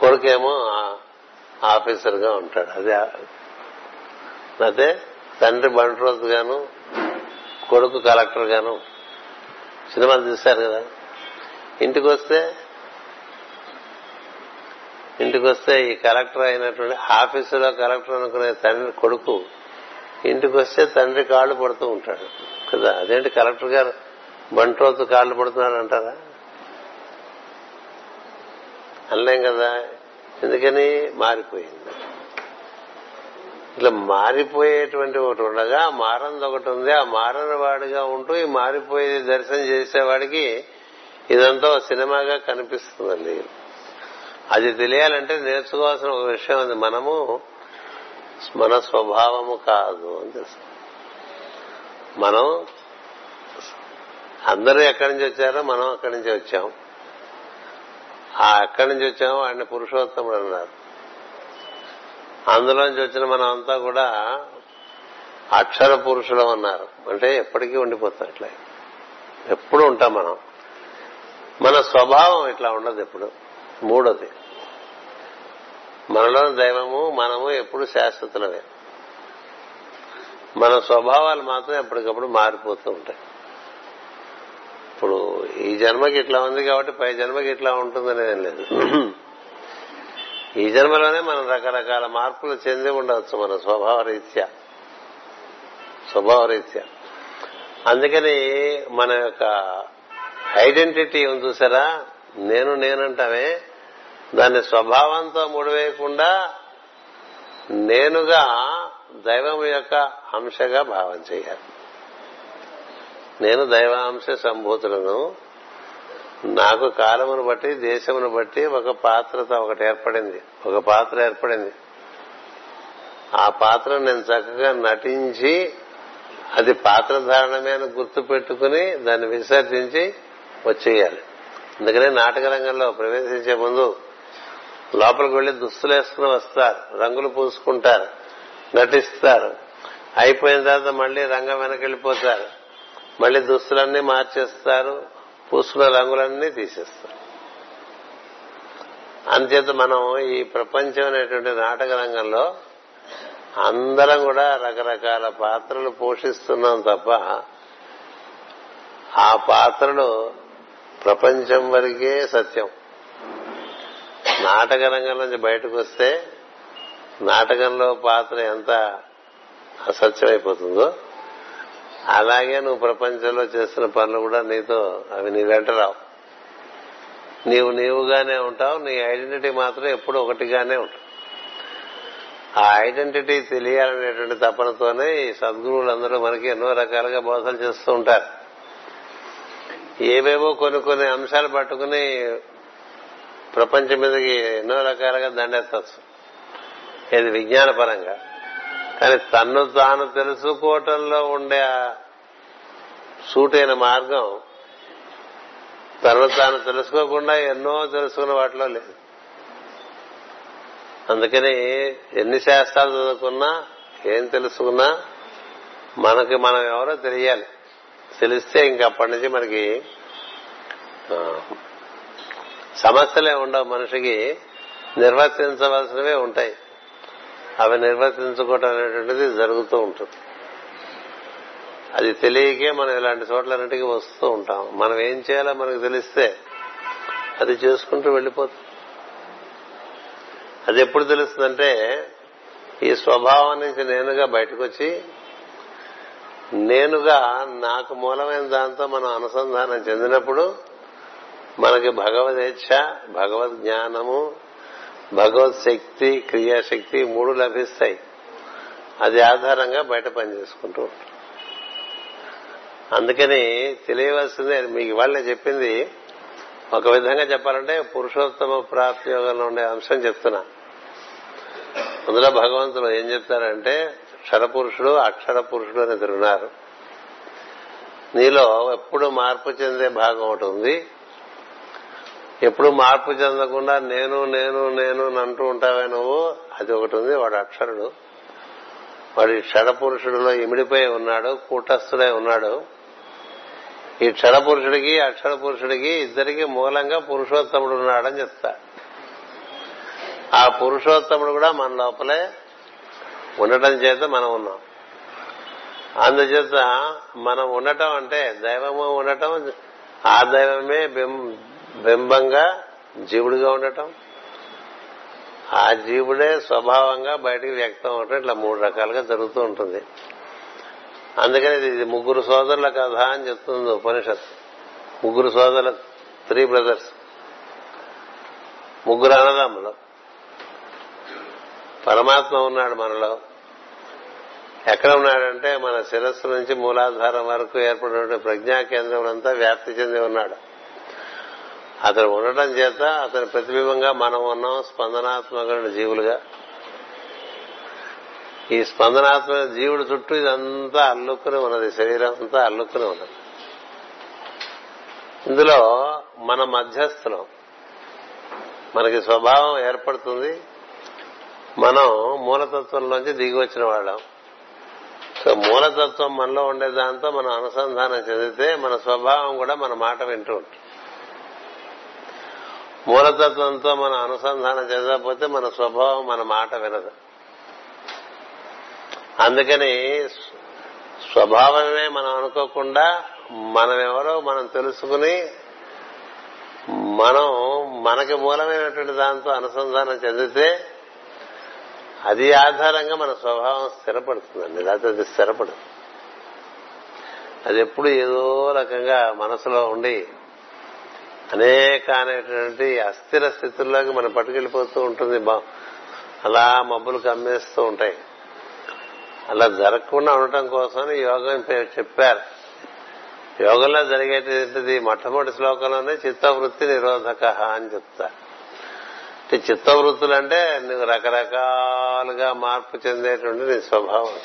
కొడుకేమో ఆఫీసర్ గా ఉంటాడు. అదే అదే తండ్రి బంట్రోత్ గాను కొడుకు కలెక్టర్ గాను సినిమాలు చూశారు కదా. ఇంటికి వస్తే ఇంటికి వస్తే ఈ కలెక్టర్ అయినటువంటి ఆఫీసులో కలెక్టర్ అనుకునే తండ్రి కొడుకు ఇంటికి వస్తే తండ్రి కాళ్ళు పడుతూ ఉంటాడు కదా. అదేంటి కలెక్టర్ గారు బంట్రోత్ కాళ్ళు పడుతున్నాడు అంటారా? అనలేం కదా. ఎందుకని? మారిపోయింది. ఇట్లా మారిపోయేటువంటి ఒకటి ఉండగా మారంది ఒకటి ఉంది. ఆ మారని వాడిగా ఉంటూ ఈ మారిపోయే దర్శనం చేసేవాడికి ఇదంతా సినిమాగా కనిపిస్తుందండి. అది తెలియాలంటే నేర్చుకోవాల్సిన ఒక విషయం ఉంది. మనము మన స్వభావము కాదు అని తెలుసు. మనం అందరూ ఎక్కడి నుంచి వచ్చారో మనం అక్కడి నుంచి వచ్చాం. ఆ అక్కడి నుంచి వచ్చాము వాడిని పురుషోత్తముడు అన్నారు. అందులోంచి వచ్చిన మనం అంతా కూడా అక్షర పురుషులం అన్నారు. అంటే ఎప్పటికీ ఉండిపోతాం. ఇట్లా ఎప్పుడు ఉంటాం మనం. మన స్వభావం ఇట్లా ఉండదు ఎప్పుడు. మూడోది, మనలో దైవము మనము ఎప్పుడు శాశ్వతమే. మన స్వభావాలు మాత్రం ఎప్పటికప్పుడు మారిపోతూ ఉంటాయి. ఇప్పుడు ఈ జన్మకి ఇట్లా ఉంది కాబట్టి పై జన్మకి ఇట్లా ఉంటుందనేదేం లేదు. ఈ జన్మలోనే మనం రకరకాల మార్పులు చెంది ఉండవచ్చు మన స్వభావ రీత్యా స్వభావ రీత్యా అందుకని మన యొక్క ఐడెంటిటీ ఉంది చూసారా, నేను నేనంటామే. దాన్ని స్వభావంతో ముడివేయకుండా నేనుగా దైవం యొక్క అంశగా భావం చేయాలి. నేను దైవాంశ సంభూతులను, నాకు కాలమును బట్టి దేశమును బట్టి ఒక పాత్రత ఒకటి ఏర్పడింది ఒక పాత్ర ఏర్పడింది. ఆ పాత్ర నేను చక్కగా నటించి అది పాత్రధారణమే అని గుర్తు పెట్టుకుని దాన్ని విసర్జించి వచ్చేయాలి. అందుకనే నాటక రంగంలో ప్రవేశించే ముందు లోపలికి వెళ్లి దుస్తులు వేసుకుని వస్తారు, రంగులు పూసుకుంటారు, నటిస్తారు. అయిపోయిన తర్వాత మళ్లీ రంగం వెనకెళ్లిపోతారు. మళ్లీ దుస్తులన్నీ మార్చేస్తారు, పూసుకున్న రంగులన్నీ తీసేస్తారు. అందుచేత మనం ఈ ప్రపంచం అనేటువంటి నాటక రంగంలో అందరం కూడా రకరకాల పాత్రలు పోషిస్తున్నాం తప్ప ఆ పాత్రలు ప్రపంచం వరకే సత్యం. నాటక రంగం నుంచి బయటకు వస్తే నాటకంలో పాత్ర ఎంత అసత్యం అయిపోతుందో అలాగే నువ్వు ప్రపంచంలో చేస్తున్న పనులు కూడా నీతో అవి నీ వెంట రావు. నీవు నీవుగానే ఉంటావు, నీ ఐడెంటిటీ మాత్రం ఎప్పుడు ఒకటిగానే ఉంటావు. ఆ ఐడెంటిటీ తెలియాలనేటువంటి తపనతోనే ఈ సద్గురువులందరూ మనకి ఎన్నో రకాలుగా బోధలు చేస్తూ ఉంటారు. ఏవేవో కొన్ని కొన్ని అంశాలు పట్టుకుని ప్రపంచం మీదకి ఎన్నో రకాలుగా దండెత్తచ్చు, ఇది విజ్ఞానపరంగా. కానీ తన్ను తాను తెలుసుకోవటంలో ఉండే సూటైన మార్గం తనను తాను తెలుసుకోకుండా ఎన్నో తెలుసుకున్న వాటిలో లేదు. అందుకని ఎన్ని శాస్త్రాలు చదువుకున్నా ఏం తెలుసుకున్నా మనకి మనం ఎవరో తెలియాలి. తెలిస్తే ఇంక అప్పటి నుంచి మనకి సమస్యలే ఉండవు, మనిషికి నిర్వర్తించవలసినవే ఉంటాయి. అవి నిర్వర్తించుకోవటం అనేటువంటిది జరుగుతూ ఉంటుంది. అది తెలియకే మనం ఇలాంటి చోట్లన్నిటికీ వస్తూ ఉంటాం. మనం ఏం చేయాలో మనకు తెలిస్తే అది చేసుకుంటూ వెళ్ళిపోతుంది. అది ఎప్పుడు తెలుస్తుందంటే ఈ స్వభావం నుంచి నేనుగా బయటకు వచ్చి నేనుగా నాకు మూలమైన దాంతో మనం అనుసంధానం చెందినప్పుడు మనకి భగవద్ేచ్ఛ, భగవద్ జ్ఞానము, భగవత్ శక్తి, క్రియాశక్తి మూడు లభిస్తాయి. అది ఆధారంగా బయట పనిచేసుకుంటూ ఉంటాం. అందుకని తెలియవలసిందే. మీకు ఇవాళ నేను చెప్పింది ఒక విధంగా చెప్పాలంటే పురుషోత్తమ ప్రాప్తి యోగంలో ఉండే అంశం చెప్తున్నా. అందులో భగవంతుడు ఏం చెప్తారంటే క్షరపురుషుడు, అక్షర పురుషుడు అని తిరుగున్నారు. నీలో ఎప్పుడు మార్పు చెందే భాగం ఒకటి ఉంది. ఎప్పుడు మార్పు చెందకుండా నేను నేను నేను అంటూ ఉంటావే నువ్వు, అది ఒకటి ఉంది. వాడు అక్షరుడు, వాడు ఈ క్షరపురుషుడిలో ఇమిడిపోయి ఉన్నాడు, కూటస్థుడై ఉన్నాడు. ఈ క్షరపురుషుడికి అక్షర పురుషుడికి ఇద్దరికి మూలంగా పురుషోత్తముడు ఉన్నాడని చెప్తాడు. ఆ పురుషోత్తముడు కూడా మన లోపలే ఉండటం చేత మనం ఉన్నాం. అందుచేత మనం ఉండటం అంటే దైవము ఉండటం, ఆ దైవమే బింబంగా జీవుడిగా ఉండటం, ఆ జీవుడే స్వభావంగా బయటికి వ్యక్తం అవటం, ఇట్లా మూడు రకాలుగా జరుగుతూ ఉంటుంది. అందుకని ఇది ముగ్గురు సోదరుల కథ అని చెప్తుంది ఉపనిషత్తు. ముగ్గురు సోదరుల, త్రీ బ్రదర్స్, ముగ్గురు అన్నదమ్ములు. పరమాత్మ ఉన్నాడు మనలో. ఎక్కడ ఉన్నాడంటే మన శిరస్సు నుంచి మూలాధారం వరకు ఏర్పడిన ప్రజ్ఞా కేంద్రములంతా వ్యాప్తి చెంది ఉన్నాడు. అతను ఉండటం చేత అతని ప్రతిబింబంగా మనం ఉన్నాం, స్పందనాత్మక జీవులుగా. ఈ స్పందనాత్మక జీవుడు చుట్టూ ఇదంతా అల్లుకుని ఉన్నది, శరీరం అంతా అల్లుకుని ఉన్నది. ఇందులో మన మధ్యస్థులం, మనకి స్వభావం ఏర్పడుతుంది. మనం మూలతత్వంలోంచి దిగి వచ్చిన వాళ్ళం. సో మూలతత్వం మనలో ఉండే దాంతో మనం అనుసంధానం చెందితే మన స్వభావం కూడా మన మాట వింటూ ఉంటుంది. మూలతత్వంతో మనం అనుసంధానం చెందకపోతే మన స్వభావం మన మాట వినదు. అందుకని స్వభావమే మనం అనుకోకుండా మనం ఎవరో మనం తెలుసుకుని మనం మనకి మూలమైనటువంటి దాంతో అనుసంధానం చెందితే అది ఆధారంగా మన స్వభావం స్థిరపడుతుందండి. లేకపోతే అది స్థిరపడదు. అది ఎప్పుడు ఏదో రకంగా మనసులో ఉండి అనేక అనేటువంటి అస్థిర స్థితుల్లోకి మనం పట్టుకెళ్ళిపోతూ ఉంటుంది. అలా మబ్బులు కమ్మేస్తూ ఉంటాయి. అలా జరగకుండా ఉండటం కోసం యోగం చెప్పారు. యోగంలో జరిగేటువంటిది మొట్టమొదటి శ్లోకంలోనే చిత్తవృత్తి నిరోధక అని చెప్తారు. చిత్తవృత్తులు అంటే నీకు రకరకాలుగా మార్పు చెందేటువంటి నీ స్వభావం.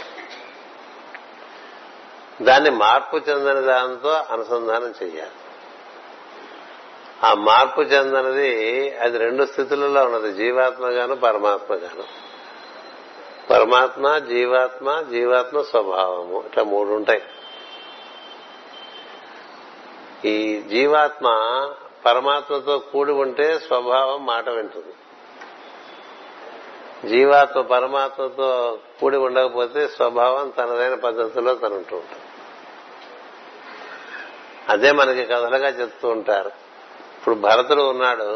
దాన్ని మార్పు చెందని దాంతో అనుసంధానం చెయ్యాలి. ఆ మార్పు చెందనది అది రెండు స్థితులలో ఉన్నది, జీవాత్మగాను పరమాత్మగాను. పరమాత్మ, జీవాత్మ, జీవాత్మ స్వభావము, ఇట్లా మూడు ఉంటాయి. ఈ జీవాత్మ పరమాత్మతో కూడి ఉంటే స్వభావం మాట వింటుంది. జీవాత్మ పరమాత్మతో కూడి ఉండకపోతే స్వభావం తనదైన పద్ధతిలో తనుంటూ ఉంటుంది. అదే మనకి కథలుగా చెప్తూ ఉంటారు. ఇప్పుడు భరతుడు ఉన్నాడు.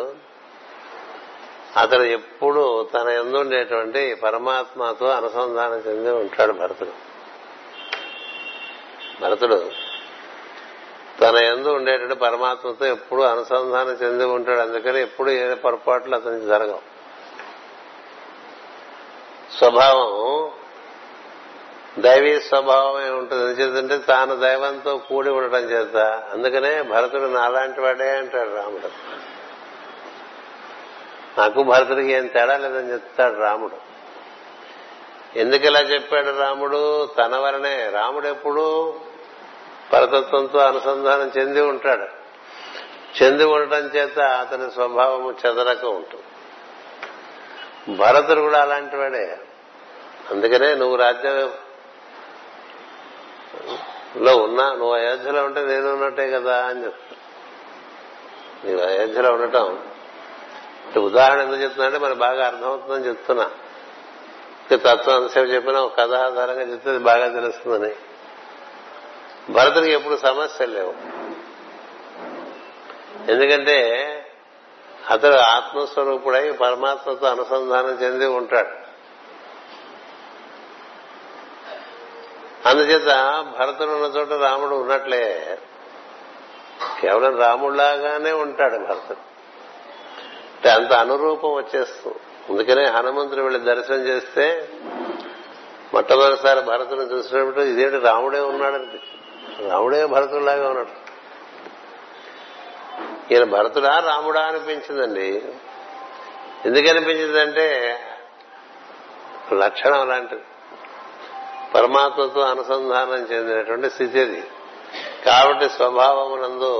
అతడు ఎప్పుడు తన యందు ఉండేటువంటి పరమాత్మతో అనుసంధానం చెంది ఉంటాడు భరతుడు. భరతుడు తన యందు ఉండేటువంటి పరమాత్మతో ఎప్పుడు అనుసంధానం చెంది ఉంటాడు. అందుకని ఎప్పుడు ఏ పొరపాట్లు అతనికి జరగవు. స్వభావం దైవీ స్వభావమే ఉంటుంది. ఎందుచేతంటే తాను దైవంతో కూడి ఉండటం చేత. అందుకనే భరతుడు నాలాంటి వాడే అంటాడు రాముడు. నాకు భరతుడికి ఏం తేడా లేదని చెప్తాడు రాముడు. ఎందుకు ఇలా చెప్పాడు రాముడు? తన వలనే. రాముడు ఎప్పుడు పరతత్వంతో అనుసంధానం చెంది ఉంటాడు. చెంది ఉండటం చేత అతని స్వభావము చెదరక ఉంటుంది. భరతుడు కూడా అలాంటి వాడే. అందుకనే నువ్వు రాజ్యంలో ఉన్నా, నువ్వు అయోధ్యలో ఉంటే నేను ఉన్నట్టే కదా అని చెప్తాను. నువ్వు అయోధ్యలో ఉండటం ఉదాహరణ ఎందుకు చెప్తున్నా అంటే మనకు బాగా అర్థమవుతుందని చెప్తున్నా. తత్వం అంతసేపు చెప్పినా ఒక కథ ఆధారంగా చెప్తే బాగా తెలుస్తుందని. భరతుడికి ఎప్పుడు సమస్యలు లేవు. ఎందుకంటే అతడు ఆత్మస్వరూపుడై పరమాత్మతో అనుసంధానం చెంది ఉంటాడు. అందుచేత భరతుడు ఉన్న చోట రాముడు ఉన్నట్లే. కేవలం రాముడిలాగానే ఉంటాడు భరతుడు. అంటే అంత అనురూపం వచ్చేస్తుంది. అందుకనే హనుమంతుడు వెళ్ళి దర్శనం చేస్తే మొట్టమొదటిసారి భరతుడిని చూసినప్పుడు ఇదేంటి రాముడే ఉన్నాడంటే, రాముడే భరతుడిలాగా ఉన్నాడు. ఈయన భరతుడా రాముడా అనిపించిందండి. ఎందుకనిపించిందంటే లక్షణం అలాంటిది. పరమాత్మతో అనుసంధానం చెందినటువంటి స్థితి అది. కాబట్టి స్వభావమునందు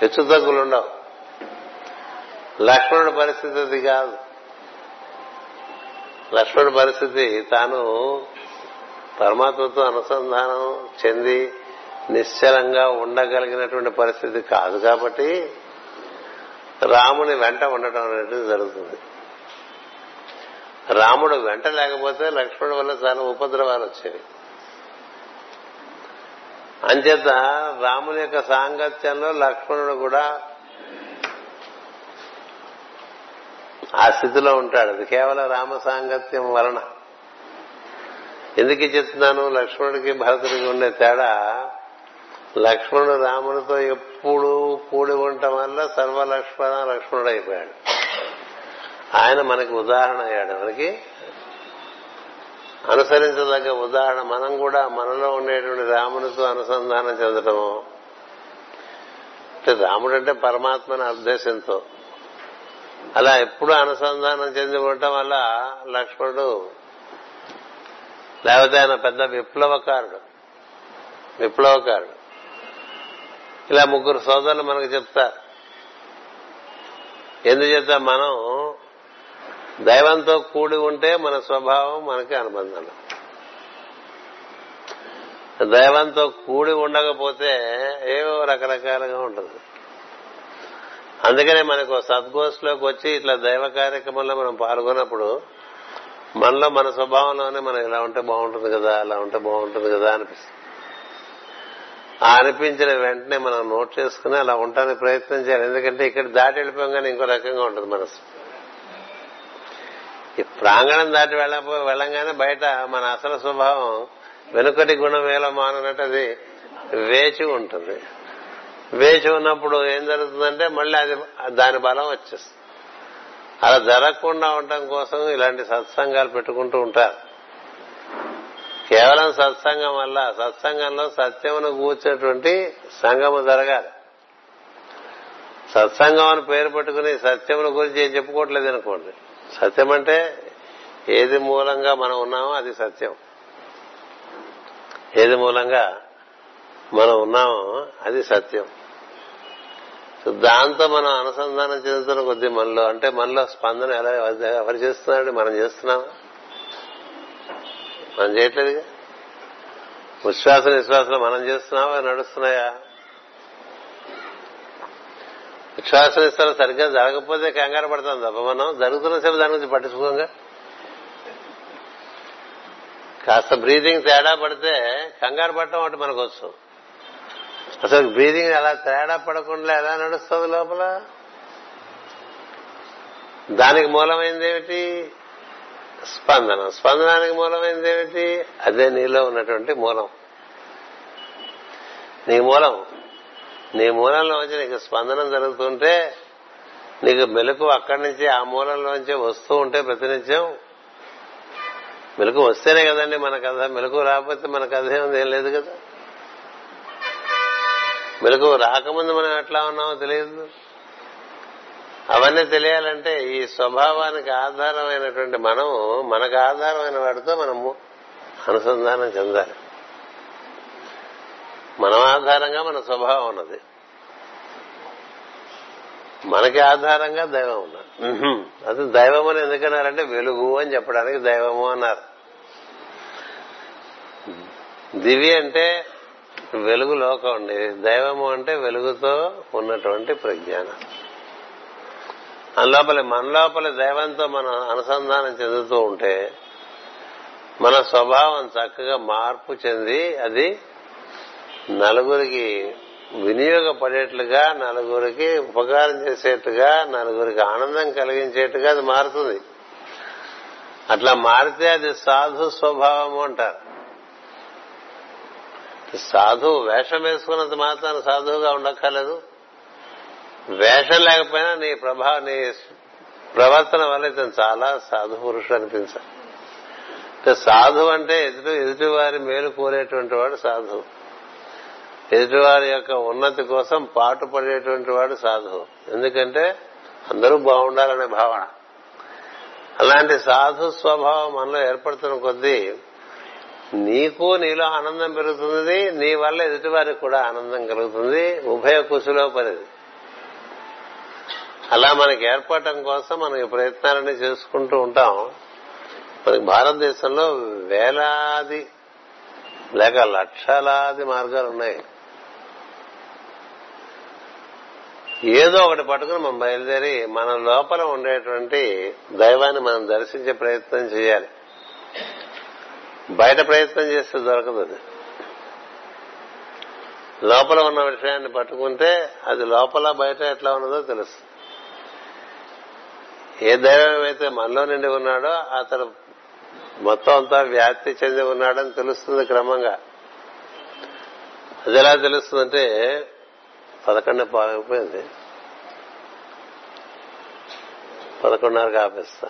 హెచ్చు తగ్గులుండవు. లక్ష్మణుడి పరిస్థితి అది కాదు. లక్ష్మణుడి పరిస్థితి తాను పరమాత్మతో అనుసంధానం చెంది నిశ్చలంగా ఉండగలిగినటువంటి పరిస్థితి కాదు. కాబట్టి రాముని వెంట ఉండటం అనేది జరుగుతుంది. రాముడు వెంట లేకపోతే లక్ష్మణుడి వల్ల చాలా ఉపద్రవాలు వచ్చేవి. అంచేత రాముని యొక్క సాంగత్యంలో లక్ష్మణుడు కూడా ఆ స్థితిలో ఉంటాడు. అది కేవలం రామ సాంగత్యం వలన. ఎందుకు చెప్తున్నాను? లక్ష్మణుడికి భరతుడికి ఉండే తేడా, లక్ష్మణుడు రాముడితో ఎప్పుడు కూడి ఉండటం వల్ల సర్వ లక్ష్మణ లక్ష్మణుడు అయిపోయాడు. ఆయన మనకి ఉదాహరణ అయ్యాడు. మనకి అనుసరించదగ్గ ఉదాహరణ. మనం కూడా మనలో ఉండేటువంటి రామునితో అనుసంధానం చెందటము అంటే, రాముడు అంటే పరమాత్మని ఉద్దేశంతో అలా ఎప్పుడూ అనుసంధానం చెంది ఉండటం వల్ల లక్ష్మణుడు, లేకపోతే ఆయన పెద్ద విప్లవకారుడు విప్లవకారుడు ఇలా ముగ్గురు సోదరులు మనకు చెప్తారు. ఎందుచేత మనం దైవంతో కూడి ఉంటే మన స్వభావం మనకి అనుబంధం. దైవంతో కూడి ఉండకపోతే ఏవో రకరకాలుగా ఉంటుంది. అందుకనే మనకు సద్గోష్లోకి వచ్చి ఇట్లా దైవ కార్యక్రమంలో మనం పాల్గొన్నప్పుడు మనలో మన స్వభావంలోనే మనం ఇలా ఉంటే బాగుంటుంది కదా, అలా ఉంటే బాగుంటుంది కదా అనిపిస్తుంది. ఆ అనిపించిన వెంటనే మనం నోట్ చేసుకుని అలా ఉండడానికి ప్రయత్నం చేయాలి. ఎందుకంటే ఇక్కడ దాటి వెళ్ళిపోయాం కానీ ఇంకో రకంగా ఉంటుంది మనసు. ఈ ప్రాంగణం దాటి వెళ్ళకపో వెళ్ళంగానే బయట మన అసలు స్వభావం వెనుకటి గుణం ఎలా మాననట్టు అది వేచి ఉంటుంది. వేచి ఉన్నప్పుడు ఏం జరుగుతుందంటే మళ్ళీ అది దాని బలం వచ్చేస్తుంది. అలా జరగకుండా ఉండటం కోసం ఇలాంటి సత్సంగాలు పెట్టుకుంటూ ఉంటారు. కేవలం సత్సంగం వల్ల, సత్సంగంలో సత్యమును కూర్చేటువంటి సంగము జరగాలి. సత్సంగం అని పేరు పెట్టుకుని సత్యమును గురించి ఏం చెప్పుకోవట్లేదు అనుకోండి. సత్యం అంటే ఏది మూలంగా మనం ఉన్నామో అది సత్యం. ఏది మూలంగా మనం ఉన్నామో అది సత్యం. దాంతో మనం అనుసంధానం చెందుతున్న కొద్ది మనలో అంటే మనలో స్పందన ఎలా ఎవరు చేస్తున్నారండి? మనం చేస్తున్నామా? మనం చేయట్లేదుగా. విశ్వాస నిశ్వాసలు మనం చేస్తున్నామా, నడుస్తున్నాయా? విశ్వాస నిశ్వాసం సరిగ్గా జరగకపోతే కంగారు పడతాం తప్ప మనం జరుగుతున్న సేపు దాని గురించి పట్టించుకోంగా. కాస్త బ్రీదింగ్ తేడా పడితే కంగారు పడటం అంటే మనకు వచ్చు. అసలు బ్రీదింగ్ అలా తేడా పడకుండా ఎలా నడుస్తుంది లోపల? దానికి మూలమైంది ఏమిటి? స్పందన. స్పందనానికి మూలమైంది ఏమిటి? అదే నీలో ఉన్నటువంటి మూలం. నీ మూలం నీ మూలంలో నుంచి నీకు స్పందనం జరుగుతుంటే, నీకు మెలకు అక్కడి నుంచి ఆ మూలంలోంచి వస్తూ ఉంటే ప్రతినిత్యం మెలకు వస్తేనే కదండి మన కథ. మెలకు రాకపోతే మన కథ ఏముంది, ఏం లేదు కదా. మెలకు రాకముందు మనం ఎట్లా ఉన్నామో తెలియదు. అవన్నీ తెలియాలంటే ఈ స్వభావానికి ఆధారమైనటువంటి మనము మనకు ఆధారమైన వాటితో మనము అనుసంధానం చెందాలి. మనం ఆధారంగా మన స్వభావం ఉన్నది, మనకి ఆధారంగా దైవం ఉన్నారు. అసలు దైవం అని ఎందుకన్నారంటే వెలుగు అని చెప్పడానికి దైవము అన్నారు. దివి అంటే వెలుగు లోకం అండి, దైవము అంటే వెలుగుతో ఉన్నటువంటి ప్రజ్ఞానం. అందులోపలి మన లోపలి దైవంతో మనం అనుసంధానం చెందుతూ ఉంటే మన స్వభావం చక్కగా మార్పు చెంది అది నలుగురికి వినియోగపడేట్లుగా, నలుగురికి ఉపకారం చేసేట్టుగా, నలుగురికి ఆనందం కలిగించేట్టుగా అది మారుతుంది. అట్లా మారితే అది సాధు స్వభావము అంటారు. సాధు వేషం వేసుకున్నంత మాత్రాన సాధువుగా ఉండక్కర్లేదు. వేషం లేకపోయినా నీ ప్రభావ నీ ప్రవర్తన వల్ల ఇతను చాలా సాధు పురుషుడు అనిపించాలి. సాధు అంటే ఎదుటి ఎదుటివారి మేలు కోరేటువంటి వాడు సాధువు, ఎదుటివారి యొక్క ఉన్నతి కోసం పాటుపడేటువంటి వాడు సాధువు. ఎందుకంటే అందరూ బాగుండాలనే భావన. అలాంటి సాధు స్వభావం మనలో ఏర్పడుతున్న కొద్దీ నీకు నీలో ఆనందం పెరుగుతుంది, నీ వల్ల ఎదుటివారికి కూడా ఆనందం కలుగుతుంది. ఉభయ కుశలో పరిది. అలా మనకి ఏర్పడటం కోసం మనం ఈ ప్రయత్నాలన్నీ చేసుకుంటూ ఉంటాం. మనకి భారతదేశంలో వేలాది లేక లక్షలాది మార్గాలు ఉన్నాయి. ఏదో ఒకటి పట్టుకుని మనం బయలుదేరి మన లోపల ఉండేటువంటి దైవాన్ని మనం దర్శించే ప్రయత్నం చేయాలి. బయట ప్రయత్నం చేస్తే దొరకదు అది. లోపల ఉన్న విషయాన్ని పట్టుకుంటే అది లోపల బయట ఎట్లా ఉన్నదో తెలుస్తుంది. ఏ దైవం అయితే మనలో నిండి ఉన్నాడో అతడు మొత్తం అంతా వ్యాప్తి చెంది ఉన్నాడని తెలుస్తుంది క్రమంగా. అది ఎలా తెలుస్తుందంటే పదకొండు పాలైపోయింది, పదకొండున్నరకు ఆపేస్తా.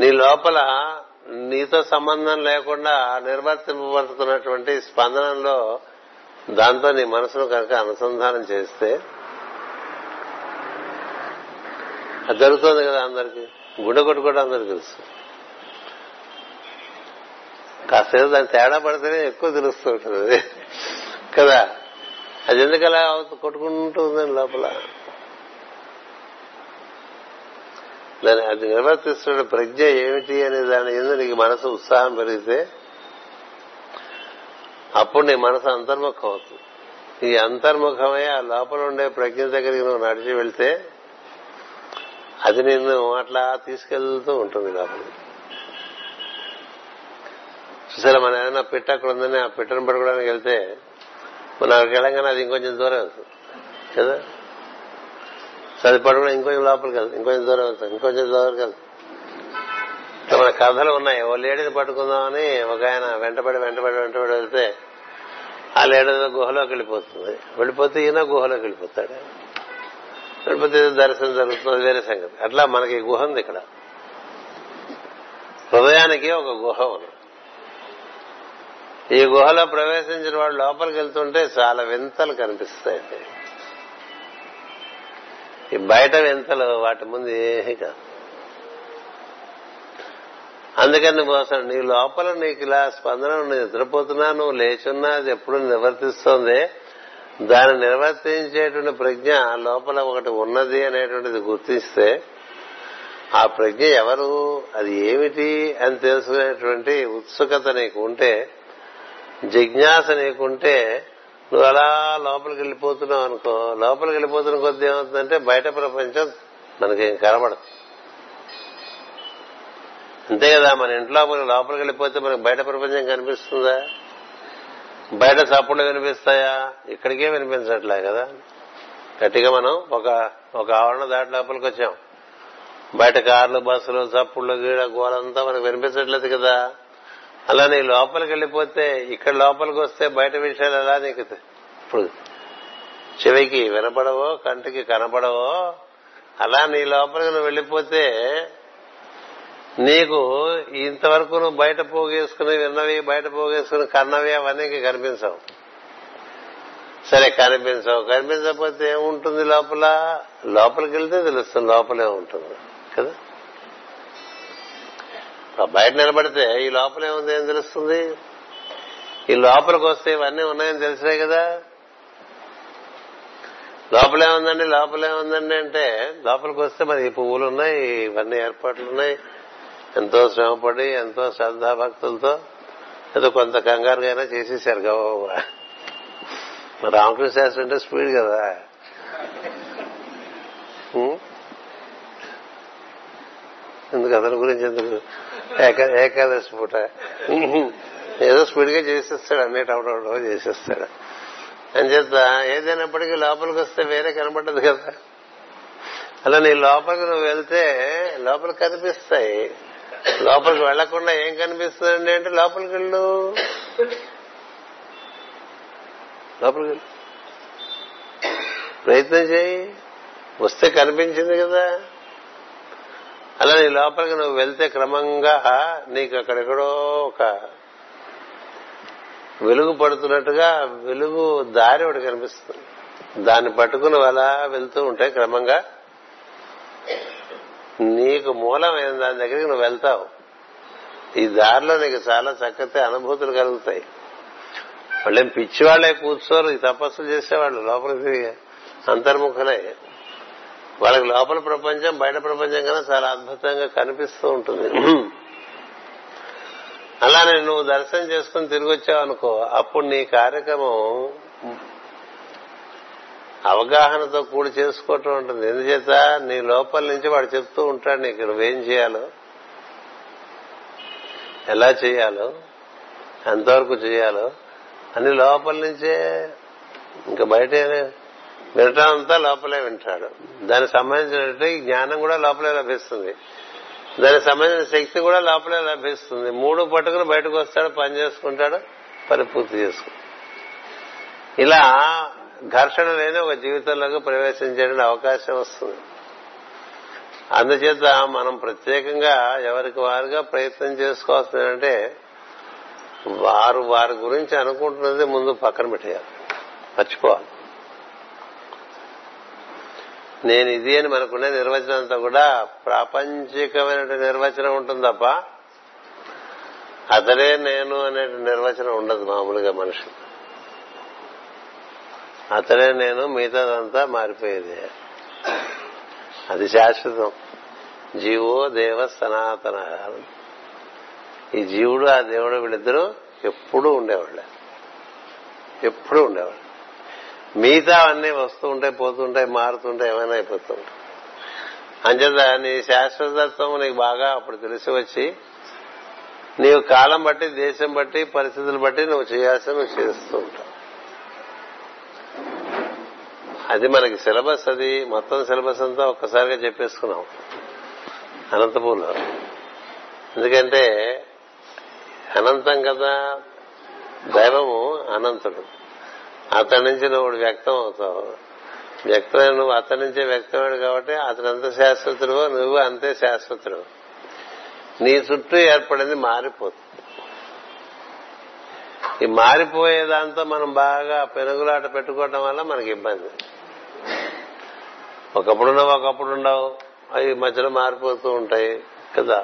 నీ లోపల నీతో సంబంధం లేకుండా నిర్వర్తింపబడుతున్నటువంటి స్పందనలో దాంతో నీ మనసును కనుక అనుసంధానం చేస్తే అది జరుగుతుంది కదా. అందరికీ గుండె కొట్టు కూడా అందరూ తెలుసు. కాసేపు దాని తేడా పడితేనే ఎక్కువ తెలుస్తూ ఉంటుంది కదా. అది ఎందుకు అలా కొట్టుకుంటూ ఉందండి లోపల. దాని అది నిర్వర్తిస్తున్న ప్రజ్ఞ ఏమిటి అనే దాని మీద నీకు మనసు ఉత్సాహం పెరిగితే అప్పుడు నీ మనసు అంతర్ముఖం అవుతుంది. ఈ అంతర్ముఖమై ఆ లోపల ఉండే ప్రజ్ఞ దగ్గరికి నువ్వు నడిచి వెళ్తే అది నిన్ను అట్లా తీసుకెళ్తూ ఉంటుంది లోపల. చూసారా, మనం ఏదైనా పిట్ట అక్కడ ఉందని ఆ పిట్టను పట్టుకోవడానికి వెళ్తే మనం అక్కడికి వెళ్ళంగానే అది ఇంకొంచెం దూరం వెళ్తుంది కదా. అది పట్టుకుని ఇంకొంచెం లోపలికి వెళ్తుంది, ఇంకొంచెం దూరం వెళ్తుంది, ఇంకొంచెం దూరంకి వెళ్తుంది. మన కథలు ఉన్నాయి. ఓ లేడీని పట్టుకుందామని ఒక ఆయన వెంటబడి వెంటబడి వెంటబడి వెళ్తే ఆ లేడీ గుహలోకి వెళ్ళిపోతుంది. వెళ్ళిపోతే ఈయన గుహలోకి వెళ్ళిపోతాడు. తిరుపతి దర్శనం జరుగుతుంది, వేరే సంగతి. అట్లా మనకి గుహ ఉంది ఇక్కడ. హృదయానికి ఒక గుహ ఉంది. ఈ గుహలో ప్రవేశించిన వాడు లోపలికి వెళ్తుంటే చాలా వింతలు కనిపిస్తాయి. ఈ బయట వింతలు వాటి ముందు ఏమీ కాదు. అందుకని కోసం నీ లోపల నీకు ఇలా స్పందన, నువ్వు నిద్రపోతున్నా నువ్వు లేచున్నా అది ఎప్పుడు నివర్తిస్తోంది. దాన్ని నిర్వర్తించేటువంటి ప్రజ్ఞ లోపల ఒకటి ఉన్నది అనేటువంటిది గుర్తిస్తే ఆ ప్రజ్ఞ ఎవరు, అది ఏమిటి అని తెలుసుకునేటువంటి ఉత్సుకత నీకు ఉంటే, జిజ్ఞాస నీకుంటే నువ్వు అలా లోపలికి వెళ్ళిపోతున్నావు అనుకో. లోపలికి వెళ్ళిపోతున్న కొద్ది ఏమవుతుందంటే బయట ప్రపంచం మనకేం కనబడదు. అంతే కదా. మన ఇంట్లో మనం లోపలికి వెళ్ళిపోతే మనకు బయట ప్రపంచం కనిపిస్తుందా? బయట చప్పుళ్ళు వినిపిస్తాయా? ఇక్కడికే వినిపించట్లే కదా. గట్టిగా మనం ఒక ఒక ఆవరణ దాటి లోపలికి వచ్చాం. బయట కార్లు బస్సులు చప్పుళ్ళు గీడ గోలంతా మనకు వినిపించట్లేదు కదా. అలా నీ లోపలికి వెళ్ళిపోతే, ఇక్కడ లోపలికి వస్తే బయట విషయాలు ఎలా నీకు ఇప్పుడు చెవికి వినపడవో కంటికి కనపడవో, అలా నీ లోపలికి నువ్వు వెళ్ళిపోతే నీకు ఇంతవరకు నువ్వు బయట పోగేసుకుని విన్నవి, బయట పోగేసుకుని కన్నవి అవన్నీ ఇంక కనిపించవు. సరే కనిపించవు, కనిపించకపోతే ఏముంటుంది లోపల? లోపలికి వెళ్తే తెలుస్తుంది లోపలే ఉంటుంది కదా. బయట నిలబడితే ఈ లోపలే ఉంది ఏం తెలుస్తుంది? ఈ లోపలికి వస్తే ఇవన్నీ ఉన్నాయని తెలిసినాయి కదా. లోపలే ఉందండి లోపలే ఉందండి అంటే లోపలికి వస్తే మరి ఈ పువ్వులు ఉన్నాయి, ఇవన్నీ ఏర్పాట్లు ఉన్నాయి, ఎంతో శ్రమపడి ఎంతో శ్రద్ధాభక్తులతో ఏదో కొంత కంగారుగా చేసేశారు గబా. రామకృష్ణ శాస్త్రి అంటే స్పీడ్ కదా, ఎందుకు అతని గురించి ఎందుకు ఏకాదశి పూట ఏదో స్పీడ్ గా చేసేస్తాడు, అన్నీ టౌటో చేసేస్తాడు అని చెప్తా. ఏదైనప్పటికీ లోపలికి వస్తే వేరే కనబడ్డది కదా. అలా నీ లోపలికి నువ్వు వెళ్తే లోపలికి కనిపిస్తాయి. లోపలికి వెళ్లకుండా ఏం కనిపిస్తుందండి అంటే లోపలికి వెళ్ళు లోపలికి వెళ్ళు ప్రయత్నం చేయి, వస్తే కనిపించింది కదా. అలా నీ లోపలికి నువ్వు వెళ్తే క్రమంగా నీకు అక్కడెక్కడో ఒక వెలుగు పడుతున్నట్టుగా వెలుగు దారి ఒకటి కనిపిస్తుంది. దాన్ని పట్టుకుని అలా వెళ్తూ ఉంటే క్రమంగా నీకు మూలమైన దాని దగ్గరికి నువ్వు వెళ్తావు. ఈ దారిలో నీకు చాలా చక్కటి అనుభూతులు కలుగుతాయి. వాళ్ళేం పిచ్చివాళ్లే కూర్చోరు, ఈ తపస్సు చేసేవాళ్ళు లోపలికి అంతర్ముఖులై. వాళ్ళకి లోపల ప్రపంచం బయట ప్రపంచం కన్నా చాలా అద్భుతంగా కనిపిస్తూ ఉంటుంది. అలానే నువ్వు దర్శనం చేసుకుని తిరిగి వచ్చావు అనుకో, అప్పుడు నీ కార్యక్రమం అవగాహనతో కూడి చేసుకోవటం ఉంటుంది. ఎందుచేత నీ లోపల నుంచి వాడు చెప్తూ ఉంటాడు నీకు నువ్వేం చేయాలో, ఎలా చేయాలో, ఎంతవరకు చేయాలో అని లోపల నుంచే. ఇంకా బయట వినటం అంతా లోపలే వింటాడు. దానికి సంబంధించిన జ్ఞానం కూడా లోపలే లభిస్తుంది, దానికి సంబంధించిన శక్తి కూడా లోపలే లభిస్తుంది. మూడు పట్టుకుని బయటకు వస్తాడు, పని చేసుకుంటాడు, పని పూర్తి చేసుకుంటాడు. ఇలా ఘర్షణ లేని ఒక జీవితంలోకి ప్రవేశించడానికి అవకాశం వస్తుంది. అందుచేత మనం ప్రత్యేకంగా ఎవరికి వారుగా ప్రయత్నం చేసుకోవాల్సింది అంటే వారు వారి గురించి అనుకుంటున్నది ముందు పక్కన పెట్టేయాలి, మర్చిపోవాలి. నేను ఇది అని మనకునే నిర్వచనం అంతా కూడా ప్రాపంచికమైన నిర్వచనం ఉంటుంది తప్ప అతడే నేను అనే నిర్వచనం ఉండదు మామూలుగా మనుషులు. అతడే నేను, మిగతాదంతా మారిపోయేది, అది శాశ్వతం. జీవో దేవ సనాతన, ఈ జీవుడు ఆ దేవుడు వీళ్ళిద్దరూ ఎప్పుడూ ఉండేవాళ్ళే, ఎప్పుడూ ఉండేవాళ్ళు. మిగతా అన్నీ వస్తూ ఉంటాయి, పోతుంటాయి, మారుతుంటాయి, ఏమైనా అయిపోతూ ఉంటాయి. అంచేత నీ శాశ్వతత్వం నీకు బాగా అప్పుడు తెలిసి వచ్చి నీవు కాలం బట్టి, దేశం బట్టి, పరిస్థితులు బట్టి నువ్వు చేయాల్సిన చేస్తూ ఉంటావు. అది మనకి సిలబస్. అది మొత్తం సిలబస్ అంతా ఒక్కసారిగా చెప్పేసుకున్నాం అనంతపూర్లో. ఎందుకంటే అనంతం కదా, దైవము అనంతుడు, అతడి నుంచి నువ్వు వ్యక్తం అవుతావు. వ్యక్తమైన నువ్వు అతడి నుంచే వ్యక్తమైన కాబట్టి అతను ఎంత శాశ్వతుడువో నువ్వు అంతే శాశ్వతుడు. నీ చుట్టూ ఏర్పడింది మారిపోతుంది. ఈ మారిపోయే దాంతో మనం బాగా పెనుగులాట పెట్టుకోవడం వల్ల మనకి ఇబ్బంది. ఒకప్పుడున్నావు, ఒకప్పుడు ఉండవు, అవి మధ్యలో మారిపోతూ ఉంటాయి కదా.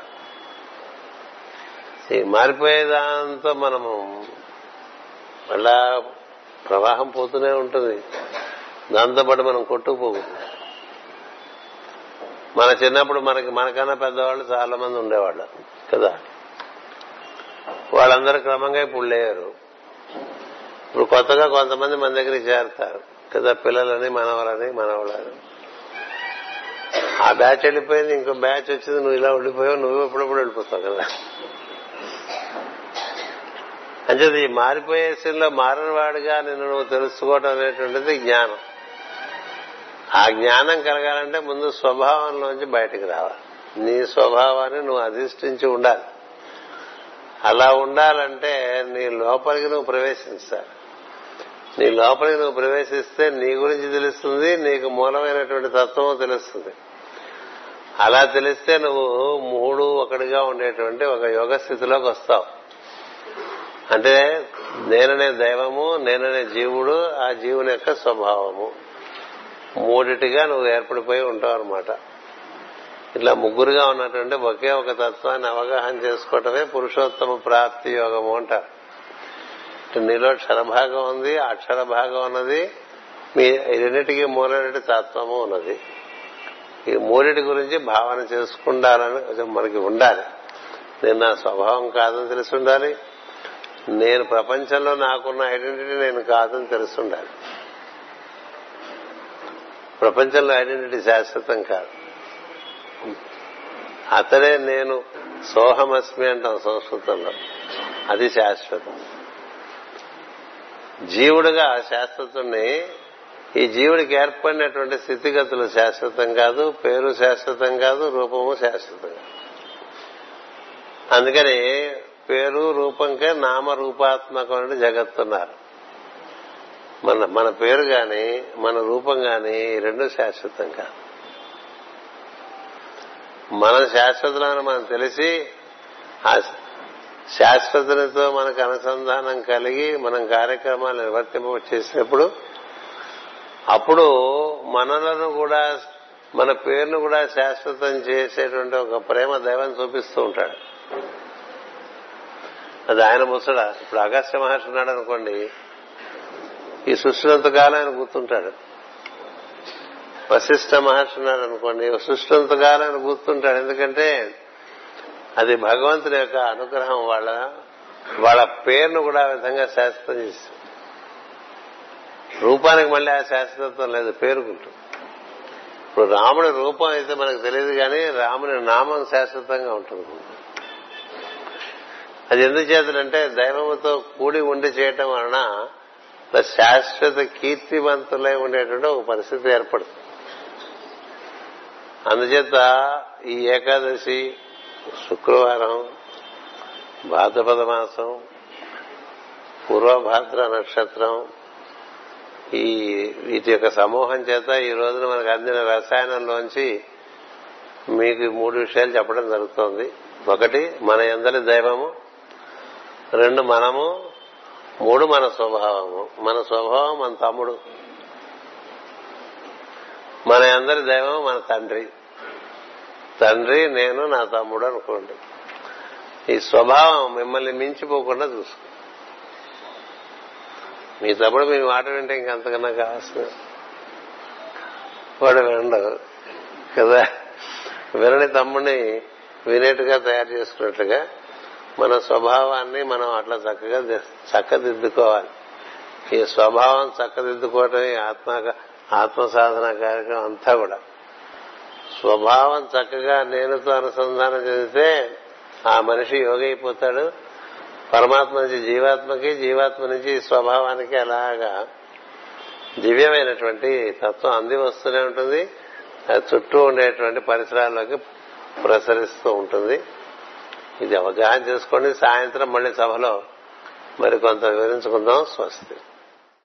ఈ మారిపోయేదాంతో మనము అలా ప్రవాహం పోతూనే ఉంటుంది, దాంతోపాటు మనం కొట్టుకుపోదు. మన చిన్నప్పుడు మనకి మనకన్నా పెద్దవాళ్ళు చాలా మంది ఉండేవాళ్ళు కదా. వాళ్ళందరూ క్రమంగా ఇప్పుడు లేరు. ఇప్పుడు కొత్తగా కొంతమంది మన దగ్గరికి చేరతారు కదా, పిల్లలని మనవలని మనవలని. ఆ బ్యాచ్ వెళ్ళిపోయింది, ఇంకో బ్యాచ్ వచ్చింది, నువ్వు ఇలా ఉండిపోయావు, నువ్వు ఎప్పుడప్పుడు వెళ్ళిపోతావు కదా. అంటే ఈ మారిపోయే శిలో మారనివాడుగా నిన్ను నువ్వు తెలుసుకోవడం అనేటువంటిది జ్ఞానం. ఆ జ్ఞానం కలగాలంటే ముందు స్వభావంలోంచి బయటకు రావాలి. నీ స్వభావాన్ని నువ్వు అధిష్ఠించి ఉండాలి. అలా ఉండాలంటే నీ లోపలికి నువ్వు ప్రవేశించాలి. నీ లోపలికి నువ్వు ప్రవేశిస్తే నీ గురించి తెలుస్తుంది, నీకు మూలమైనటువంటి తత్వం తెలుస్తుంది. అలా తెలిస్తే నువ్వు మూడు ఒకటిగా ఉండేటువంటి ఒక యోగ స్థితిలోకి వస్తావు. అంటే నేననే దైవము, నేననే జీవుడు, ఆ జీవుని యొక్క స్వభావము మూడిటిగా నువ్వు ఏర్పడిపోయి ఉంటావు అన్నమాట. ఇట్లా ముగ్గురుగా ఉన్నటువంటి ఒకే ఒక తత్వాన్ని అవగాహన చేసుకోవటమే పురుషోత్తమ ప్రాప్తి యోగము అంటారు. నీలో క్షరభాగం ఉంది, అక్షర భాగం ఉన్నది, మీ రెండింటికి మూలటి తత్వము ఉన్నది. ఈ మూడిటి గురించి భావన చేసుకుండాలని మనకి ఉండాలి. నేను నా స్వభావం కాదని తెలిసి ఉండాలి. నేను ప్రపంచంలో నాకున్న ఐడెంటిటీ నేను కాదని తెలిసి ఉండాలి. ప్రపంచంలో ఐడెంటిటీ శాశ్వతం కాదు. అతడే నేను, సోహమస్మి అంటాం సంస్కృతంలో, అది శాశ్వతం. జీవుడుగా శాశ్వతుణ్ణి, ఈ జీవుడికి ఏర్పడినటువంటి స్థితిగతులు శాశ్వతం కాదు, పేరు శాశ్వతం కాదు, రూపము శాశ్వతం కాదు. అందుకని పేరు రూపంకే నామరూపాత్మకమైన జగత్తున్నారు. మన మన పేరు గాని మన రూపం గాని రెండు శాశ్వతం కాదు. మనం శాశ్వతమని మనం తెలిసి ఆ శాశ్వతనితో మనకు అనుసంధానం కలిగి మనం కార్యక్రమాలు నిర్వర్తింప చేసినప్పుడు అప్పుడు మనలను కూడా మన పేరును కూడా శాశ్వతం చేసేటువంటి ఒక ప్రేమ దైవం చూపిస్తూ ఉంటాడు. అది ఆయన ముసడ. ఇప్పుడు అగస్త్య మహర్షి ఉన్నాడు అనుకోండి, ఈ సృష్టినంతకాలం ఆయన గుర్తుంటాడు. వశిష్ఠ మహర్షి ఉన్నాడు అనుకోండి, సృష్టినంతకాలం ఆయన గుర్తుంటాడు. ఎందుకంటే అది భగవంతుని యొక్క అనుగ్రహం. వాళ్ళ వాళ్ళ పేరును కూడా ఆ విధంగా శాశ్వతం చేశారు. రూపానికి మళ్ళీ ఆ శాశ్వతత్వం లేదు, పేరుకుంటు. ఇప్పుడు రాముడి రూపం అయితే మనకు తెలియదు కానీ రాముని నామం శాశ్వతంగా ఉంటుంది. అది ఎందుచేతనంటే దైవముతో కూడి ఉండి చేయటం వలన శాశ్వత కీర్తివంతులై ఉండేటువంటి ఒక పరిస్థితి ఏర్పడుతుంది. అందుచేత ఈ ఏకాదశి, శుక్రవారం, భాద్రపద మాసం, పూర్వభాద్ర నక్షత్రం, ఈ వీటి యొక్క సమూహం చేత ఈ రోజున మనకు అందిన రసాయనంలోంచి మీకు మూడు విషయాలు చెప్పడం జరుగుతోంది. ఒకటి మన యందలి దైవము, రెండు మనము, మూడు మన స్వభావము. మన స్వభావం మన తమ్ముడు, మన యందలి దైవం మన తండ్రి. తండ్రి నేను, నా తమ్ముడు అనుకోండి. ఈ స్వభావం మిమ్మల్ని మించిపోకుండా చూసుకో. మీ తమ్ముడు మీ మాట వింటే ఇంకంతకన్నా కావాల్సిన వాడు వినడు కదా. వినని తమ్ముడిని వినేట్టుగా తయారు చేసుకున్నట్లుగా మన స్వభావాన్ని మనం అట్లా చక్కగా చక్కదిద్దుకోవాలి. ఈ స్వభావం చక్కదిద్దుకోవటమే ఆత్మ ఆత్మ సాధన కార్యక్రమం అంతా కూడా. స్వభావం చక్కగా నేనుతో అనుసంధానం చెందితే ఆ మనిషి యోగైపోతాడు. పరమాత్మ నుంచి జీవాత్మకి, జీవాత్మ నుంచి స్వభావానికి అలాగా దివ్యమైనటువంటి తత్వం అంది వస్తూనే ఉంటుంది. చుట్టూ ఉండేటువంటి పరిసరాల్లోకి ప్రసరిస్తూ ఉంటుంది. ఇది అవగాహన చేసుకోండి. సాయంత్రం మళ్లీ సభలో మరి కొంత వివరించుకుందాం. స్వస్తి.